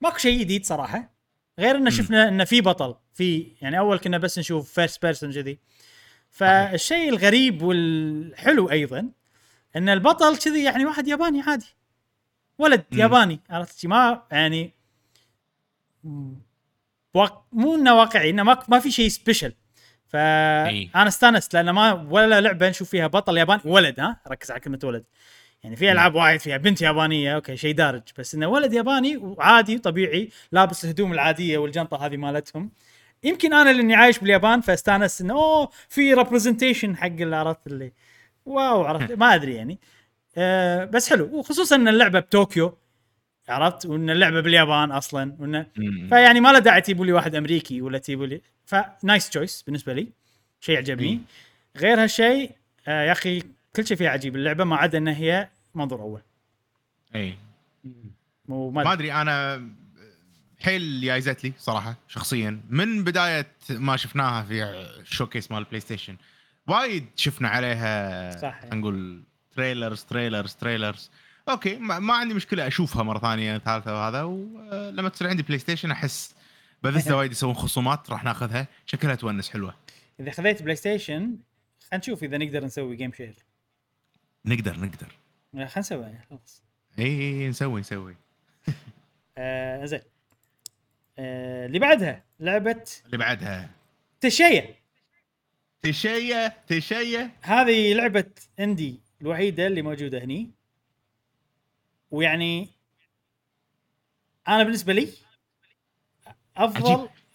ماكو شيء جديد صراحه، غير ان شفنا ان في بطل في يعني اول كنا بس نشوف فيرست بيرسون جديد. فالشيء الغريب والحلو ايضا ان البطل كذي يعني واحد ياباني عادي، ولد ياباني، عرفت؟ ما يعني مو انه واقعي، انه ما في شيء سبيشل. فانا استانست لان ما ولا لعبه نشوف فيها بطل ياباني ولد. ها ركز على كلمه ولد، يعني في العاب وايد فيها بنت يابانيه اوكي شيء دارج، بس انه ولد ياباني وعادي طبيعي لابس الهدوم العاديه والجنطه هذه مالتهم. يمكن انا اللي عايش باليابان فاستانس انه في ريبريزنتيشن حق اللي عرفت اللي واو عرفت ما ادري يعني بس حلو، وخصوصا ان اللعبه بطوكيو عرفت، وان اللعبه باليابان اصلا، وان فيعني ما له داعي تجيبوا لي واحد امريكي ولا تجيبوا لي، فنايس تشويس بالنسبه لي، شيء عجبني. غير هالشيء يا اخي كل شيء فيها عجيب اللعبه، ما عدا ان هي منظور اول. اي ما ادري انا حيل جايزت لي صراحه شخصيا من بدايه ما شفناها في شوكيس مال بلاي ستيشن. وايد شفنا عليها نقول تريلرز اوكي ما عندي مشكله اشوفها مره ثانيه ثالثه وهذا، ولما تصير عندي بلاي ستيشن احس بذس وايد يسوون خصومات راح ناخذها، شكلها تونس حلوه. اذا خذيت بلاي ستيشن خلينا نشوف اذا نقدر نسوي جيم شير. نقدر خلينا نسويها خلاص. اي نسوي زين اللي بعدها لعبه تشية. هذه لعبة اندي الوحيدة اللي موجودة هني، ويعني انا بالنسبة لي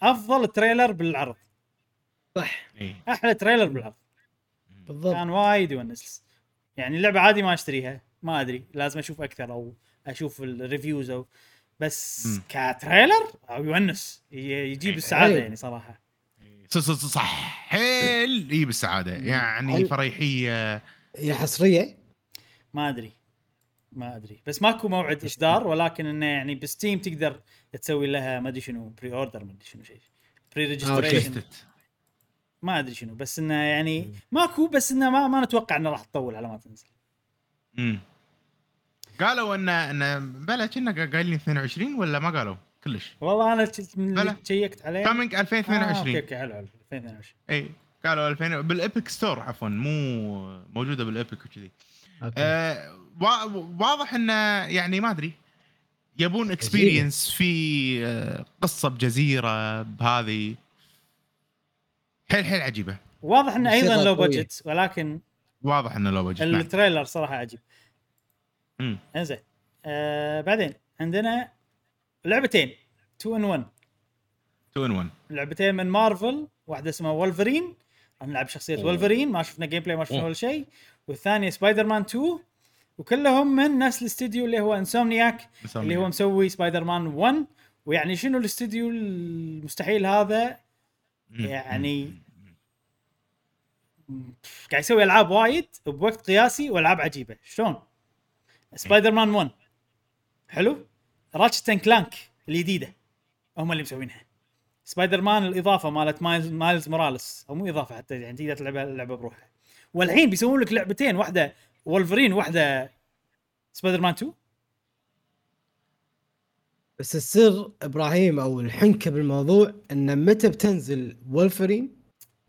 افضل تريلر بالعرض. صح احلى تريلر بالعرض بالضبط، كان وايد ونس. يعني اللعبة عادي ما اشتريها، ما ادري لازم اشوف اكثر او اشوف الريفيوز او بس كتريلر او يونس يجيب السعادة يعني صراحة. صح حيل اي بالسعاده يعني فريحيه يا حصريه ما ادري بس ماكو موعد اصدار، ولكن انه يعني بستيم تقدر تسوي لها ما ادري شنو بري اوردر ما ادري شنو شيء بري ريجستريشن ما ادري شنو، بس انه يعني ماكو، بس انه ما نتوقع انه راح تطول على ما تنزل. قالوا ان بلا كنا قايلين 22 ولا ما قالوا كلش؟ والله انا شيكت عليه كامينج 2022. اوكي حلو 2022 اي قالوا 2000 بالابيك ستور عفوا مو موجوده بالابيك وكذي. واضح انه يعني ما ادري يبون اكسبيرينس في قصه بجزيره بهذه حيل عجيبه. واضح انه ايضا لو بجت، ولكن واضح انه لو بجت التريلر صراحه عجيب. انزين بعدين عندنا لعبتين 2 in 1 لعبتين من مارفل، واحده اسمها وولفرين، راح نلعب شخصيه وولفرين ما شفنا جيم بلاي ما شفنا ولا شيء، والثانيه سبايدر مان 2، وكلهم من نفس الاستوديو اللي هو انسومنياك اللي هو مسوي سبايدر مان 1. ويعني شنو الاستوديو المستحيل هذا يعني قاعد يسوي العاب وايد وبوقت قياسي والعاب عجيبه. شلون سبايدر مان 1 حلو، راتشت اند كلانك الجديده هم اللي مسوينها، سبايدر مان الاضافه مالت مايلز موراليس او مو اضافه حتى يعني تقدر تلعبها اللعبه بروحها. والحين بيسوون لك لعبتين، واحده وولفرين واحده سبايدر مان 2. بس السر ابراهيم او الحنكه بالموضوع ان متى بتنزل وولفرين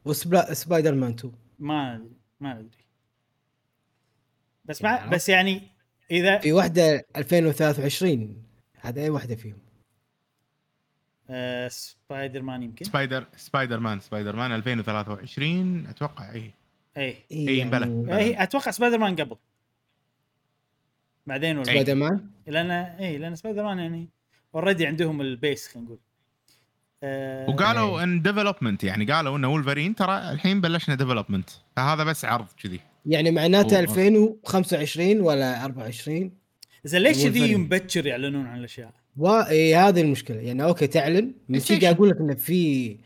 وسبايدر مان 2 ما ادري بس مع بس يعني اذا في واحده 2023 هذا اي واحده فيهم سبايدر مان يمكن سبايدر مان 2023 اتوقع اي يعني اي اتوقع سبايدر مان قبل بعدين ولا سبايدر مان لان سبايدر مان يعني اوريدي عندهم البيس خلينا نقول وقالوا ان ديفلوبمنت يعني قالوا انه ولفرين ترى الحين بلشنا ديفلوبمنت فهذا بس عرض كذي يعني معناته 2025 ولا 24 اذا ليش كذي مبكر يعلنون عن الاشياء هذه المشكله يعني اوكي تعلن مش قاعد اقول لك انه في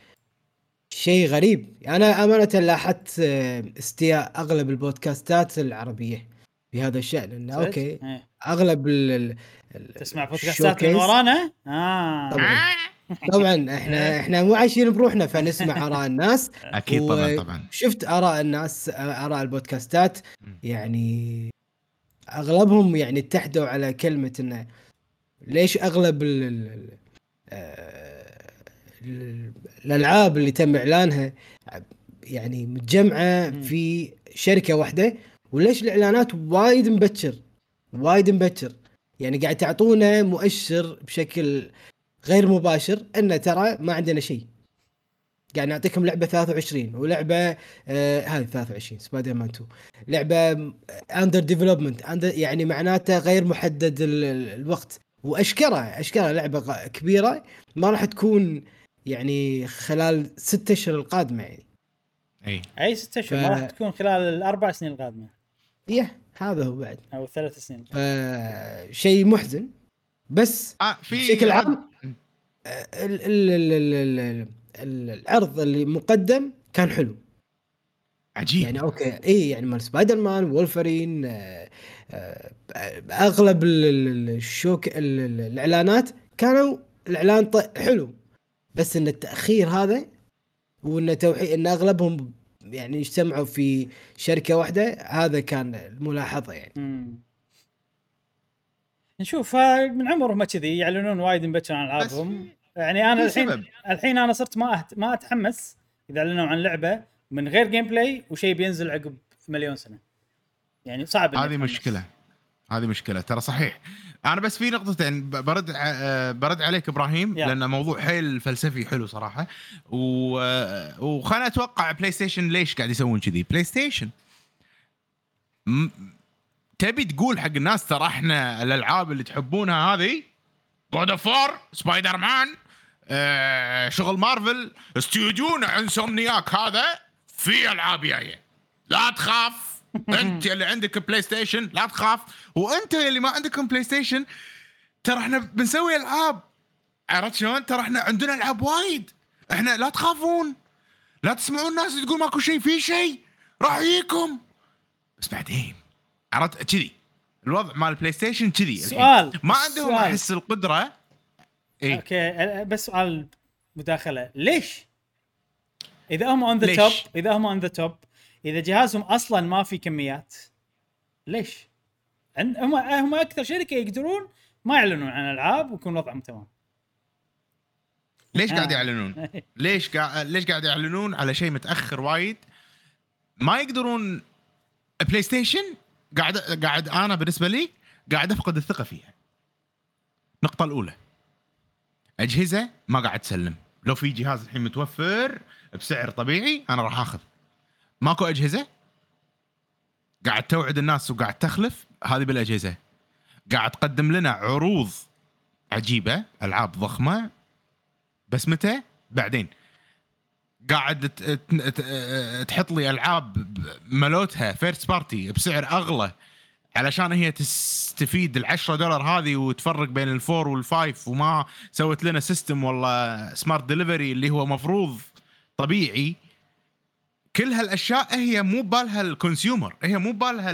شيء غريب انا امانه لاحظت استياء اغلب البودكاستات العربيه بهذا الشأن انه اوكي اغلب تسمع بودكاستات من ورانا طبعا احنا مو عايشين بروحنا فنسمع اراء الناس اكيد طبعا شفت اراء الناس اراء البودكاستات يعني اغلبهم يعني اتحدوا على كلمه انه ليش اغلب الالعاب اللي تم اعلانها يعني متجمعه في شركه واحده وليش الاعلانات وايد مبكر يعني قاعد تعطونا مؤشر بشكل غير مباشر ان ترى ما عندنا شيء قاعد نعطيكم لعبه 23 ولعبه هذه 23 سبايدر مان 2 لعبه اندر ديفلوبمنت يعني معناته غير محدد الوقت واشكرها لعبه كبيره ما راح تكون يعني خلال 6 اشهر القادمه يعني اي 6 اشهر ما راح تكون خلال الاربع سنين القادمه هذا هو بعد او 3 سنين شيء محزن بس بشكل عام العرض اللي مقدم كان حلو عجيب يعني اوكي يعني مال سبايدر مان وولفرين اغلب الشوك الاعلانات كانوا الاعلان حلو بس ان التاخير هذا وان توحيد ان اغلبهم يعني اجتمعوا في شركه واحده هذا كان الملاحظه يعني نشوف من عمره ما كذي يعلنون وايد مبكر عن العابهم يعني انا الحين انا صرت ما اتحمس اذا اعلنوا عن لعبه من غير جيم بلاي وشيء بينزل عقب مليون سنه يعني صعب هذه مشكله ترى صحيح انا بس في نقطتين برد عليك ابراهيم لان موضوع حيل فلسفي حلو صراحه وخلنا اتوقع بلاي ستيشن ليش قاعد يسوون كذي بلاي ستيشن تبي تقول حق الناس ترى احنا الالعاب اللي تحبونها هذه God of War سبايدر مان شغل مارفل استوديونا عن سومنياك هذا في العاب جايه لا تخاف انت اللي عندك بلاي ستيشن لا تخاف وانت اللي ما عندكم بلاي ستيشن ترى احنا بنسوي العاب عرفت شلون ترى احنا عندنا العاب وايد احنا لا تخافون لا تسمعون الناس تقول ماكو شيء في شيء راح يجيكم بس بعدين عرفت كذي الوضع مع البلاي ستيشن كذي الحين ما عندهم احس القدره اوكي بس سؤال مداخله ليش اذا هم اون ذا توب اذا جهازهم اصلا ما في كميات ليش هم اكثر شركه يقدرون ما يعلنون عن العاب ويكون وضعهم تمام ليش قاعد يعلنون ليش قاعد يعلنون على شيء متاخر وايد ما يقدرون بلاي ستيشن قاعد انا بالنسبه لي قاعد افقد الثقه فيها النقطه الاولى اجهزه ما قاعد تسلم لو في جهاز الحين متوفر بسعر طبيعي انا راح اخذ ماكو اجهزه قاعد توعد الناس وقاعد تخلف هذه بالاجهزه قاعد تقدم لنا عروض عجيبه العاب ضخمه بس متى بعدين قاعد تحط لي العاب ملوتها فيرست بارتي بسعر اغلى علشان هي تستفيد $10 هذه وتفرق بين الفور والفايف وما سوت لنا سيستم والله سمارت ديليفري اللي هو مفروض طبيعي كل هالاشياء هي مو بالها الكونسيومر هي مو بالها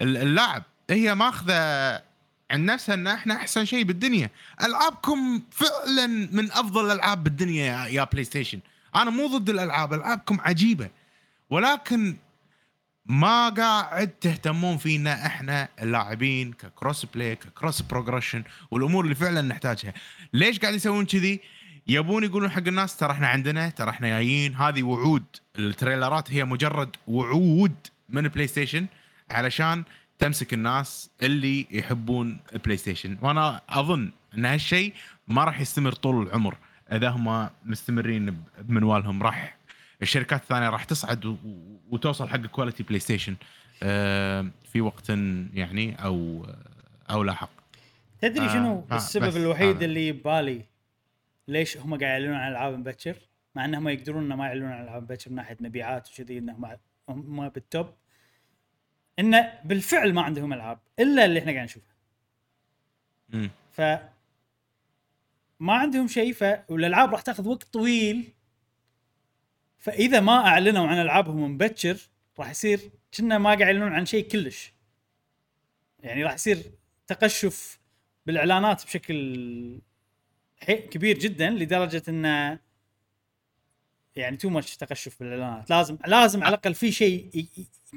اللاعب هي ماخذه عن نفسها ان احنا احسن شيء بالدنيا العابكم فعلا من افضل الالعاب بالدنيا يا بلاي ستيشن انا مو ضد الالعاب العابكم عجيبه ولكن ما قاعد تهتمون فينا احنا اللاعبين ككروس بلاي ككروس بروجريشن والامور اللي فعلا نحتاجها ليش قاعد يسوون كذي يبون يقولون حق الناس ترى احنا عندنا، ترى احنا جايين. هذه وعود، التريلرات هي مجرد وعود من بلاي ستيشن علشان تمسك الناس اللي يحبون بلاي ستيشن. وانا اظن ان هالشيء ما راح يستمر طول العمر اذا هم مستمرين بمنوالهم. راح الشركات الثانيه راح تصعد وتوصل حق كواليتي بلاي ستيشن في وقت يعني او لاحق. تدري شنو السبب الوحيد اللي بالي ليش هم قاعد يعلنون عن العاب مبكر مع انهم يقدرون ما يعلنون عن العاب مبكر من ناحيه مبيعات وكذي، انهم ما بالتوب، إنه بالفعل ما عندهم ألعاب إلا اللي إحنا قاعد نشوفها. فما عندهم شيء، والألعاب راح تأخذ وقت طويل. فإذا ما أعلنوا عن ألعابهم مبكر راح يصير كنا ما قاعد يعلنون عن شيء كلش، يعني راح يصير تقشف بالإعلانات بشكل كبير جدا، لدرجة إنه يعني too much تقشف بالإعلانات. لازم على الأقل في شيء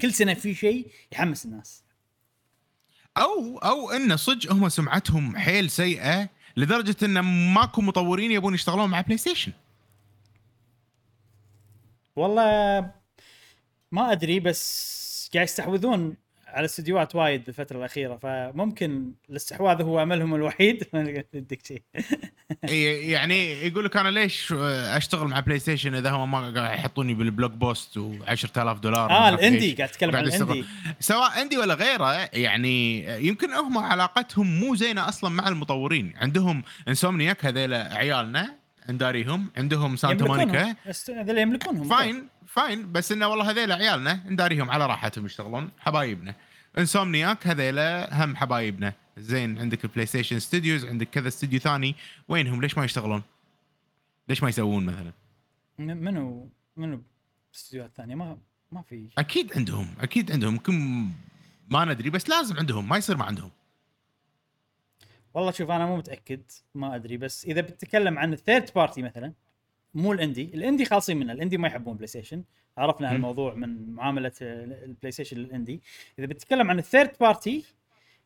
كل سنة، في شيء يحمس الناس، أو إن صدق هم سمعتهم حيل سيئة لدرجة إن ماكو مطورين يبون يشتغلون مع بلاي ستيشن. والله ما أدري، بس قاعد يستحوذون على استديوهات وايد بالفترة الأخيرة، فممكن الاستحواذ هو عملهم الوحيد. يعني يقولك أنا ليش أشتغل مع بلاي ستيشن إذا هم ما يحطوني بالبلوك بوست و$10,000. الاندي قاعد تتكلم عن الاندي، سواء اندي ولا غيره. يعني يمكن هم علاقتهم مو زينة أصلا مع المطورين. عندهم انسومنياك، هذيلا عيالنا نداريهم، عندهم سانتا مونيكا هذيلا يملكونهم، فاين. بس إنه والله هذيلا عيالنا نداريهم على راحتهم، يشتغلون حبايبنا. انسومنياك هذيلا هم حبايبنا. زين، عندك البلاي ستيشن ستوديوز، عندك كذا استوديو ثاني، وينهم؟ ليش ما يشتغلون؟ ليش ما يسوون مثلا؟ منو استوديوهات ثانيه؟ ما في. اكيد عندهم كم، ما ندري، بس لازم عندهم، ما يصير ما عندهم. والله شوف، انا مو متاكد، ما ادري. بس اذا بتتكلم عن الثيرد بارتي مثلا، مو الاندي خالصين منه. الاندي ما يحبون بلاي ستيشن، عرفنا هالموضوع من معامله البلاي ستيشن للاندي. اذا بتتكلم عن الثيرد بارتي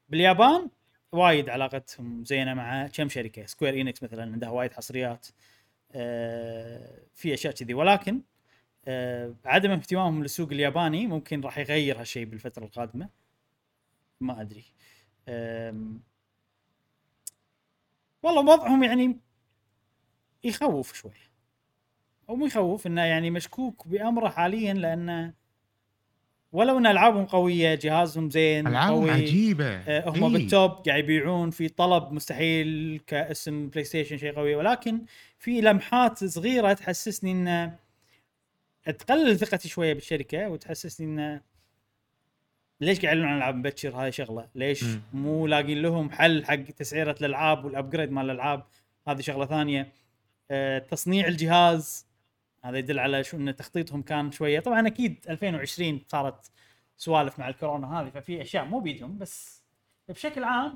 باليابان، وايد علاقتهم زينا مع كم شركة. سكوير إينكس مثلا عندها وايد حصريات، في أشياء كذي. ولكن عدم اهتمامهم للسوق الياباني ممكن راح يغير هالشيء بالفترة القادمة، ما أدري. والله وضعهم يعني يخوف شوي، أو مو يخوف، إنه يعني مشكوك بأمره حاليا، لأنه ولو ان العابهم قويه، جهازهم زين، العابهم قوي، عجيبه، هم بالتوب، قاعد يبيعون في طلب مستحيل كاسم بلاي ستيشن شيء قوي. ولكن في لمحات صغيره تحسسني ان تقلل ثقتي شويه بالشركه، وتحسسني ان ليش قاعد يعلنون عن العاب مبكر. هاي شغله، ليش مو لاقين لهم حل حق تسعيره الالعاب والابجريد مال الالعاب، هذه شغله ثانيه. تصنيع الجهاز هذا يدل على شو ان تخطيطهم كان شويه. طبعا اكيد 2020 صارت سوالف مع الكورونا هذه، ففي اشياء مو بيدهم، بس بشكل عام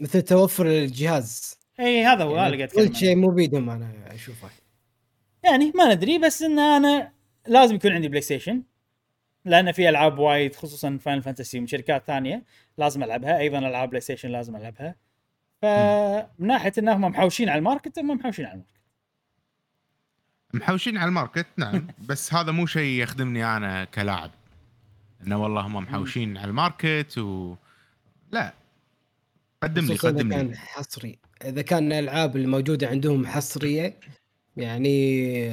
مثل توفر الجهاز. اي هذا هو اللي قاعد اتكلم عنه، كل شيء مو بيدهم. انا اشوفه يعني ما ندري، بس ان انا لازم يكون عندي بلاي ستيشن، لان في العاب وايد، خصوصا فاينل فانتسي من شركات ثانيه لازم العبها، ايضا العاب بلاي ستيشن لازم العبها. فمن ناحيه انهم محوشين على الماركت، هم محوشين على الماركت. محوشين على الماركت، نعم، بس هذا مو شيء يخدمني أنا كلاعب، إنه والله هم محوشين على الماركت لا قدم لي. إذا كان حصري، إذا كان الألعاب الموجودة عندهم حصرية، يعني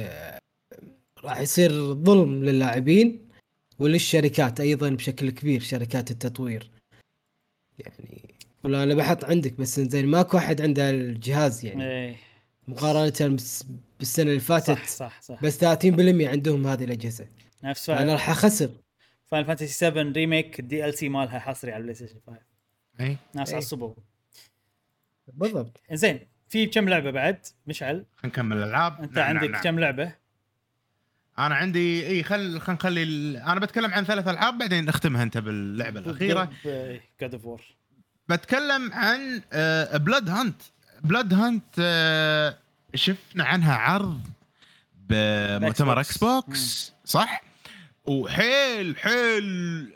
راح يصير ظلم للاعبين وللشركات أيضا بشكل كبير، شركات التطوير. يعني والله أنا بحط عندك، بس زين ماكو أحد عنده الجهاز، يعني مقارنة بالسنة اللي فاتت. صح. بس 30% عندهم هذه الأجهزة. نفس أنا راح أخسر. فاينل فانتسي 7 ريميك DLC مالها حصري على بلاي ستيشن 5. أي ناس عصبوا. بالضبط. إنزين، في كم لعبة بعد مشعل؟ نكمل الألعاب. أنت عندك كم لعبة؟ أنا عندي خل نخلي أنا بتكلم عن 3 ألعاب، بعدين نختمها أنت باللعبة الأخيرة. God of War. بتكلم عن بلاد هانت. شفنا عنها عرض بمؤتمر اكس بوكس، صح؟ وحيل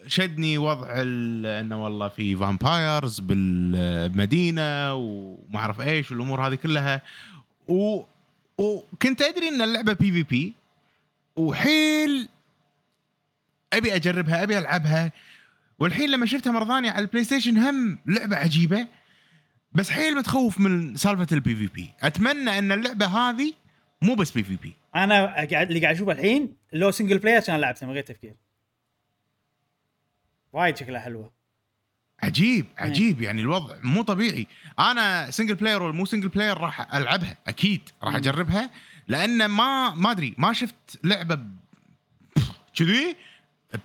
شدني وضع انه والله في فامبايرز بالمدينه وما اعرف ايش والامور هذه كلها، وكنت ادري ان اللعبه PvP وحيل ابي اجربها ابي العبها. والحين لما شفتها مرضاني على البلاي ستيشن هم لعبه عجيبه، بس حيل متخوف من سالفه الPvP. اتمنى ان اللعبه هذه مو بس PvP. انا اللي قاعد اشوفه الحين لو سنجل بلاير عشان لعبتها من غير تفكير، وايد شكلها حلوه، عجيب عجيب يعني الوضع مو طبيعي. انا سنجل بلاير ولا مو سنجل بلاير راح العبها اكيد، راح اجربها، لان ما ادري ما شفت لعبه كذي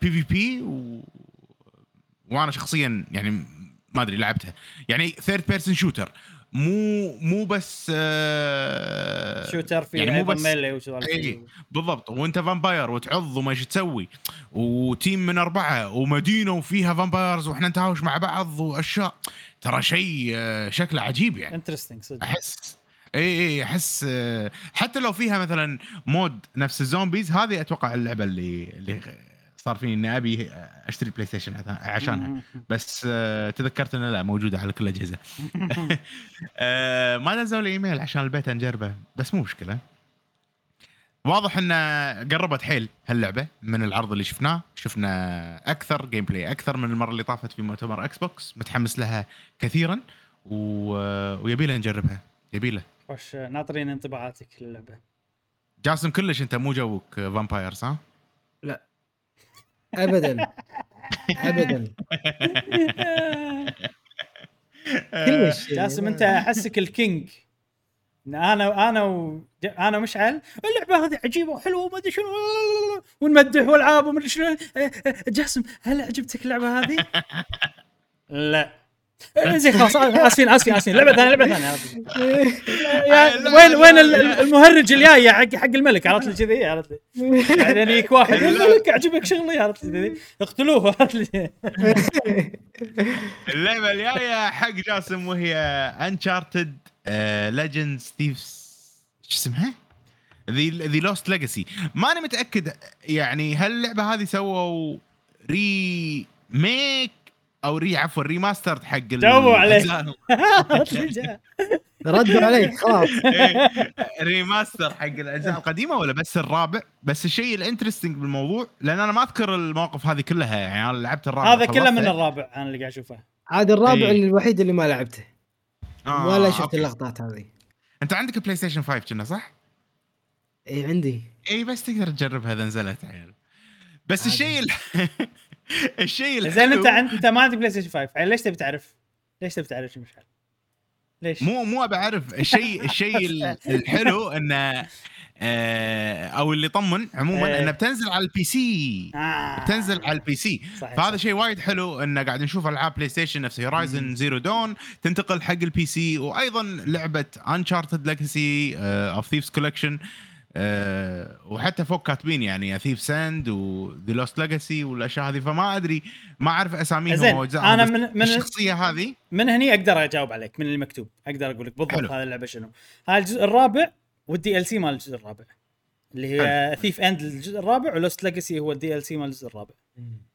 PvP وانا شخصيا يعني ما ادري لعبتها يعني ثيرد بيرسون شوتر، مو بس شوتر في يعني ميلي وشغال ايه بالضبط، وانت فامباير وتعض وما ايش تسوي، وتيم من 4 ومدينه وفيها فامبايرز واحنا نتهاوش مع بعض واشياء، ترى شيء شكله عجيب يعني انترستينج صدق. احس اي احس حتى لو فيها مثلا مود نفس الزومبيز هذه، اتوقع اللعبه اللي صار فيني اني ابي اشتري بلاي ستيشن عشانها، بس تذكرت انها لا موجوده على كل الاجهزه. ما نزلوا لي ايميل عشان البيت نجربه، بس مو مشكله. واضح انها قربت حيل هاللعبه من العرض اللي شفناه، شفنا اكثر جيم بلاي اكثر من المره اللي طافت في مؤتمر اكس بوكس، متحمس لها كثيرا ويبيله نجربها يبيله. وش ناطرين انطباعاتك للعبه جاسم؟ كلش انت مو جوك فامبايرز ها؟ لا ابدا ابدا كلش. جاسم انت احسك الكينج. انا مشعل اللعبه هذه عجيبه وحلوه وما ادري شنو ونمدح والعاب وما ادري شنو. جاسم هل عجبتك اللعبه هذه؟ لا زين خلاص اسفين لعبه ثانيه. وين المهرج اللي جاي حق الملك؟ عرفت لي كذي، عرفت لي يعني يك واحد الملك عجبك شغله، عرفت لي اقتلوه، عرفت لي اللعبه الجايه حق جاسم وهي Uncharted Legends Thieves شو اسمها؟ The Lost Legacy. ما انا متاكد يعني هل اللعبه هذه سووا ريميك او ريماستر حق جاوبوا عليه ردوا عليك خلاص. ريماستر حق الاجزاء القديمه ولا بس الرابع؟ بس الشيء الانترستينج بالموضوع لان انا ما اذكر المواقف هذه كلها، يعني انا لعبت الرابع هذا كله من الرابع، انا اللي قاعد اشوفه عاد الرابع الوحيد اللي ما لعبته ولا شفت اللقطات هذه. انت عندك بلاي ستيشن 5 كنا صح؟ اي عندي اي، بس تقدر تجرب هذا نزلت عيال. بس الشيء زين انت ما عندك بلاي ستيشن 5 ليش تبي تعرف؟ مش عارف ليش مو بعرف. الشيء الحلو انه او اللي طمن عموما انه بتنزل على البي سي، بتنزل على البي سي، فهذا شيء وايد حلو انه قاعد نشوف العاب بلاي ستيشن نفس هورايزن زيرو دون تنتقل حق البي سي، وايضا لعبه Uncharted Legacy of Thieves Collection، وحتى فوق كاتبين يعني Thief Sand و The Lost Legacy والأشياء هذه، فما أدري ما أعرف أساميهم وأجزاءهم. أنا من الشخصية هذه من هني أقدر أجاوب عليك من المكتوب، أقدر أقول لك بالضبط هذا اللعبة شنو. هذا الجزء الرابع والDLC مال الجزء الرابع اللي هي Thief End الجزء الرابع، و Lost Legacy هو الDLC مال الجزء الرابع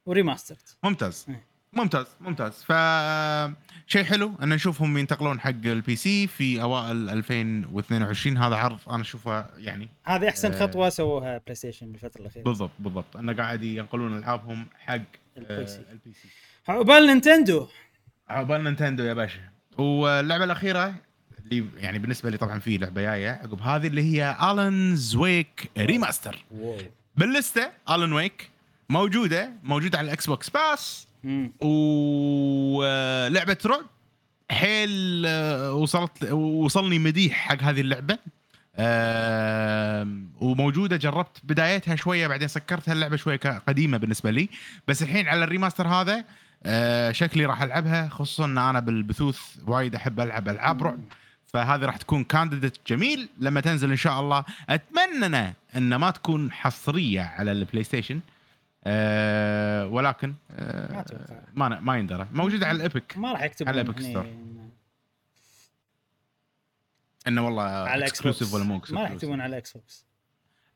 وريماسترد. ممتاز ممتاز ممتاز. فشيء حلو أن نشوفهم ينتقلون حق البي سي في أوائل 2022. هذا عرض أنا أشوفه يعني هذه أحسن خطوة سووها بلاي ستيشن بالفترة الأخيرة. بالضبط بالضبط، أنه قاعد ينقلون ألعابهم حق البي سي. عقبال نينتندو، عقبال نينتندو يا باشا. واللعبة الأخيرة اللي يعني بالنسبة لي طبعا في لعبة جاية عقب هذه اللي هي آلانز ويك ريماستر. باللستة آلان ويك موجودة على الأكس بوكس باس، ولعبة رعب حيل وصلني مديح حق هذه اللعبة، وموجودة جربت بدايتها شوية بعدين سكرتها، اللعبة شوية قديمة بالنسبة لي، بس الحين على الريماستر هذا شكلي راح ألعبها، خصوصا أن أنا بالبثوث وايد أحب ألعب ألعاب رعب، فهذه راح تكون كانديديت جميل لما تنزل إن شاء الله. أتمنى أن ما تكون حصرية على البلاي ستيشن، ولكن ما يندرى، موجودة على الإبك، ما راح يكتب على الإبك ستور إنه والله على إكسكلوسيف ولا مو إكسكلوسيف، ما راح يكتبون على إكس بوكس،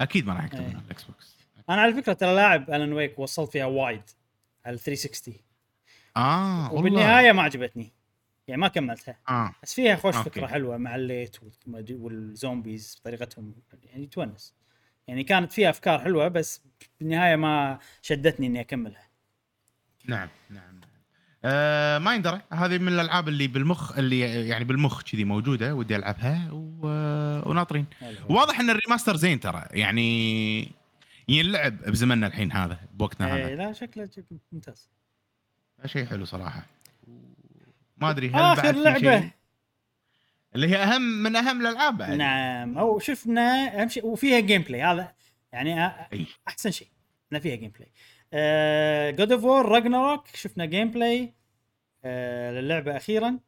أكيد ما راح يكتبون على إكس بوكس. أنا على فكرة ترى لاعب ألان ويك وصلت فيها وايد على 360 والله، وبالنهاية ما عجبتني يعني ما كملتها بس فيها خوش فكرة حلوة مع الليت والزومبيز بطريقتهم يعني تونس، يعني كانت فيها أفكار حلوة بس بالنهاية ما شدتني إني أكملها. نعم نعم ما يندرى، هذه من الألعاب اللي بالمخ، اللي يعني بالمخ كذي موجودة ودي ألعبها وناطرين. واضح إن الريماستر زين ترى، يعني يلعب بزمننا الحين هذا بوقتنا هذا. لا شكله ممتاز، شيء حلو صراحة. ما أدري هل آخر لعبة اللي هي أهم من أهم الألعاب يعني. نعم أو شفنا أهم شيء وفيها جيم بلاي، هذا يعني أحسن شيء أن فيها جيم بلاي. God of War Ragnarök شفنا جيم بلاي للعبة أخيرا،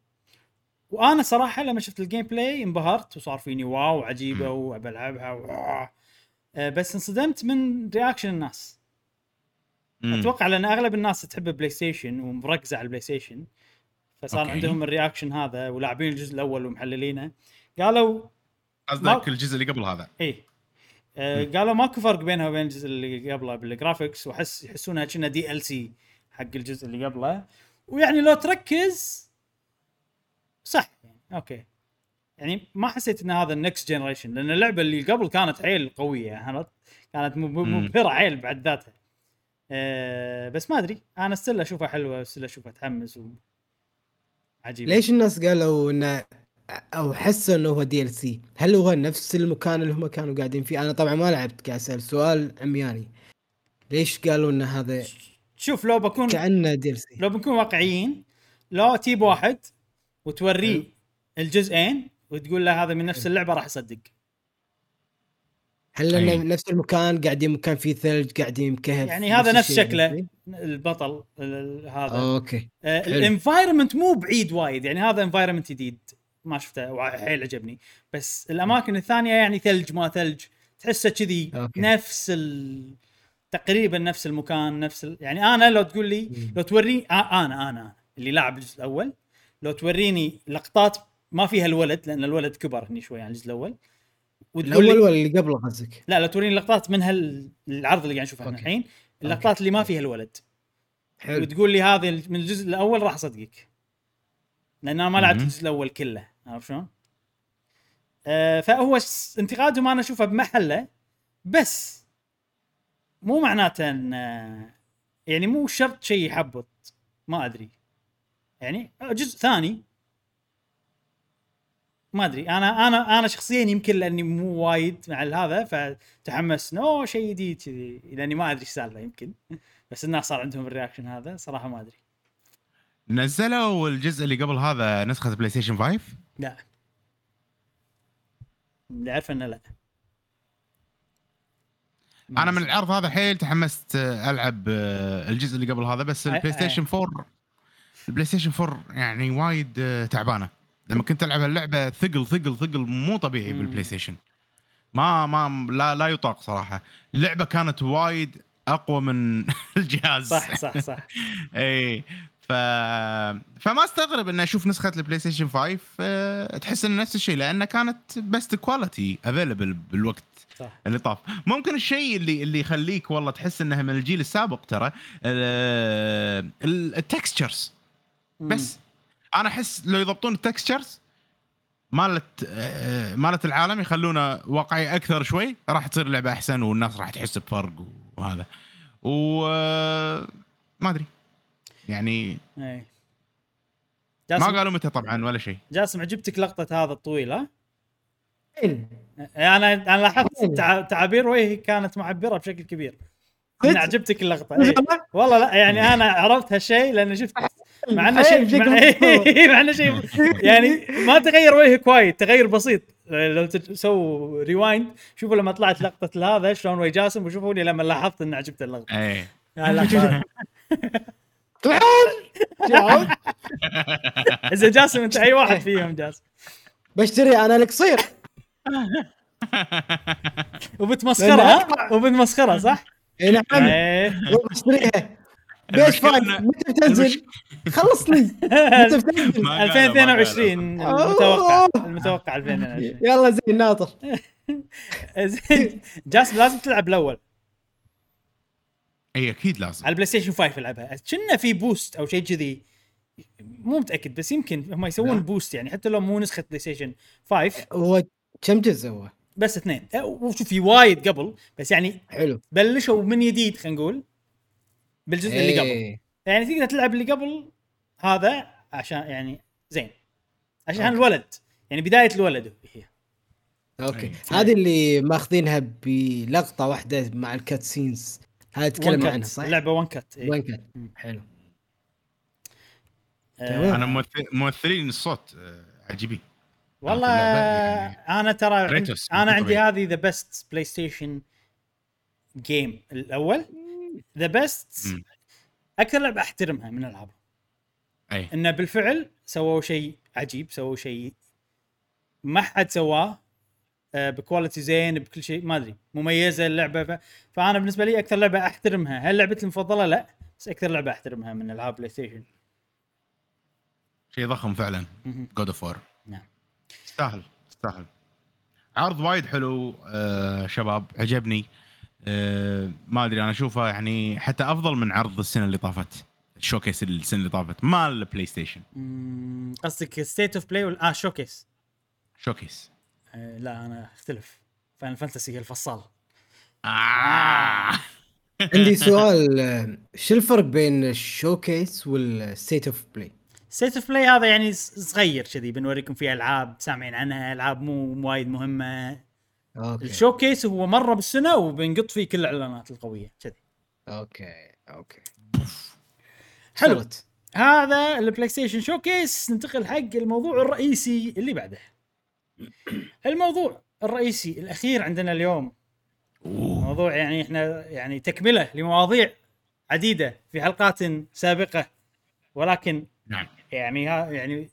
وأنا صراحة لما شفت الجيم بلاي انبهرت وصار فيني واو عجيبة وأبلعبها بس انصدمت من رياكشن الناس. أتوقع لأن أغلب الناس تحب البلاي ستيشن ومركزة على البلاي ستيشن، فصار عندهم الرياكشن هذا، ولاعبين الجزء الأول ومحللينه قالوا أصدق الجزء اللي قبل هذا إيه قالوا ماكو فرق بينها وبين الجزء اللي قبله بالجرافيكس، وحس يحسونها كأنها دي ال سي حق الجزء اللي قبله، ويعني لو تركز صح يعني أوكي، يعني ما حسيت إن هذا النكست جينيريشن، لأن اللعبة اللي قبل كانت عيل قوية، كانت مبهرة عيل بعد ذاتها. بس ما أدري أنا استلا أشوفها حلوة، استلا أشوفها تحمس عجيب. ليش الناس قالوا إنه أو حسوا إنه هو DLC؟ هل هو نفس المكان اللي هم كانوا قاعدين فيه؟ أنا طبعًا ما لعبت، كأسأل سؤال عمياني، ليش قالوا إن هذا؟ شوف لو بكون كأنه DLC، لو بنكون واقعيين، لو تيب واحد وتوريه الجزئين وتقول له هذا من نفس اللعبة راح يصدق. هل لأن نفس المكان قاعدين، مكان فيه ثلج قاعدين مكهف، يعني هذا نفس شكله البطل هذا. اوكي الانفايرمنت مو بعيد وايد، يعني هذا انفايرمنت جديد ما شفته وحيل عجبني، بس الاماكن الثانيه يعني ثلج ما ثلج تحسه كذي نفس تقريبا نفس المكان نفس يعني انا لو تقول لي لو توريني انا اللي لاعب الجزء الاول لو توريني لقطات ما فيها الولد، لان الولد كبر هني شوي عن الجزء الاول الأول ولا اللي قبله قصدك؟ لا توريني لقطات من هالعرض اللي قاعد نشوفه الحين، اللقطات اللي ما فيها الولد حلو. وتقول لي هذه من الجزء الأول راح أصدقك، لأن أنا ما لعبت الجزء الأول كله، عارف شلون؟ فهو انتقاده ما أنا أشوفه بمحله، بس مو معناته أن يعني مو شرط شيء يحبط، ما أدري يعني جزء ثاني ما أدري. أنا شخصياً يمكن لأني مو وايد مع هذا فتحمس نو شيء جديد كذي، لأني ما أدري سالفة يمكن، بس الناس صار عندهم الرياكشن هذا صراحة ما أدري. نزلوا الجزء اللي قبل هذا نسخة بلاي ستيشن 5؟ لا عارف إنه لا. أنا من العرض هذا حيل تحمست ألعب الجزء اللي قبل هذا، بس البلاي ستيشن 4 البلاي ستيشن 4 يعني وايد تعبانة. لما كنت ألعب هاللعبة ثقل مو طبيعي بالبلاي ستيشن، ما لا يطاق صراحة. اللعبة كانت وايد أقوى من الجهاز صح إيه فما استغرب إن أشوف نسخة البلاي ستيشن 5 تحس إن نفس الشيء، لأنها كانت بست كواليتي أفيلبل بالوقت صح. اللي طاف. ممكن الشيء اللي يخليك والله تحس إنها من الجيل السابق ترى التكستشرز، بس انا احس لو يضبطون التكستشرز مالت العالم يخلونه واقعي اكثر شوي راح تصير لعبه احسن، والناس راح تحس بفرق وهذا ما ادري يعني ما قالوا متى طبعا ولا شيء. جاسم عجبتك لقطه هذا الطويله؟ انا لاحظت تعابير وجهي كانت معبره بشكل كبير. انا عجبتك اللقطه والله لا يعني انا عرفت هالشيء لان شفت معنا شيء معنا شيء يعني ما تغير وجهك وايد، تغير بسيط. لو تسووا ريوايند شوفوا لما طلعت لقطة هذا شلون وجه جاسم، وشوفوا لي لما لاحظت ان عجبت اللقطة اي تعال اذا جاسم انت اي واحد فيهم جاسم بشتري انا القصير وبتمسخرها صح اي نعم وبشتريها بيش فايت متى بتنزل؟ خلصني متى بتنزل؟ 2022 المتوقع 2022. يلا زين ناطر زين جاسم لازم تلعب الأول. أي أكيد لازم على البلاي ستيشن 5 العبها، كنا في بوست أو شيء كذي مو متاكد بس يمكن هم يسوون بوست يعني حتى لو مو نسخه بلاي ستيشن 5. هو كم جزء هو؟ بس 2 وشوف في وايد قبل بس يعني حلو بلشوا من جديد خلينا نقول بالجزء اللي قبل يعني تقدر تلعب اللي قبل هذا عشان يعني زين عشان أوكي. الولد يعني بدايه الولد هي اوكي هذه اللي ماخذينها بلقطه واحده مع الكات سينز هاي تكلم عنها صح لعبه وان كات وان كات حلو انا ممثلين الصوت عجيبين والله يعني انا ترى انا عندي هذه ذا بيست بلاي ستيشن جيم الاول ذا بيست اكثر لعبه احترمها من العابها اي انه بالفعل سووا شيء عجيب سووا شيء ما حد سواه بكواليتي زين بكل شيء ما ادري مميزه اللعبه فانا بالنسبه لي اكثر لعبه احترمها هل لعبتي المفضله لا بس اكثر لعبه احترمها من العاب بلاي ستيشن شيء ضخم فعلا God of War نعم استاهل عرض وايد حلو شباب عجبني ما ادري انا اشوفها يعني حتى افضل من عرض السنه اللي طافت الشوكيس السنه اللي طافت مال البلاي ستيشن قصدك ستيت اوف بلاي ولا شوكيس لا انا اختلف فاينل فانتسي الفصال عندي سؤال شو الفرق بين الشوكيس والستيت اوف بلاي ستيت اوف بلاي هذا يعني صغير كذي بنوريكم فيه العاب سامعين عنها العاب مو وايد مهمه اوكي الشوكيس هو مره بالسنه وبنقط فيه كل الاعلانات القويه كذي اوكي حلو هذا البلاي ستيشن شوكيس ننتقل حق الموضوع الرئيسي اللي بعده الموضوع الرئيسي الاخير عندنا اليوم موضوع يعني احنا يعني تكمله لمواضيع عديده في حلقات سابقه ولكن نعم يعني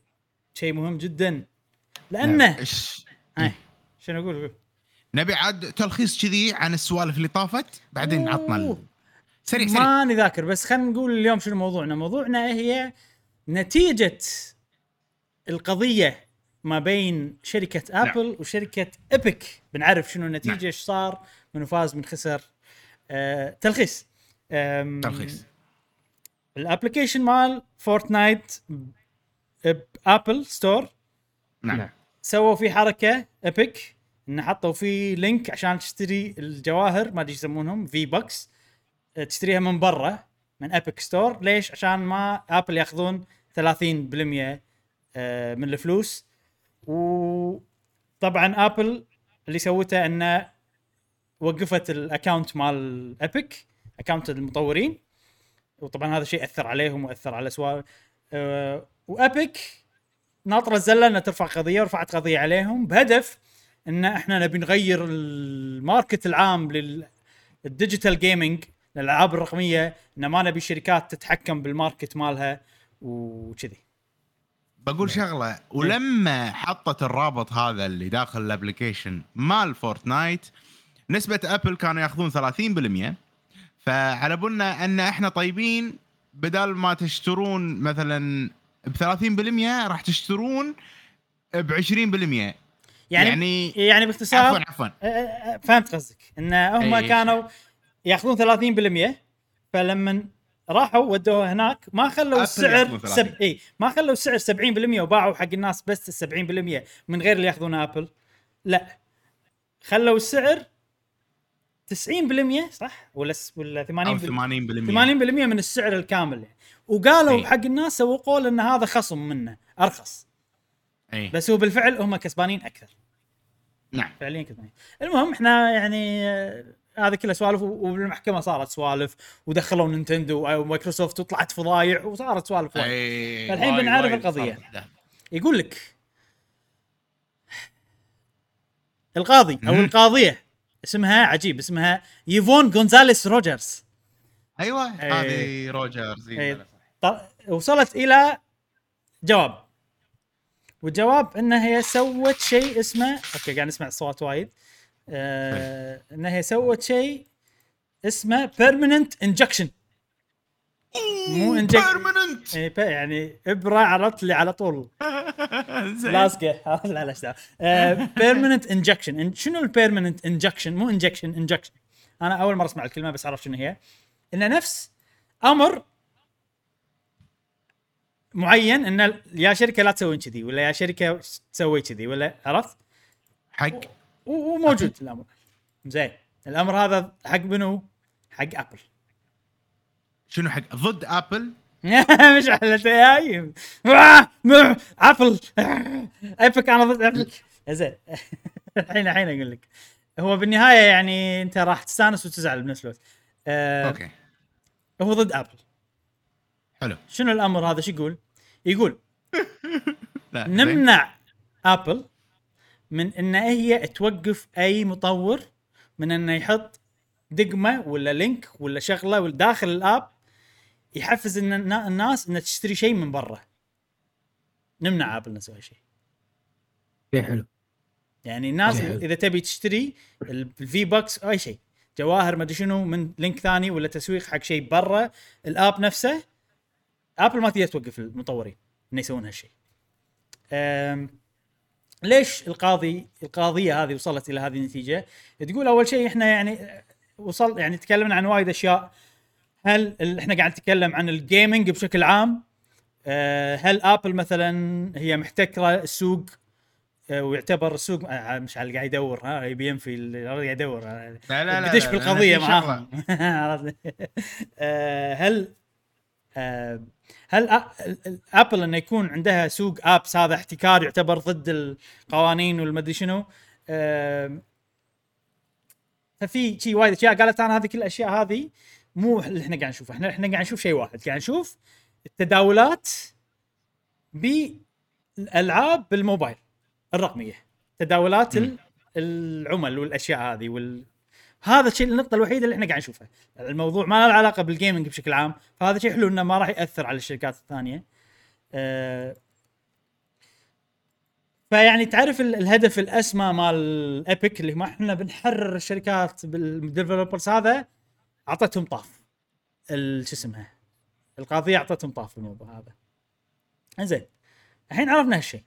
شيء مهم جدا لانه شنو اقول نبي عاد تلخيص كذي عن السوالف اللي طافت بعدين عطنا سريع ما نذاكر بس خلينا نقول اليوم شنو موضوعنا هي نتيجه القضيه ما بين شركه ابل نعم. وشركه ايبك بنعرف شنو النتيجه نعم. ايش صار من فاز من خسر تلخيص الابليكيشن مال فورتنايت بابل ستور نعم سووا فيه حركه ايبك ان حطوا فيه لينك عشان تشتري الجواهر ما ادري يسمونهم في بوكس تشتريها من برا من ايبك ستور ليش عشان ما ابل ياخذون 30% من الفلوس وطبعا ابل اللي سوته انه وقفت الاكاونت مال ايبك اكاونت المطورين وطبعا هذا الشيء اثر عليهم واثر على سوالف وابيك ناطره الزله انها ترفع قضيه ورفعت قضيه عليهم بهدف ان احنا نبي نغير الماركت العام للديجيتال جيمنج للالعاب الرقميه ان ما نبي الشركات تتحكم بالماركت مالها وكذي بقول شغله ولما حطت الرابط هذا اللي داخل الابلكيشن مال فورتنايت نسبه ابل كانوا ياخذون 30% فعلى بالنا ان احنا طيبين بدل ما تشترون مثلا ب30% راح تشترون ب20% يعني باختصار عفوا فهمت قصدك ان هم كانوا ياخذون 30% فلما راحوا ودوه هناك ما خلوا السعر ما خلوا السعر 70% وباعوا حق الناس بس 70% من غير اللي ياخذون ابل لا خلوا السعر 90% صح ولا 80% من السعر الكامل وقالوا حق الناس سوقوا لأن هذا خصم منه أرخص بس هو بالفعل هم كسبانين أكثر نعم فعليا كسبانين المهم إحنا يعني هذا كله سوالف وبالمحكمة صارت سوالف ودخلوا نينتندو ومايكروسوفت وطلعت فضايع وصارت سوالف فالحين بنعرف القضية يقول لك القاضي أو القاضية اسمها عجيب اسمها يفون غونزاليس روجرز ايوه هذه روجرز وصلت الى جواب والجواب انها هي سوت شيء اسمه اوكي قاعد نسمع صوت وايد انها هي سوت شيء اسمه permanent injection مو permanent يعني ابره عرضت لي على طول لازقه على الاشياء permanent injection شنو البيرمننت انجكشن مو انجكشن انا اول مره اسمع الكلمه بس عرفت شنو هي انه نفس امر معين ان يا شركه لا تسوي كذي ولا يا شركه تسوي كذي ولا عرفت حق وموجود الامر زين. الامر هذا حق منو؟ حق ابل. شنو حق ضد ابل؟ مش على تايم ابل ايبك انا ضد ابل. زين الحين اقول لك هو بالنهايه يعني انت راح تستانس وتزعل بنفس الوقت. اوكي هو ضد ابل. حلو. شنو الامر هذا شو يقول؟ يقول نمنع ابل من ان هي توقف اي مطور من انه يحط دقمه ولا لينك ولا شغله والداخل الاب يحفز ان الناس ان تشتري شيء من برا. نمنع ابل نسوي شيء. حلو. يعني الناس اذا تبي تشتري الفي بوكس اي شيء جواهر ما ادري شنو من لينك ثاني ولا تسويق حق شيء برا الاب نفسه، ابل ما تقدر توقف المطورين انه يسوون هالشيء. ليش القاضيه هذه وصلت الى هذه النتيجه؟ تقول اول شيء احنا يعني وصل يعني تكلمنا عن وايد اشياء. هل احنا قاعد نتكلم عن الجيمنج بشكل عام؟ هل ابل مثلا هي محتكره السوق ويعتبر السوق مش على قاعد يدور ها يبي ينفي قاعد يدور بديش بالقضيه معاه. هل ابل انه يكون عندها سوق ابس هذا احتكار يعتبر ضد القوانين والمدري شنو؟ ففي شيء وايد اشياء قالت عن هذه كل الاشياء هذه. مو اللي احنا قاعد نشوفه، احنا قاعد نشوف شيء واحد، قاعد نشوف التداولات بالالعاب بالموبايل الرقميه، تداولات العمل والاشياء هذه هذا الشيء النقطه الوحيده اللي احنا قاعد نشوفها. الموضوع ما له علاقه بالجيمنج بشكل عام، فهذا شيء حلو انه ما راح ياثر على الشركات الثانيه. فيعني تعرف الهدف الاسمى مال ايبك اللي ما احنا بنحرر الشركات بالديفلوبرز، هذا اعطتهم طاف شو اسمها القضيه، اعطتهم طاف الموضوع هذا. انزين الحين عرفنا هالشيء،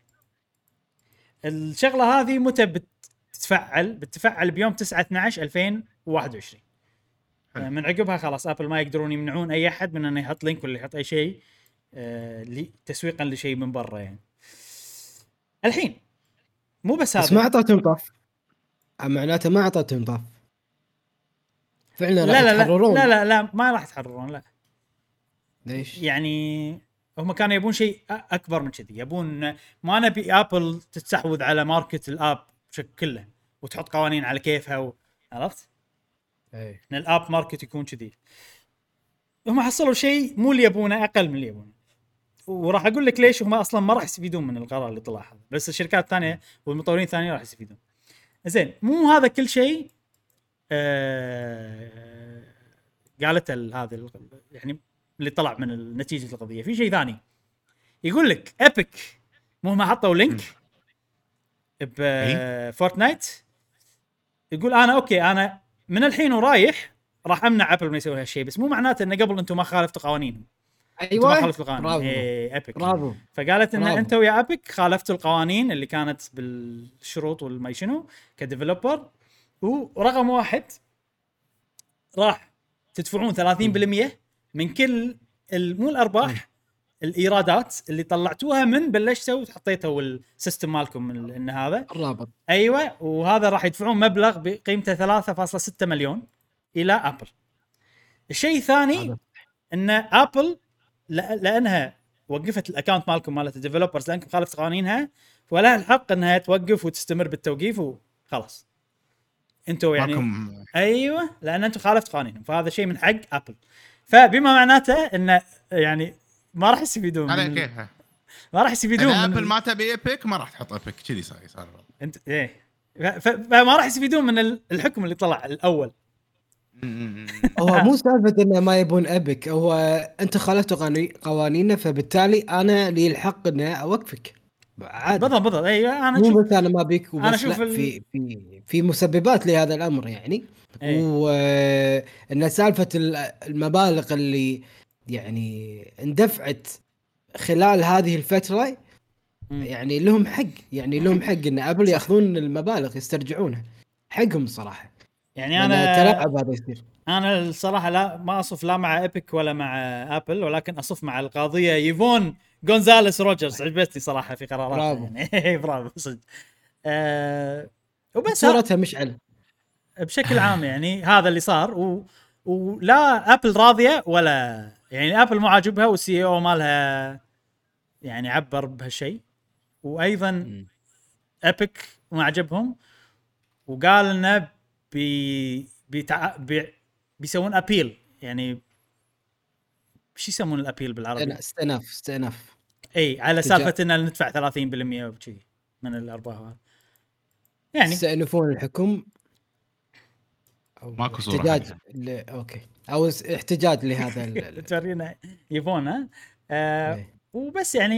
الشغله هذه متى بتتفعل بيوم 9/12/2021. من عقبها خلاص ابل ما يقدرون يمنعون اي احد من انه يحط لينك ولا يحط اي شيء تسويقا لشيء من برا. يعني الحين مو بس هذا ما اعطتهم طاف، معناته ما اعطتهم طاف فعلا. لا ما راح يتحررون. لا ليش؟ يعني هم كانوا يبون شيء اكبر من كذي، يبون ما نبي ابل تتسحوذ على ماركت الاب شكله وتحط قوانين على كيفها عرفت؟ اي ان الاب ماركت يكون كذي. هم حصلوا شيء مو اللي يبونه، اقل من اللي يبونه، وراح اقول لك ليش. هم اصلا ما راح يستفيدون من القرار اللي طلع هذا، بس الشركات الثانيه والمطورين الثانيين راح يستفيدون. زين مو هذا كل شيء. قالت هذا يعني اللي طلع من نتيجه القضيه في شيء ثاني. يقول لك ايبك مهما حطوا لينك بفورتنايت يقول انا اوكي، انا من الحين ورايح راح امنع ابل من يسوي هالشيء، بس مو معناته انه قبل انتم ما خالفتوا قوانينهم. ايوه ما خالفتوا القوانين. ايبك برافو. فقالت ان انتوا ويا ايبك خالفتوا القوانين اللي كانت بالشروط والما شنو كديفلوبر، ورقم واحد راح تدفعون 30% من كل مو الارباح الايرادات اللي طلعتوها من بلشتوا وحطيتوا السيستم مالكم ان هذا الرابط. ايوه، وهذا راح يدفعون مبلغ بقيمته 3.6 مليون الى ابل. الشيء الثاني ان ابل لانها وقفت الاكونت مالكم مالت الديفلوبرز لانكم خالفتوا قوانينها، ولا الحق انها توقف وتستمر بالتوقيف وخلاص انتوا يعني ماكم. ايوه لان انتوا خالفتوا قوانينهم، فهذا شيء من حق ابل. فبما معناته ان يعني ما راح يستفيدون على كيفها، ما راح يستفيدون. ابل ما تبي ايبك ما راح تحط ايبك كذي صار انت ايه، فما راح يستفيدون من الحكم اللي طلع الاول. هو مو سالفه انه ما يبون ايبك، هو انت خالفتوا قوانيننا فبالتالي انا لي الحق اني اوقفك عادي. بالضبط ايوه. انا مو بس انا ما بيك، انا اشوف في مسببات لهذا الامر يعني أيه. وان سالفه المبالغ اللي يعني اندفعت خلال هذه الفتره يعني لهم حق، يعني لهم حق ان ابل ياخذون المبالغ يسترجعونها، حقهم صراحه. يعني انا تلاعب هذا يصير انا الصراحه لا ما اصف لا مع ايبك ولا مع ابل، ولكن اصف مع القاضيه يفون غونزاليس روجرز. عجبتني صراحه في قراراتها، يعني برافو صدق. وبس صورتها مشعل بشكل عام، يعني هذا اللي صار ولا ابل راضيه ولا يعني ابل مو عاجبها، والسي او مالها يعني عبر بهالشيء، وايضا ايبك ما عجبهم وقال لنا بيسوون ابيل، يعني شو يسمون الابيل بالعربي؟ استئناف اي، على سالفه ان ندفع 30% وكذي من الارباح، يعني يستأنفون الحكم او ماكو احتجاج اوكي او احتجاج لهذا تورينا يبون وبس، يعني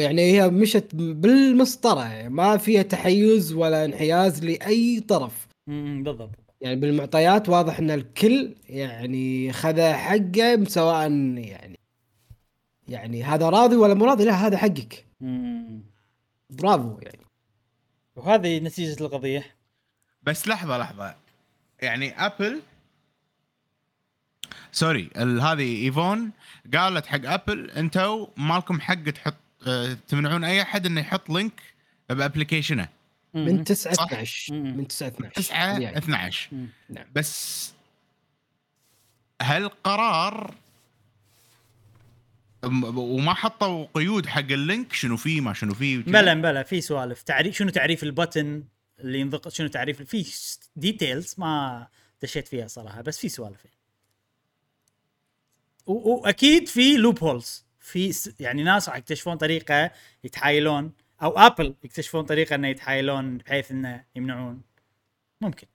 يعني هي مشت بالمسطره، ما فيها تحيز ولا انحياز لاي طرف بالضبط، يعني بالمعطيات واضح ان الكل يعني خذ حقه، سواء يعني هذا راضي ولا مو راضي، لا هذا حقك. برافو يعني، وهذه نتيجه القضيه. بس لحظه يعني ابل سوري هذه ايفون قالت حق ابل انتوا مالكم حق تحط تمنعون اي احد انه يحط لينك بابلكيشنه من 19 من 9-12 نعم. بس هل قرار وما حطوا قيود حق اللينك شنو فيه ما شنو فيه؟ بلا في سوالف تعريف، شنو تعريف البتن اللي ينضغط، شنو تعريف، في ديتيلز ما دشيت فيها صراحه، بس في سوالف واكيد في لوب هولز، في يعني ناس راح يكتشفون طريقه يتحايلون، او ابل يكتشفون طريقه انه يتحايلون بحيث انه يمنعون، ممكن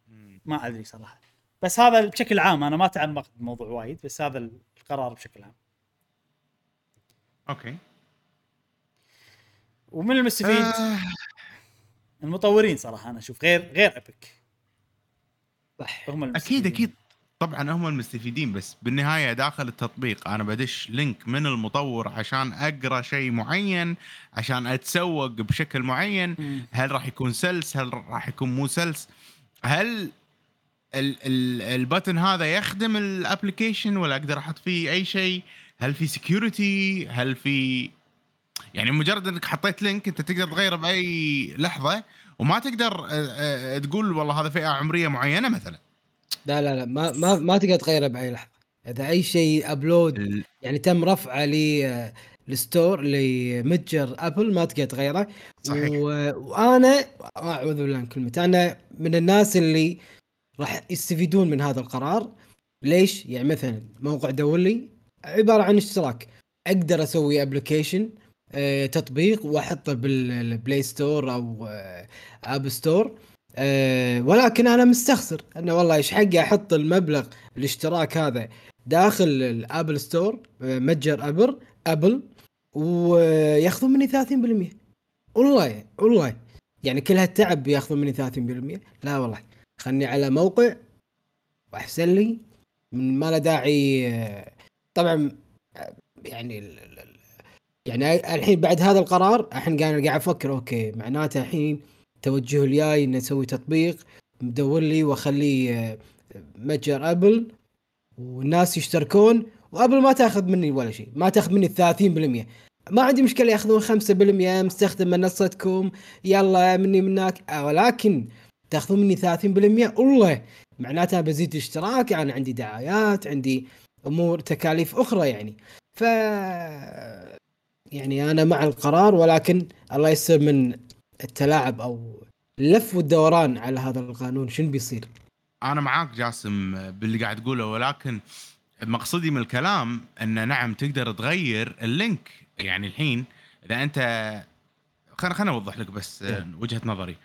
ما ادري صراحه. بس هذا بشكل عام، انا ما تعمقت بالموضوع وايد، بس هذا القرار بشكل عام. اوكي، ومن المستفيد المطورين صراحه، انا اشوف غير ايبك صح، هم اكيد طبعا هم المستفيدين، بس بالنهايه داخل التطبيق انا بدش لينك من المطور عشان اقرا شيء معين، عشان اتسوق بشكل معين. هل راح يكون سلس، هل راح يكون مو سلس، هل البتن هذا يخدم الابلكيشن ولا اقدر احط فيه اي شيء، هل في سيكيورتي، هل في يعني مجرد انك حطيت لينك انت تقدر تغيره باي لحظه، وما تقدر تقول والله هذا فئه عمريه معينه مثلا، لا ما تقدر تغيره باي لحظه. اذا اي شيء ابلود يعني تم رفعه للستور لمتجر ابل ما تقدر تغيره صحيح. وانا اعوذ بالله من كلمه، انا من الناس اللي راح يستفيدون من هذا القرار. ليش؟ يعني مثلا موقع دولي عباره عن اشتراك، اقدر اسوي ابلكيشن تطبيق واحطه بالبلاي ستور او اب ستور، ولكن انا مستخسر انه والله ايش حقي احط المبلغ الاشتراك هذا داخل الابل ستور متجر ابل وياخذون مني 30%. والله يعني كل هالتعب ياخذون مني 30%، لا والله خلني على موقع واحسن لي من ما له داعي. طبعا يعني الحين بعد هذا القرار الحين قاعد افكر اوكي، معناته الحين توجه الجاي ان نسوي تطبيق مدولي واخليه متجر ابل والناس يشتركون، وابل ما تاخذ مني ولا شيء، ما تاخذ مني 30%، ما عندي مشكله ياخذون 5%، مستخدم منصتكم يلا مني منك، ولكن تاخذون مني 30%. والله معناته بزيد اشتراك، يعني عندي دعايات، عندي امور تكاليف اخرى، يعني يعني انا مع القرار، ولكن الله يستر من التلاعب او اللف والدوران على هذا القانون شنو بيصير. انا معاك جاسم باللي قاعد تقوله، ولكن مقصدي من الكلام ان نعم تقدر تغير اللينك. يعني الحين اذا انت خلنا اوضح لك بس وجهة نظري.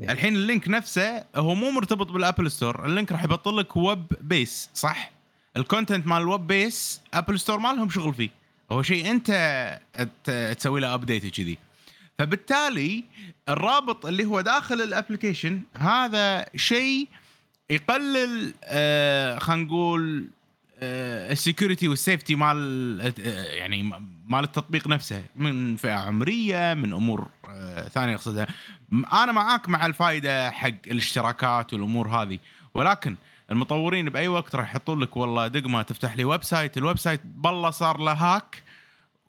الحين اللينك نفسه هو مو مرتبط بالابل ستور، اللينك راح يبطل لك ويب بيس صح، الكونتنت مال الويب بيس ابل ستور ما لهم شغل فيه، هو شيء انت تسوي له ابديت كذي. فبالتالي الرابط اللي هو داخل الابليكيشن هذا شيء يقلل خلينا نقول السيكوريتي والسيفتي مال يعني مال التطبيق نفسه، من فئة عمرية، من امور ثانية اقصدها. انا معاك مع الفائدة حق الاشتراكات والامور هذه، ولكن المطورين باي وقت راح يحطون لك والله دقمه تفتح لي ويب سايت، الويب سايت بالله صار له هاك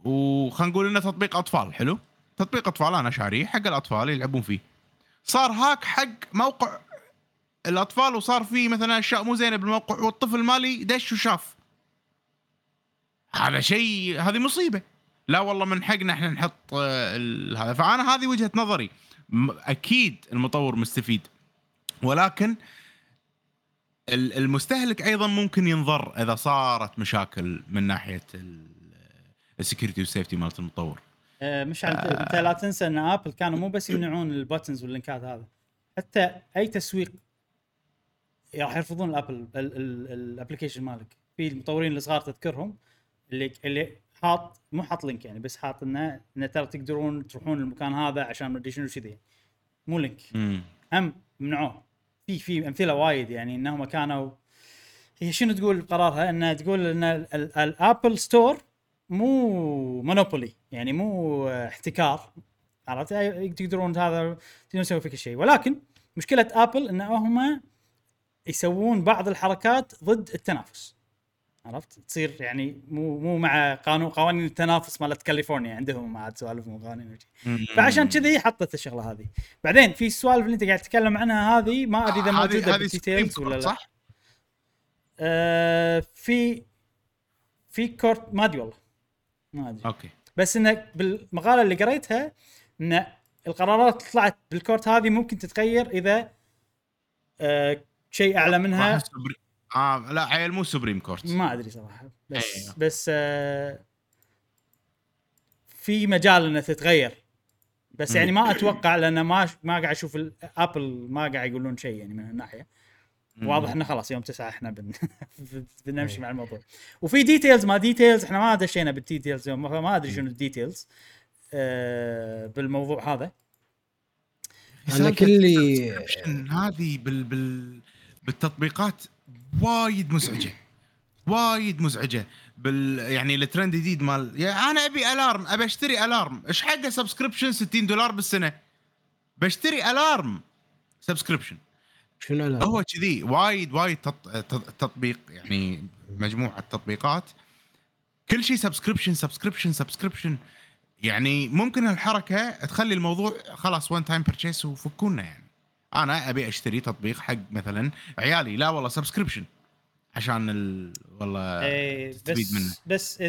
وخلينا نقول انه تطبيق اطفال، حلو تطبيق اطفال انا شعري حق الاطفال يلعبون فيه، صار هاك حق موقع الاطفال وصار فيه مثلا اشياء مو زينه بالموقع والطفل مالي دش وشاف هذا شيء، هذه مصيبه. لا والله من حقنا احنا نحط هذا، فانا هذه وجهه نظري. اكيد المطور مستفيد، ولكن المستهلك ايضا ممكن ينضر اذا صارت مشاكل من ناحيه السكيورتي والسيفتي مالت المطور. مش انت لا تنسى ان ابل كانوا مو بس يمنعون الباتنز واللينكات هذا، حتى اي تسويق راح يرفضون الابل الابلكيشن مالك. في المطورين الصغار تذكرهم اللي حاط مو حاط لينك يعني، بس حاط انه ترى تقدرون تروحون المكان هذا عشان ما ادري شنو كذي، مو لينك. هم منعوه في امثله وايد يعني، انهم كانوا هي شنو تقول بقرارها انها تقول ان الابل ستور مو مونوبولي يعني مو احتكار، عرفت تقدرون هذا تسوي فيك الشيء. ولكن مشكله ابل انهم يسوون بعض الحركات ضد التنافس، عرفت تصير يعني مو مع قوانين التنافس مالت كاليفورنيا، عندهم عاد سوالف وقوانين، فعشان كذي حطت الشغله هذه. بعدين في السوالف اللي انت قاعد تتكلم عنها هذه ما ادري اذا موجوده بالديتيلز ولا لا. في كورت ما ادري والله ما ادري اوكي، بس انك بالمقاله اللي قريتها ان القرارات طلعت بالكورت هذه ممكن تتغير اذا شيء اعلى منها. لا عيل مو سوبريم كورت ما ادري صراحه، بس في مجال انها تتغير، بس يعني ما اتوقع لان ما قاعد اشوف الابل ما قاعد يقولون شيء يعني من الناحيه. واضح انه خلاص يوم 9 احنا بنمشي مع الموضوع. وفي ديتيلز ما ديتيلز احنا ما دشينا بالديتيلز، ما ادري شنو الديتيلز بالموضوع هذا. انا كلي هذه بالتطبيقات وايد مزعجه يعني الترند الجديد مال يعني انا ابي الارم، ابي اشتري الارم، ايش حقه سبسكريبشن $60 بالسنه، بشتري الارم سبسكريبشن شنو الارم هو كذي. وايد تطبيق يعني مجموعه تطبيقات كل شيء سبسكريبشن يعني ممكن الحركه تخلي الموضوع خلاص وان تايم بيرتشيس وفكونا. يعني انا ابي اشتري تطبيق حق مثلا عيالي، لا والله سبسكريبشن عشان والله تستفيد منه. بس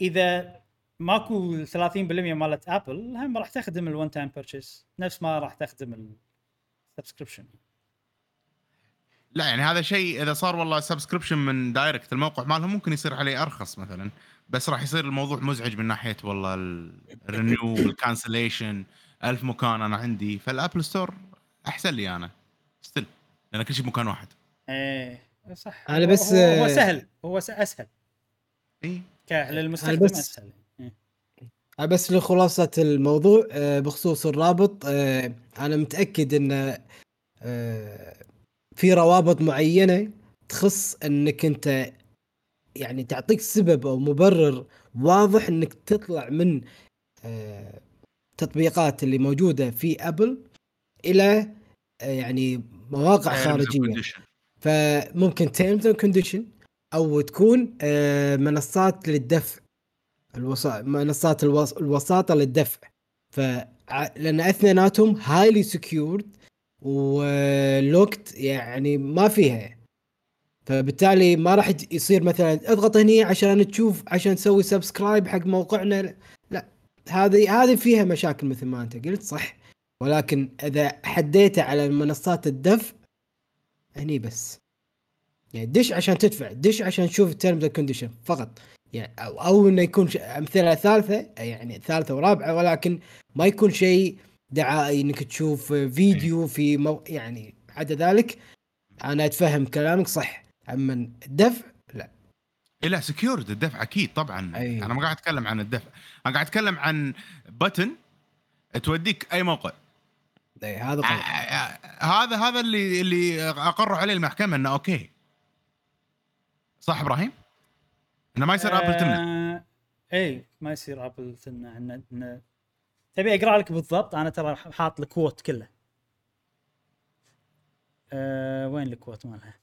اذا ماكو 30% مالت ابل هم راح تخدم الوان تايم بيرتشيس نفس ما راح تخدم السبسكريبشن. لا يعني هذا شيء اذا صار والله سبسكريبشن من دايركت الموقع مالهم ممكن يصير عليه ارخص مثلا، بس راح يصير الموضوع مزعج من ناحيه والله الرينيو والكانسليشن 1000 مكان انا عندي. فالابل ستور احسن لي انا ستيل لان كل شيء بمكان واحد. ايه صح، انا بس هو سهل، هو اسهل اي للمستخدم اسهل. ايه بس لخلاصه الموضوع بخصوص الرابط، انا متاكد ان في روابط معينه تخص انك انت يعني تعطيك سبب او مبرر واضح انك تطلع من تطبيقات اللي موجودة في أبل إلى يعني مواقع خارجية، فممكن terms and condition أو تكون منصات للدفع منصات الوساطة للدفع، لأن أثنيناتهم highly secured ولوكت يعني ما فيها، فبالتالي ما راح يصير مثلا اضغط هنا عشان تشوف عشان تسوي سبسكرايب حق موقعنا. هذه فيها مشاكل مثل ما انت قلت صح، ولكن اذا حديته على منصات الدفع هني بس يعني دش عشان تدفع، دش عشان تشوف terms and condition فقط يعني، او انه يكون امثله ثالثه يعني ثالثه ورابعه، ولكن ما يكون شيء دعائي انك تشوف فيديو في يعني عدا ذلك. انا اتفهم كلامك صح، اما الدفع لا سكيورد الدفع اكيد طبعا. أيوة. انا ما قاعد اتكلم عن الدفع، انا قاعد اتكلم عن بتن توديك اي موقع. أيوة. هذا هذا اللي اقروا عليه المحكمه انه اوكي صح ابراهيم، انه ما يصير ابل تمنع. اي ما يصير ابل تمنع. ان تبي اقرا لك بالضبط، انا ترى حاط الكوت كله. وين الكوت مالها؟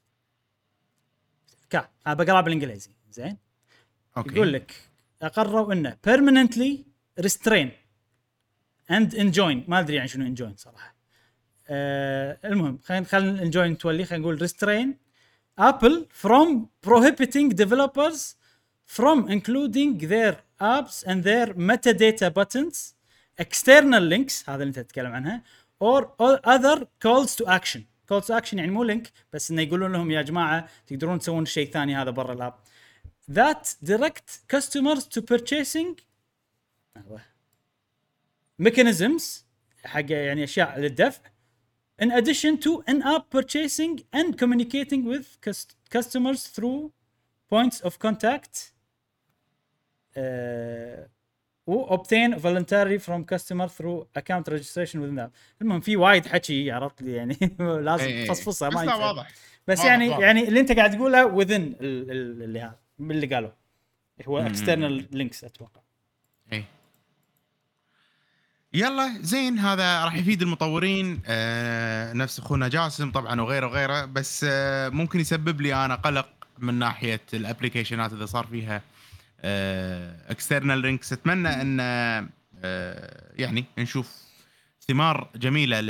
بقرا بالانجليزي زين. أوكي. يقول لك اقروا انه permanently restrain and enjoin. ما ادري يعني شنو enjoin صراحه. المهم خلينا enjoin تولي، خلينا نقول restrain Apple from prohibiting developers from including their apps and their metadata buttons, external links هذا اللي انت تتكلم عنها, or other calls to action. calls to action يعني مو لينك بس انه يقولون لهم يا جماعه تقدرون تسوون شيء ثاني هذا برا الاب that direct customers to purchasing mechanisms حاجه يعني اشياء للدفع in addition to in-app purchasing and communicating with customers through points of contact و obtain voluntary from customer through account registration within them. المهم في وايد حكي عرفت لي يعني لازم تفصفصها ما ينفع واضح. بس يعني واضح. يعني اللي انت قاعد تقوله within اللي هذا اللي قالوا هو external links اتوقع. اي يلا زين، هذا راح يفيد المطورين نفس اخونا جاسم طبعا وغيره وغيره، بس ممكن يسبب لي انا قلق من ناحيه الابلكيشنات اذا صار فيها external links. اتمنى ان يعني نشوف ثمار جميله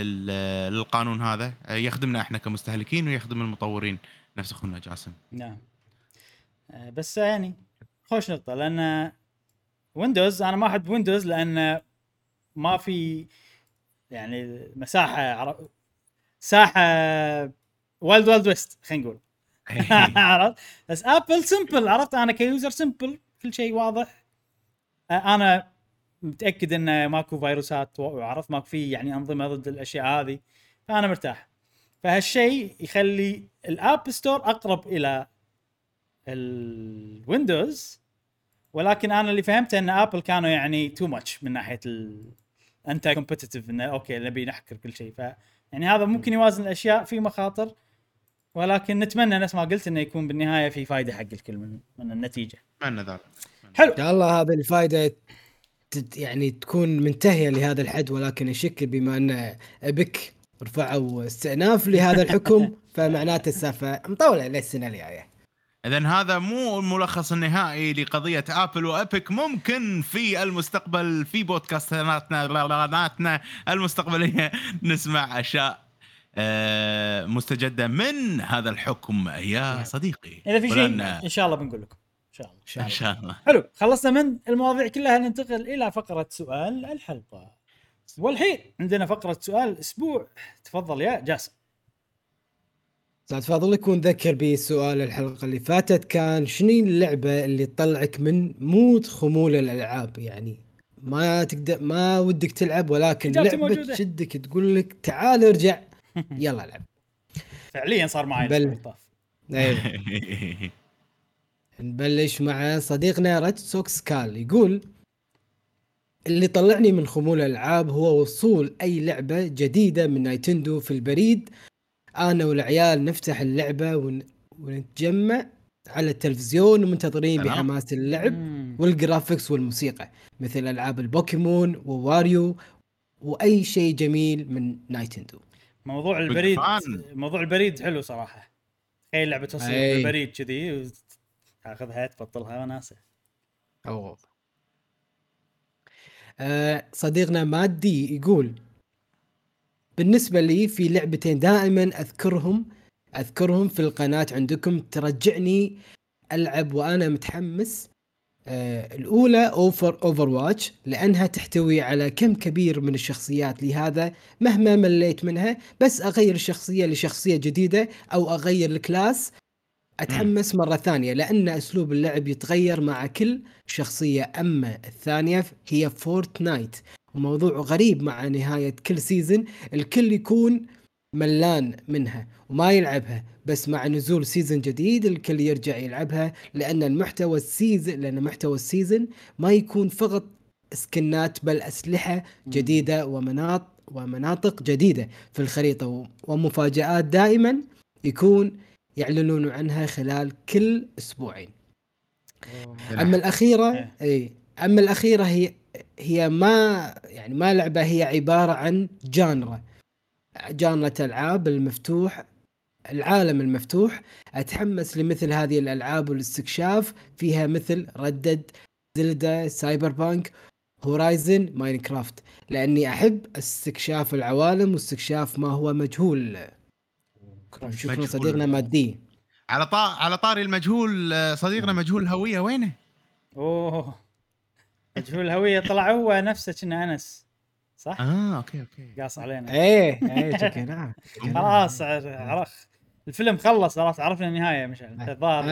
للقانون هذا يخدمنا احنا كمستهلكين ويخدم المطورين نفس اخونا جاسم. نعم بس يعني خوش نقطه، لان ويندوز انا ما احب ويندوز لان ما في يعني مساحه ساحه وايلد وايلد ويست خلينا نقول. بس ابل سمبل عرفت، انا كيوزر سمبل كل شيء واضح، انا متاكد انه ماكو فيروسات وعرف ماكو في يعني انظمه ضد الاشياء هذه، فانا مرتاح. فهالشيء يخلي الاب ستور اقرب الى الويندوز، ولكن انا اللي فهمته ان ابل كانوا يعني تو ماتش من ناحيه الانتي كومبيتيتيف، انه اوكي نبي نحكر كل شيء، ف يعني هذا ممكن يوازن الاشياء في مخاطر، ولكن نتمنى نفس ما قلت انه يكون بالنهايه في فايده حق الكل من النتيجه. اتمنى ذلك. حلو، ان شاء الله هذه الفايده يعني تكون منتهيه لهذا الحد، ولكن الشكل بما ان ابك رفعوا استئناف لهذا الحكم فمعناته السالفه مطوله للسنه الجايه. إذن هذا مو الملخص النهائي لقضية آبل وأبيك. ممكن في المستقبل في بودكاستاتنا المستقبلية نسمع أشياء مستجدة من هذا الحكم يا صديقي. إذا في شيء إن شاء الله بنقول لكم إن شاء الله. حلو، خلصنا من المواضيع كلها، ننتقل إلى فقرة سؤال الحلقة، والحين عندنا فقرة سؤال الأسبوع. تفضل يا جاسم. تفضلك، ونذكر بسؤال الحلقة اللي فاتت كان شنو اللعبة اللي تطلعك من مود خمول الألعاب، يعني ما تقدر ما ودك تلعب ولكن لعبة تشدك تقول لك تعال ارجع يلا لعب. فعليا صار معي الطاف. نبلش مع صديقنا ريد سوكس كال، يقول اللي طلعني من خمول الألعاب هو وصول أي لعبة جديدة من نايتندو في البريد، أنا والعيال نفتح اللعبة ونتجمع على التلفزيون ومنتظرين بحماس اللعب والجرافيكس والموسيقى مثل ألعاب البوكيمون وواريو وأي شيء جميل من نايتندو. موضوع البريد حلو صراحة، أي لعبة تصير بالبريد كذي أخذها تبطلها وناسة. صديقنا مادي يقول بالنسبة لي في لعبتين دائما أذكرهم في القناة عندكم ترجعني ألعب وأنا متحمس. الأولى أوفر واتش لأنها تحتوي على كم كبير من الشخصيات، لهذا مهما مليت منها بس أغير الشخصية لشخصية جديدة أو أغير الكلاس أتحمس مرة ثانية لأن أسلوب اللعب يتغير مع كل شخصية. أما الثانية هي فورتنايت، وموضوع غريب مع نهاية كل سيزن الكل يكون ملان منها وما يلعبها، بس مع نزول سيزن جديد الكل يرجع يلعبها لأن محتوى السيزن ما يكون فقط سكنات بل أسلحة جديدة ومناطق جديدة في الخريطة ومفاجآت دائما يكون يعلنون عنها خلال كل أسبوعين. أما الأخيرة هي ما لعبة، هي عبارة عن جانرة ألعاب المفتوح العالم المفتوح، أتحمس لمثل هذه الألعاب والاستكشاف فيها مثل ردد، زلدا، سايبر بانك، هورايزن، ماينكرافت، لأني أحب استكشاف العوالم واستكشاف ما هو مجهول. شكرا صديقنا مادي. على طاري المجهول، صديقنا مجهول الهوية وينه؟ أوه مجهول الهوية طلع هو نفسه كنا أنس صح؟ أوكي قاص علينا. إيه شكرا. نعم خلاص عرخ الفيلم خلص، خلاص عرفنا النهاية مش الظاهر.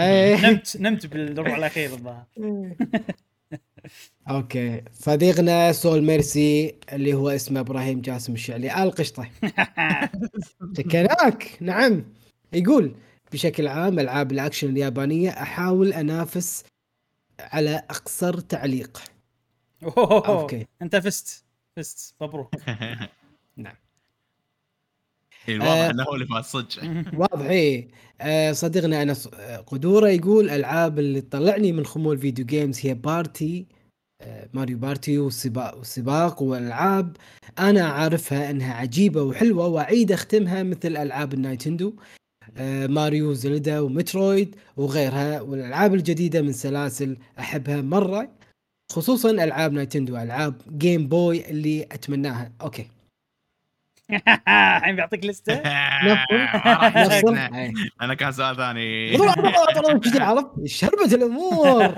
نمت بالروح الأخير الظاهر. أوكي صديقنا سول ميرسي اللي هو اسمه إبراهيم جاسم الشعلي القشطة تكلمك. نعم يقول بشكل عام ألعاب الأكشن اليابانية أحاول أنافس على أقصر تعليق. أوكي أنت فزت مبروك. نعم الواضح أنه اللي فات صدق واضح. إيه صديقنا أنا قدورة يقول ألعاب اللي تطلعني من خمول فيديو جيمز هي بارتي، ماريو بارتي والسباق والألعاب أنا عارفها أنها عجيبة وحلوة وأعيد أختمها، مثل ألعاب النايتندو ماريو، زلدا ومترويد وغيرها، والألعاب الجديدة من سلاسل أحبها مرة، خصوصا ألعاب نايتندو، ألعاب جيم بوي اللي أتمناها. أوكي الحين بيعطيك لسته. انا كان سؤال ثاني عرفت شربت الامور.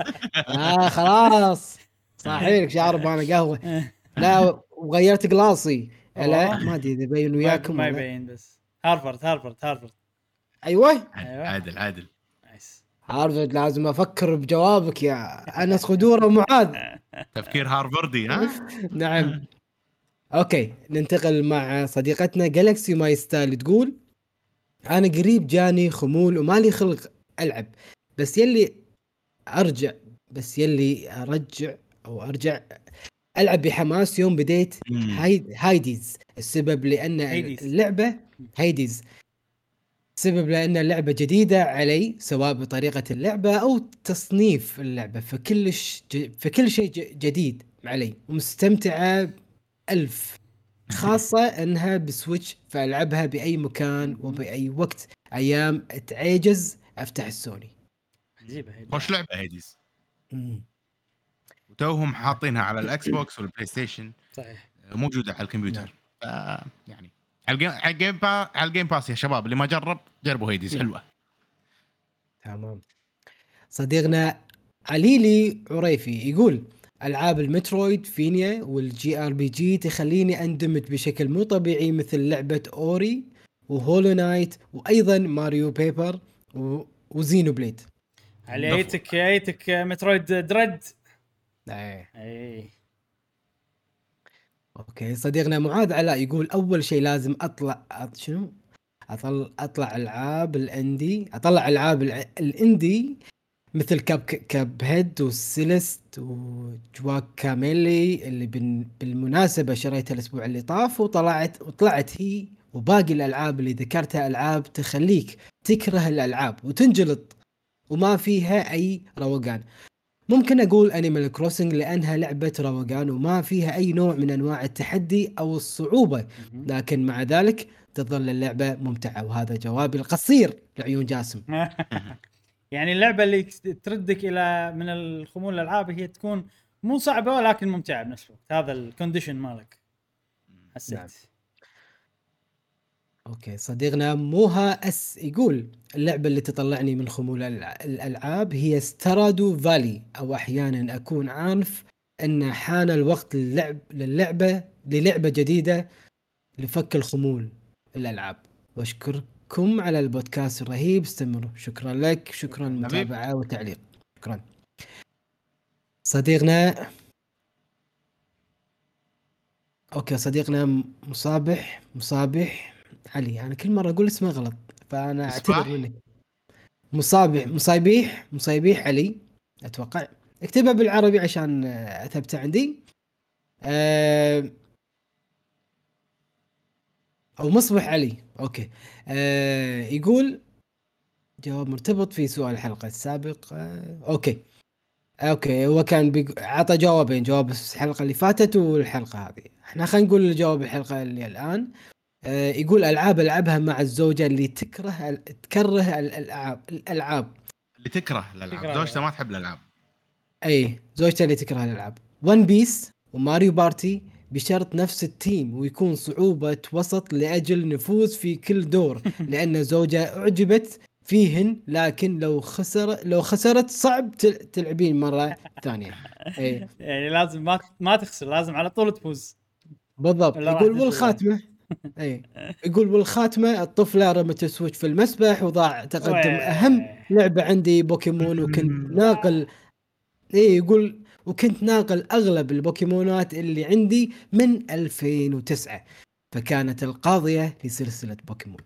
خلاص صاحبك شعرب انا قهوه لا وغيرت قلاصي. لا ما ادري اذا يبين وياكم ما يبين، بس هارفرد ايوه عادل هارفرد. لازم افكر بجوابك يا انس خدوره ومعاذ، تفكير هارفردي. نعم اوكي ننتقل مع صديقتنا جالكسي ماي ستايل تقول انا قريب جاني خمول ومالي خلق العب، بس يلي ارجع العب بحماس يوم بديت هايديز. السبب لان اللعبه جديده علي، سواء بطريقه اللعبه او تصنيف اللعبه، فكل شيء جديد علي ومستمتعه ألف، خاصة أنها بسويتش فألعبها بأي مكان وبأي وقت، أيام أتعجز أفتح السوني. وش لعبة هيديز وتوهم حاطينها على الأكس بوكس والبلاي ستيشن، موجودة على الكمبيوتر يعني على الجيم باس. يا شباب اللي ما جربوا هيديز حلوة. تمام صديقنا عليلي عريفي يقول ألعاب المترويد فينيا والجي آر بي جي تخليني أندمج بشكل مو طبيعي، مثل لعبة أوري وهولو نايت وأيضا ماريو بيبر وزينو بليد. على أيتك مترويد دريد. أي أوكي صديقنا معاذ علاء يقول أول شيء لازم أطلع ألعاب الإندي مثل كاب هيد وسيلست وجواك كاميلي اللي بالمناسبة شريتها الأسبوع اللي طاف وطلعت هي، وباقي الألعاب اللي ذكرتها ألعاب تخليك تكره الألعاب وتنجلط وما فيها أي روقان. ممكن أقول أنيمال كروسنج لأنها لعبة روقان وما فيها أي نوع من أنواع التحدي أو الصعوبة، لكن مع ذلك تظل اللعبة ممتعة. وهذا جوابي القصير لعيون جاسم. يعني اللعبة اللي تردك إلى من الخمول الألعاب هي تكون مو صعبة ولكن ممتعة بنفس الوقت، هذا الكونديشن مالك حسيت. نعم. أوكي صديقنا موها أس يقول اللعبة اللي تطلعني من خمول الألعاب هي سترادو فالي، أو أحيانا أكون عارف أن حان الوقت للعبة جديدة لفك الخمول الألعاب. وأشكر كم على البودكاست الرهيب، استمروا. شكرا لك، شكرا للمتابعة والتعليق. شكرا صديقنا. أوكي صديقنا مصابح علي، أنا كل مرة أقول اسمه غلط فأنا أعتذر منك. مصابيح علي أتوقع، اكتبها بالعربي عشان أثبتها عندي. أو مصبح علي. أوكي يقول جواب مرتبط في سؤال الحلقة السابقة. أوكي هو كان عطى جوابين، جواب الحلقة اللي فاتت والحلقة هذه، احنا خلينا نقول الجواب الحلقة اللي الآن. يقول ألعاب ألعبها مع الزوجة اللي تكره الألعاب اللي تكره الألعاب. زوجته ما تحب الألعاب. أي زوجته اللي تكره الألعاب. ون بيس وماريو بارتي بشرط نفس التيم ويكون صعوبة وسط لأجل نفوذ في كل دور لأن زوجة أعجبت فيهن لكن لو خسرت صعب تلعبين مرة ثانية. أي يعني لازم ما تخسر، لازم على طول تفوز. بالضبط. يقول والخاتمة أي يقول والخاتمة الطفلة رمت السويتش في المسبح وضاع تقدم أهم لعبة عندي بوكيمون وكنت ناقل وكنت ناقل أغلب البوكيمونات اللي عندي من 2009 فكانت القاضية لسلسلة بوكيمون.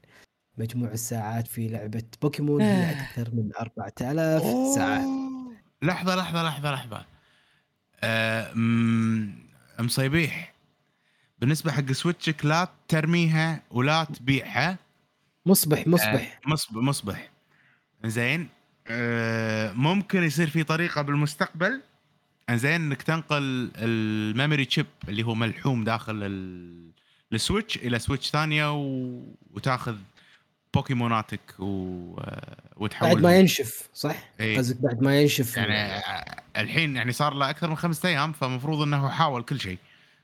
مجموع الساعات في لعبة بوكيمون هي أكثر من 4000 ساعة. لحظة مصيبيح بالنسبة حق سويتشك لا ترميها ولا تبيعها. مصبح زين. ممكن يصير في طريقة بالمستقبل زين انك تنقل الميموري تشيب اللي هو ملحوم داخل السويتش الى سويتش ثانية وتاخذ بوكيموناتك وتحول بعد ما ينشف. صح قصدك بعد ما ينشف. يعني الحين يعني صار له اكثر من 5 ايام فمفروض انه حاول كل شيء،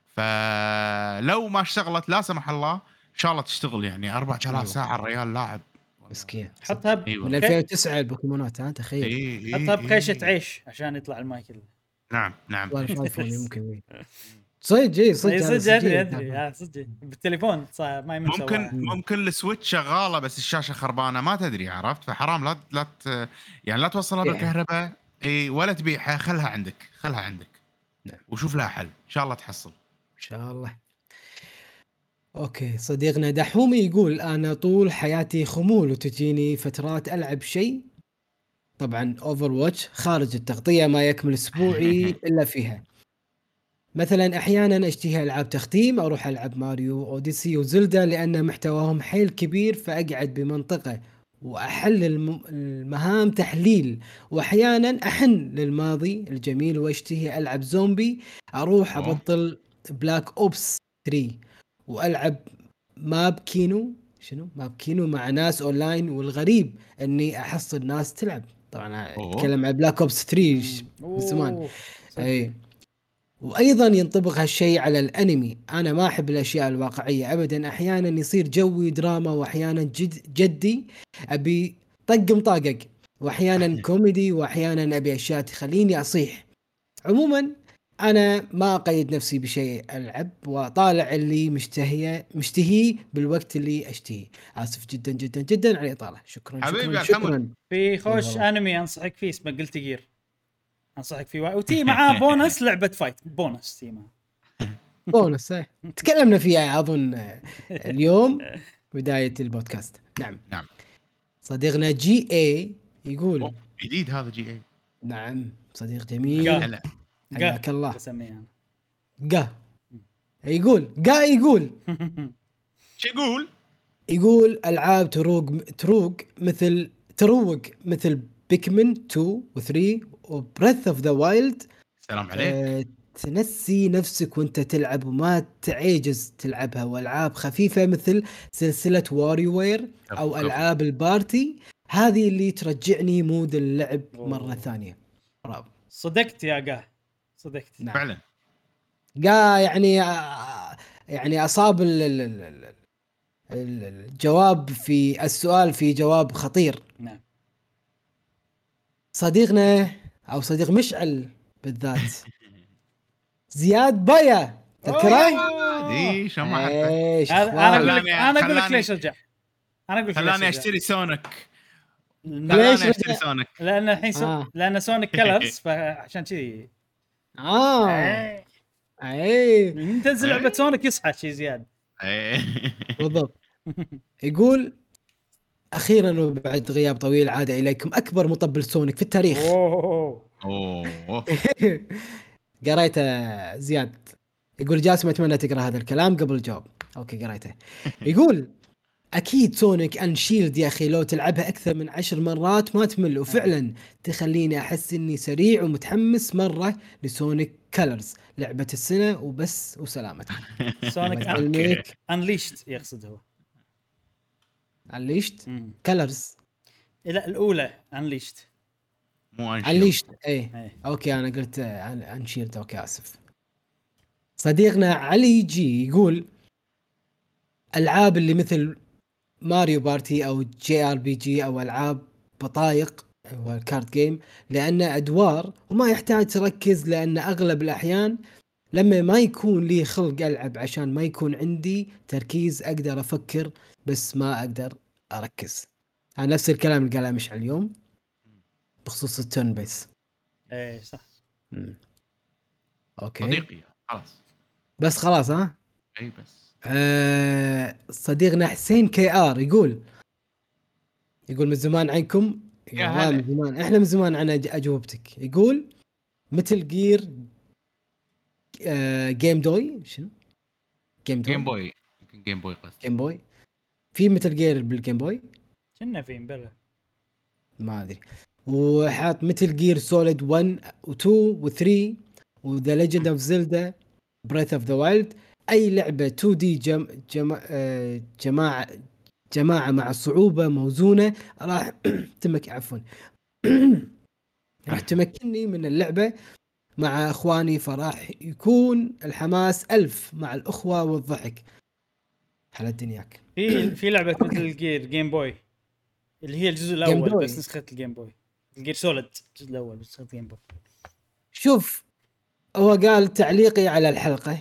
فلو ما اشتغلت لا سمح الله ان شاء الله تشتغل. يعني 4000 ساعه الريال لاعب مسكين. حطها من 2009 البوكيمونات ها تخيل. حطها بكيشه عيش عشان يطلع الماي كله. نعم ممكن صدق بالتليفون صار ما يمشي. ممكن السويتش شغاله بس الشاشه خربانه ما تدري، عرفت؟ فحرام لا توصلها بالكهرباء ولا تبيعها. خلها عندك وشوف لها حل ان شاء الله تحصل إن شاء الله. أوكي صديقنا دحومي يقول أنا طول حياتي خمول وتجيني فترات ألعب شيء طبعاً Overwatch خارج التغطية ما يكمل أسبوعي إلا فيها. مثلاً أحياناً أشتهي ألعاب تختيم أروح ألعب ماريو أوديسي وزلدا لأن محتواهم حيل كبير فأقعد بمنطقة وأحل المهام تحليل، وأحياناً أحن للماضي الجميل وأشتهي ألعب زومبي أروح أبطل بلاك أوبس 3 وألعب ماب كينو مع ناس أونلاين والغريب أني أحصل ناس تلعب. طبعا أتكلم عن بلاك أوبس 3 من زمان. وأيضا ينطبق هالشيء على الأنمي. أنا ما أحب الأشياء الواقعية أبدا، أحيانا يصير جوي دراما وأحيانا جدي أبي طقم طاقق وأحيانا كوميدي وأحيانا أبي أشياء تخليني أصيح. عموما أنا ما أقيد نفسي بشيء ألعب وطالع اللي مشتهي بالوقت اللي أشتهي. آسف جدا جدا جدا على الإطالة. شكرا. في خوش أنمي أنصحك فيه اسمه قلت جير، أنصحك فيه وتي معاه بونس لعبة فايت بونس تيمة بونس تكلمنا فيها أظن اليوم بداية البودكاست. نعم صديقنا جي اي يقول جديد هذا جي اي. نعم صديق جميل حياك الله. يقول شو يقول ألعاب تروق مثل بيكمن 2 و 3 وبريث اوف ذا وايلد. سلام عليك. تنسي نفسك وانت تلعب وما تعجز تلعبها، والعاب خفيفة مثل سلسلة WarioWare او العاب البارتي هذه اللي ترجعني مود اللعب مرة ثانية. برافو صدقت يا صدقت فعلا. يعني أصاب الجواب في السؤال في جواب خطير. نعم صديقنا أو صديق مشعل بالذات زياد بايا تذكرين دي شمعة. أنا أقول لك ليش أرجع. خلاني أشتري سونيك. ليش أشتري سونيك؟ لأن الحين لأن سونيك كلرز فعشان كذي. اي تنزل لعبه سونيك يصحى شيء زياده. بالضبط. يقول اخيرا وبعد غياب طويل عاد اليكم اكبر مطبل سونيك في التاريخ. قريته زياد. يقول جاسم اتمنى تقرا هذا الكلام قبل الجواب. اوكي قريته. يقول اكيد سونيك انشيلد يا اخي لو تلعبها اكثر من 10 مرات ما تمل، وفعلا تخليني احس اني سريع ومتحمس مره لسونيك كلرز لعبه السنه وبس وسلامتك. سونيك انليشت يقصد هو انليشت كلرز، لا الاولى انليشت مو انليشت. اي اوكي انا قلت انشيلد اوكي اسف. صديقنا علي جي يقول العاب اللي مثل ماريو بارتي او جي ار بي جي او العاب بطايق والكارد جيم لان ادوار وما يحتاج تركز، لان اغلب الاحيان لما ما يكون لي خلق العب عشان ما يكون عندي تركيز اقدر افكر بس ما اقدر اركز. انا نفس الكلام اللي قاله مش على اليوم بخصوص التيرن بيس. ايه صح. اوكي صديقي خلاص بس خلاص ها اي بس. صديقنا حسين كي ار يقول من زمان عنكم يا من زمان، احنا من زمان عن اجوبتك. يقول متل جير جيم دوي شنو جيم بوي في متل جير بالجيم بوي كنا فين بلا ما ادري، وحاط متل جير سوليد 1 و2 و3 وذا ليجند اوف زيلدا بريث اوف ذا وايلد، اي لعبه 2 دي جماعه مع صعوبه موزونه راح تمكنني من اللعبه مع اخواني، فراح يكون الحماس 1000 مع الاخوه والضحك على الدنياك. في لعبه مثل جير جيم بوي اللي هي الجزء الاول بس نسخه الجيم بوي، الجير سوليد الجزء الاول بس جيم بوي. شوف هو قال تعليقي على الحلقه،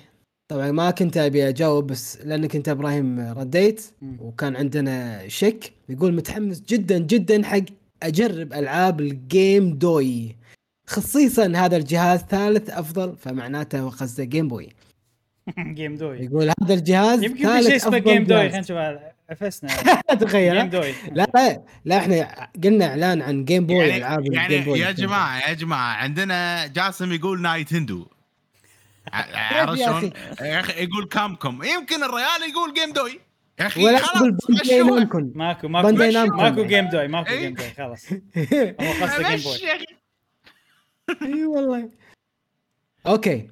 طبعا ما كنت ابي اجاوب بس لانك انت ابراهيم رديت وكان عندنا شك. يقول متحمس جدا جدا حق اجرب العاب الجيم دوي خصيصا هذا الجهاز ثالث افضل، فمعناته وقصده جيم بوي جيم دوي. يقول هذا الجهاز يمكن في اسمه جيم دوي خلينا نشوف عفسنا تخيل لا احنا قلنا اعلان عن جيم بوي يعني العاب الجيم يعني بوي. يا جماعه عندنا جاسم يقول نايتندو عرشون يقول كامكم، يمكن الريال يقول جيم دوي يا اخي ماكو جيم دوي خلاص هو قصده جيم بوي. اي والله اوكي.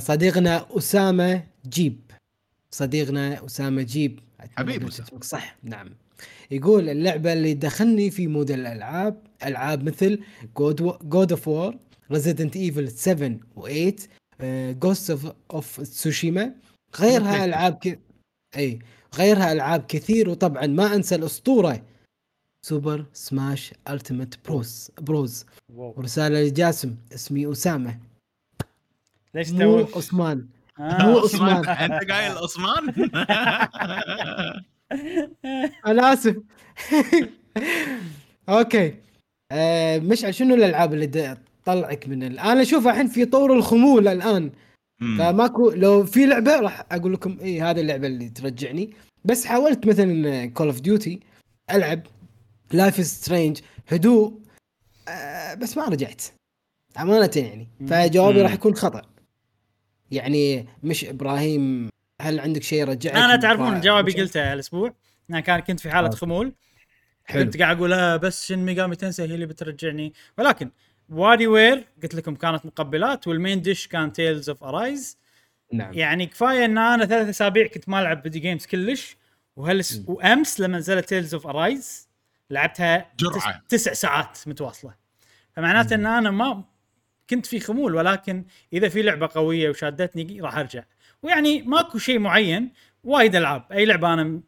صديقنا اسامه جيب حبيبي صح نعم، يقول اللعبه اللي دخلني في مود الالعاب مثل God of War Resident Evil 7 و 8 Ghost of Tsushima غيرها العاب كثير، وطبعا ما انسى الاسطوره سوبر سماش التيميت بروز. ورساله لجاسم اسمي اسامه ليش توقف عثمان عثمان انت قايل عثمان انا اسف اوكي. مش شنو الالعاب اللي طلعك من انا اشوف الحين في طور الخمول الان فماكو لو في لعبه راح اقول لكم ايه هذه اللعبه اللي ترجعني، بس حاولت مثلا كول اوف ديوتي العب لايف از سترينج هدوء بس ما رجعت امانه يعني، فجوابي راح يكون خطا يعني. مش ابراهيم هل عندك شيء رجعك؟ انا تعرفون جوابي قلته الاسبوع انا كنت في حاله خمول كنت قاعد اقول بس شن ميغامي تنسى هي اللي بترجعني، ولكن WarioWare قلت لكم كانت مقبلات والمين ديش كان Tales of Arise نعم. يعني كفاية ان انا 3 أسابيع كنت ما العب فيديو جيمز كلش وامس لما نزلت Tales of Arise لعبتها 9 ساعات متواصلة، فمعناته ان انا ما كنت في خمول، ولكن اذا في لعبة قوية وشادتني راح ارجع. ويعني ماكو شيء معين وايد العاب، اي لعبة انا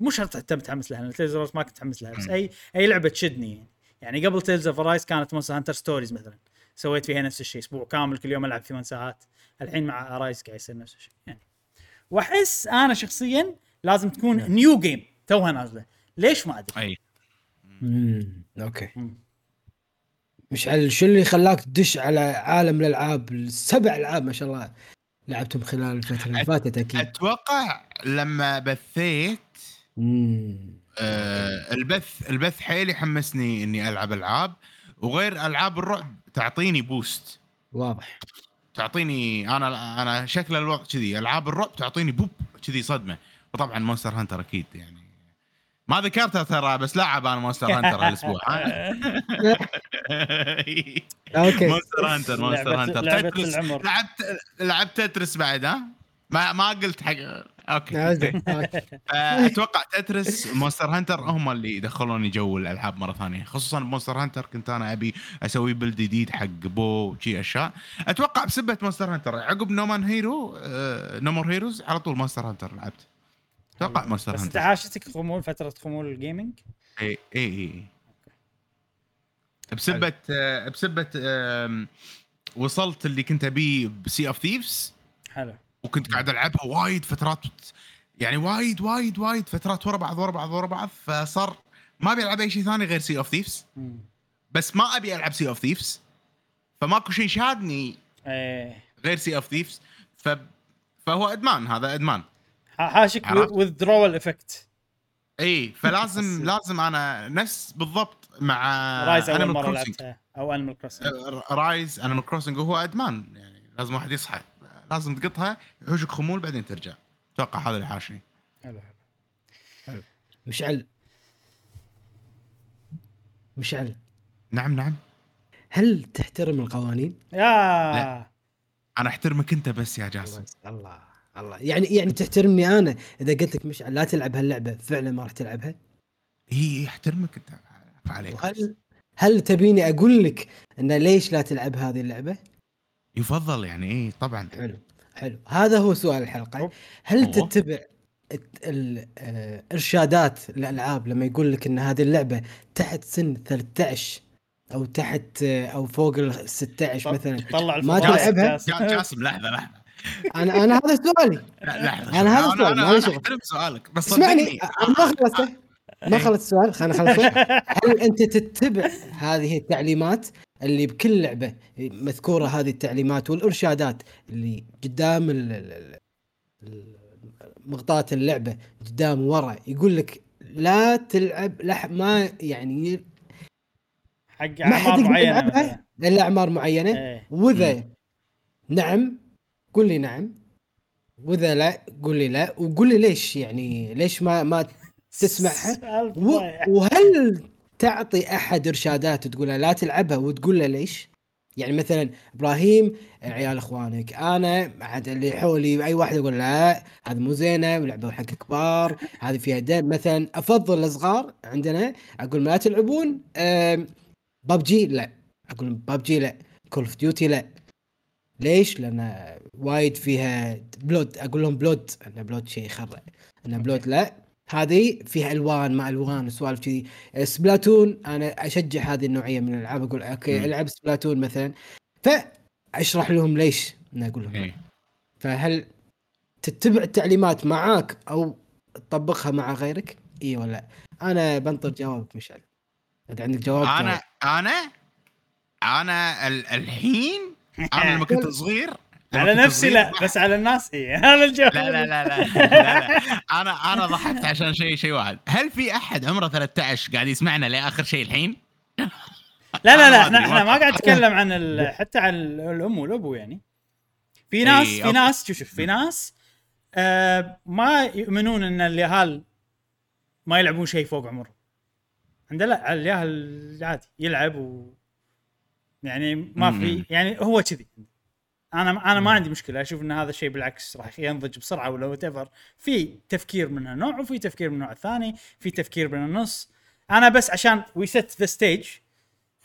مش حتى متحمس لها، Tales of Arise ما كنت متحمس لها بس اي لعبة تشدني يعني. قبل تيلز اوف رايز كانت مونستر هانتر ستوريز مثلا سويت فيها نفس الشيء اسبوع كامل كل يوم العب 8 ساعات، الحين مع ارايز قاعد يصير نفس الشيء يعني. واحس انا شخصيا لازم تكون نيو جيم توها نازله ليش ما ادري. اي اوكي مش على شو اللي خلاك تدش على عالم الالعاب ال7 ألعاب ما شاء الله لعبتهم خلال الفتره اللي فاتت؟ اكيد اتوقع لما بثيت البث حيلي حمسني اني العب العاب، وغير العاب الرعب تعطيني بوست واضح تعطيني انا شكل الوقت كذي العاب الرعب تعطيني بوب كذي صدمه، وطبعا مونستر هانتر اكيد يعني ما ذكرتها ترى بس لاعب انا مونستر هانتر الاسبوع. اوكي مونستر هانتر تترس لعبت تترس بعد ها ما قلت حق اوكي. اتوقع تترس مونستر هانتر هم اللي دخلوني جو الالعاب مره ثانيه خصوصا مونستر هانتر كنت انا ابي اسوي بلد جديد حق بو وشي اشياء. اتوقع بسبه مونستر هانتر عقب نو مور هيروز على طول مونستر هانتر لعبت. اتوقع مونستر هانتر بس تعاشتك خمول فتره خمول الجيمنج. اي بسبه وصلت اللي كنت ابيه بسي اوف ثيفز حلو وكنت قاعد ألعبها وايد فترات يعني وايد فترات ورا بعض فصار ما أبي ألعب أي شيء ثاني غير سي أوف ثيفز بس ما أبي ألعب سي أوف ثيفز فماكو شيء شادني غير سي أوف ثيفز فهو إدمان. هذا إدمان حاشك withdrawal effect إيه فلازم لازم أنا نفس بالضبط مع رايز أنيمال كروسنج وهو إدمان يعني لازم واحد يصحى لازم تقطها حوشك خمول بعدين ترجع. اتوقع هذا اللي حاشني. حلو مشعل نعم هل تحترم القوانين؟ لا انا احترمك انت بس يا جاسم. الله يعني تحترمني انا اذا قلت لك مشعل لا تلعب هاللعبه فعلا ما راح تلعبها. هي احترمك انت عليك. هل تبيني اقول لك ان ليش لا تلعب هذه اللعبه؟ يفضل يعني ايه طبعا. حلو هذا هو سؤال الحلقه. هل تتبع الارشادات الالعاب لما يقول لك ان هذه اللعبه تحت سن 13 او تحت او فوق ال 16 مثلا ما تلعبها؟ جاسم لحظه انا هذا سؤالي. لحظه انا هذا سؤالي معلش احترم سؤالك بس صدقني ما خلصت السؤال خلينا نخلصه. هل انت تتبع هذه التعليمات اللي بكل لعبة مذكورة هذه التعليمات والإرشادات اللي قدام مغطات اللعبة قدام ورا يقول لك لا تلعب ما يعني حق أعمار معينة إلا أعمار معينة ايه. وإذا نعم قل لي نعم وإذا لا قل لي لا وقل لي ليش يعني ليش ما تسمعها وهل تعطي أحد إرشادات تقولها لا تلعبها وتقولها ليش؟ يعني مثلا إبراهيم عيال إخوانك أنا عاد اللي حولي أي واحد يقول لا هذا مو زينة ولعبوا حق كبار هذه فيها دم مثلا. أفضل الصغار عندنا أقول ما تلعبون ببجي لا أقول ببجي لا كول اوف ديوتي لا. ليش؟ لأن وايد فيها بلود أقول لهم بلود أنا بلود شيء خرق أنا بلود لا هذه فيها الوان مع الوان وسوالف كذي. سبلاتون انا اشجع هذه النوعيه من الالعاب اقول اوكي العب سبلاتون مثلا فاشرح لهم ليش انا اقول لهم. فهل تتبع التعليمات معاك او تطبقها مع غيرك؟ اي ولا انا بنطر جوابك مشعل. اذا عندك جواب انا الحين انا لما كنت صغير على نفسي لا بس على الناس ايه هذا الجواب. لا انا ضحكت عشان شيء واحد. هل في احد عمره 13 قاعد يسمعنا لاخر شيء الحين؟ لا احنا ما قاعد نتكلم عن حتى عن الام والابو يعني في ناس شوف في ناس ما يؤمنون ان اليهال ما يلعبون شيء فوق عمره عند لا اليهال عادي يلعب يعني ما في يعني هو كذي. انا ما عندي مشكله اشوف ان هذا الشيء بالعكس راح ينضج بسرعه ولا واتفر. في تفكير من النوع وفي تفكير من النوع الثاني في تفكير من النص. انا بس عشان وي سيت ذا ستيج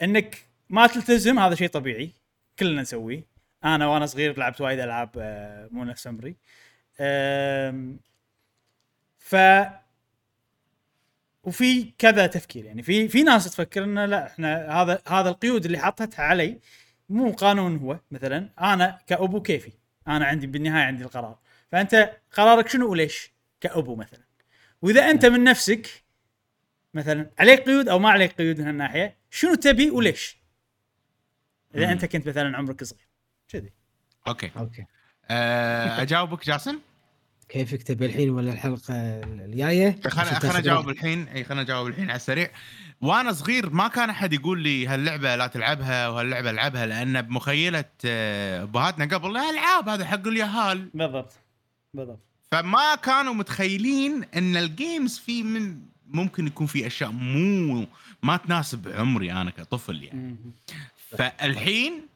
انك ما تلتزم هذا شيء طبيعي كلنا نسويه. انا وانا صغير لعبت وايد العاب مو نفس عمري ف وفي كذا تفكير يعني في ناس تفكر ان لا احنا هذا القيود اللي حطتها علي مو قانون. هو مثلا انا كأبو كيفي انا عندي بالنهايه عندي القرار فانت قرارك شنو وليش كأبو مثلا. واذا انت من نفسك مثلا عليك قيود او ما عليك قيود من هالناحيه شنو تبي وليش اذا انت كنت مثلا عمرك صغير كذي. اوكي اجاوبك جاسم كيفك تبي الحين ولا الحلقه الجايه؟ خلنا اجاوب الحين. اي خلنا اجاوب الحين على السريع. وانا صغير ما كان احد يقول لي هاللعبه لا تلعبها وهاللعبه العبها لان بمخيله ابهاتنا قبل الالعاب هذا حق اليهال. بالضبط فما كانوا متخيلين ان الجيمز في من ممكن يكون في اشياء مو ما تناسب عمري انا كطفل يعني. فالحين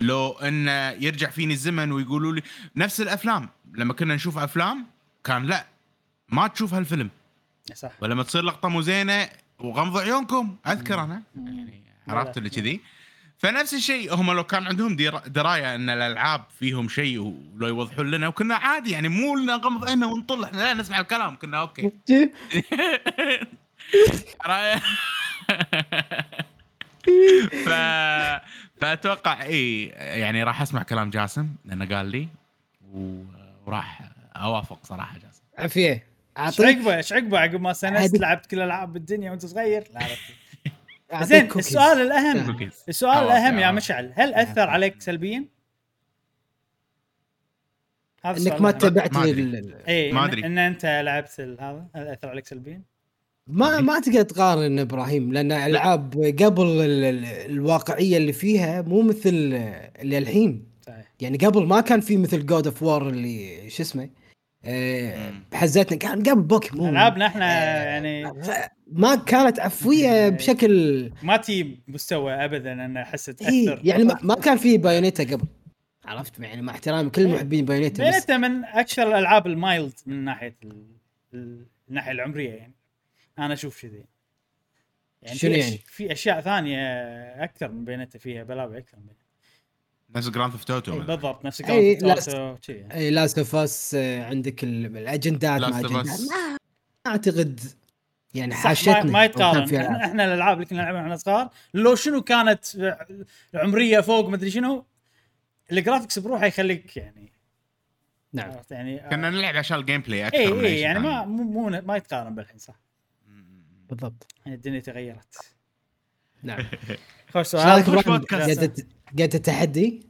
لو ان يرجع فيني الزمن ويقولوا لي نفس الافلام لما كنا نشوف افلام كان لا ما تشوف هالفيلم صح، ولما تصير لقطه مو زينه وغمض عيونكم اذكر انا يعني عرفت اللي كذي. فنفس الشيء هم لو كان عندهم درايه ان الالعاب فيهم شيء ولو يوضحوا لنا وكنا عادي يعني مو لنا غمض عيننا ونطلع احنا لا نسمع الكلام كنا اوكي. فأتوقع إيه يعني راح أسمع كلام جاسم لأنه قال لي وراح أوافق صراحة. جاسم عفيه ايش عقبه عقب ما سنست لعبت كل الألعاب بالدنيا وانت صغير لعبت. زين السؤال الأهم يا مشعل، هل أثر عليك سلبيا؟ إنك ما تبعت ما أدري إن أنت لعبت هذا هل أثر عليك سلبيا؟ ما تقدر تقارن إبراهيم لأن ألعاب قبل الواقعية اللي فيها مو مثل اللي الحين يعني. قبل ما كان في مثل God of War اللي شو اسمه بحزتنا، كان قبل بوكيمون ألعابنا إحنا يعني ما كانت عفوية بشكل ما تي مستوى أبدا. أنا حسيت أكثر يعني ما كان في بايونيتا قبل، عرفت يعني مع احترامي كل محبين بايونيتا بايونيتا من أكثر الألعاب المايلد من ناحية الناحية العمرية يعني. أنا أشوف كذي يعني في أشياء ثانية أكثر من بينته فيها بلاوي أكثر من نفس جراند ثيفت أوتو بالضبط نفس جراند ثيفت أوتو كذي. أي لاست فاس عندك الأجندات مع الأجندات ما أعتقد يعني حاشتنا ما يتقارن. إحنا الألعاب اللي كنا نلعبها وإحنا صغار لو شنو كانت العمرية فوق ما أدري شنو الجرافيكس بروحه يخليك يعني نعم يعني كنا نلعب عشان الجيم بلاي أكثر. أي يعني ما يتقارن بالحين صح بالضبط يعني الدنيا تغيرت. نعم خوش سؤال قد التحدي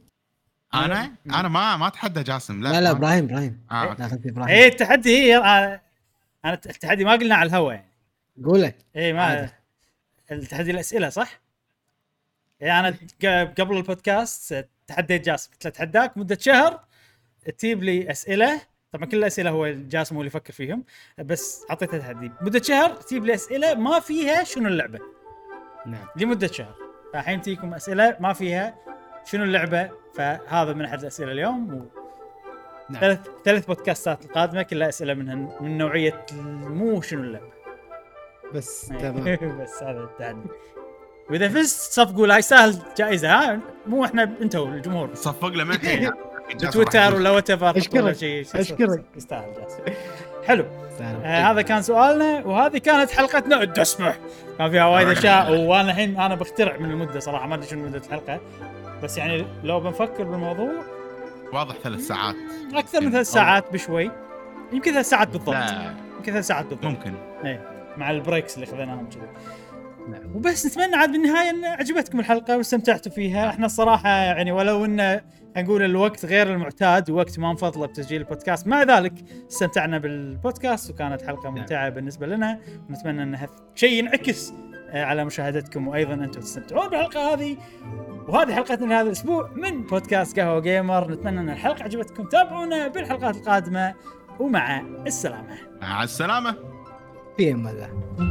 انا ما اتحدى جاسم لا ابراهيم اي التحدي هي انا التحدي ما قلنا على الهوا يعني قوله اي ما عادة. التحدي الاسئله صح يعني انا قبل البودكاست تحديت جاسم قلت له اتحداك مده شهر تجيب لي اسئله. طبعا كل الأسئلة هو جاسم هو اللي يفكر فيهم بس عطيته تحدي مدة شهر تجيب لي أسئلة ما فيها شنو اللعبة. نعم لمدة شهر فالحين تجيكم أسئلة ما فيها شنو اللعبة. فهذا من أحد الأسئلة اليوم نعم. ثلاث بودكاستات القادمة كلها أسئلة منها من نوعية مو شنو اللعبة بس تمام. بس هذا التحدي وإذا فزت صفقوا لا يسهل جائزة ها مو إحنا أنتوا الجمهور صفق له منك تويتر ولا واتفر. أشكرك يستاهل جاسم حلو. هذا كان سؤالنا وهذه كانت حلقتنا الدسمة كان فيها وايد أشياء وأنا الحين أنا بخترع من المدة صراحة ما أدري شنو مدة الحلقة بس يعني لو بنفكر بالموضوع واضح 3 ساعات أكثر من 3 ساعات بشوي يمكن 3 ساعات بالضبط ممكن مع البريكس اللي خذناهم كذا. وبس نتمنى عاد بالنهاية أن عجبتكم الحلقة واستمتعتوا فيها. احنا الصراحة يعني ولو أن نقول الوقت غير المعتاد ووقت ما نفضله بتسجيل البودكاست مع ذلك استمتعنا بالبودكاست وكانت حلقة ممتعة بالنسبة لنا ونتمنى أن شيء ينعكس على مشاهدتكم وأيضا أنتم تستمتعون بالحلقة هذه. وهذه حلقتنا لهذا الأسبوع من بودكاست قهوة جيمر. نتمنى أن الحلقة عجبتكم تابعونا بالحلقات القادمة ومع السلامة. مع السلامة في أمان الله.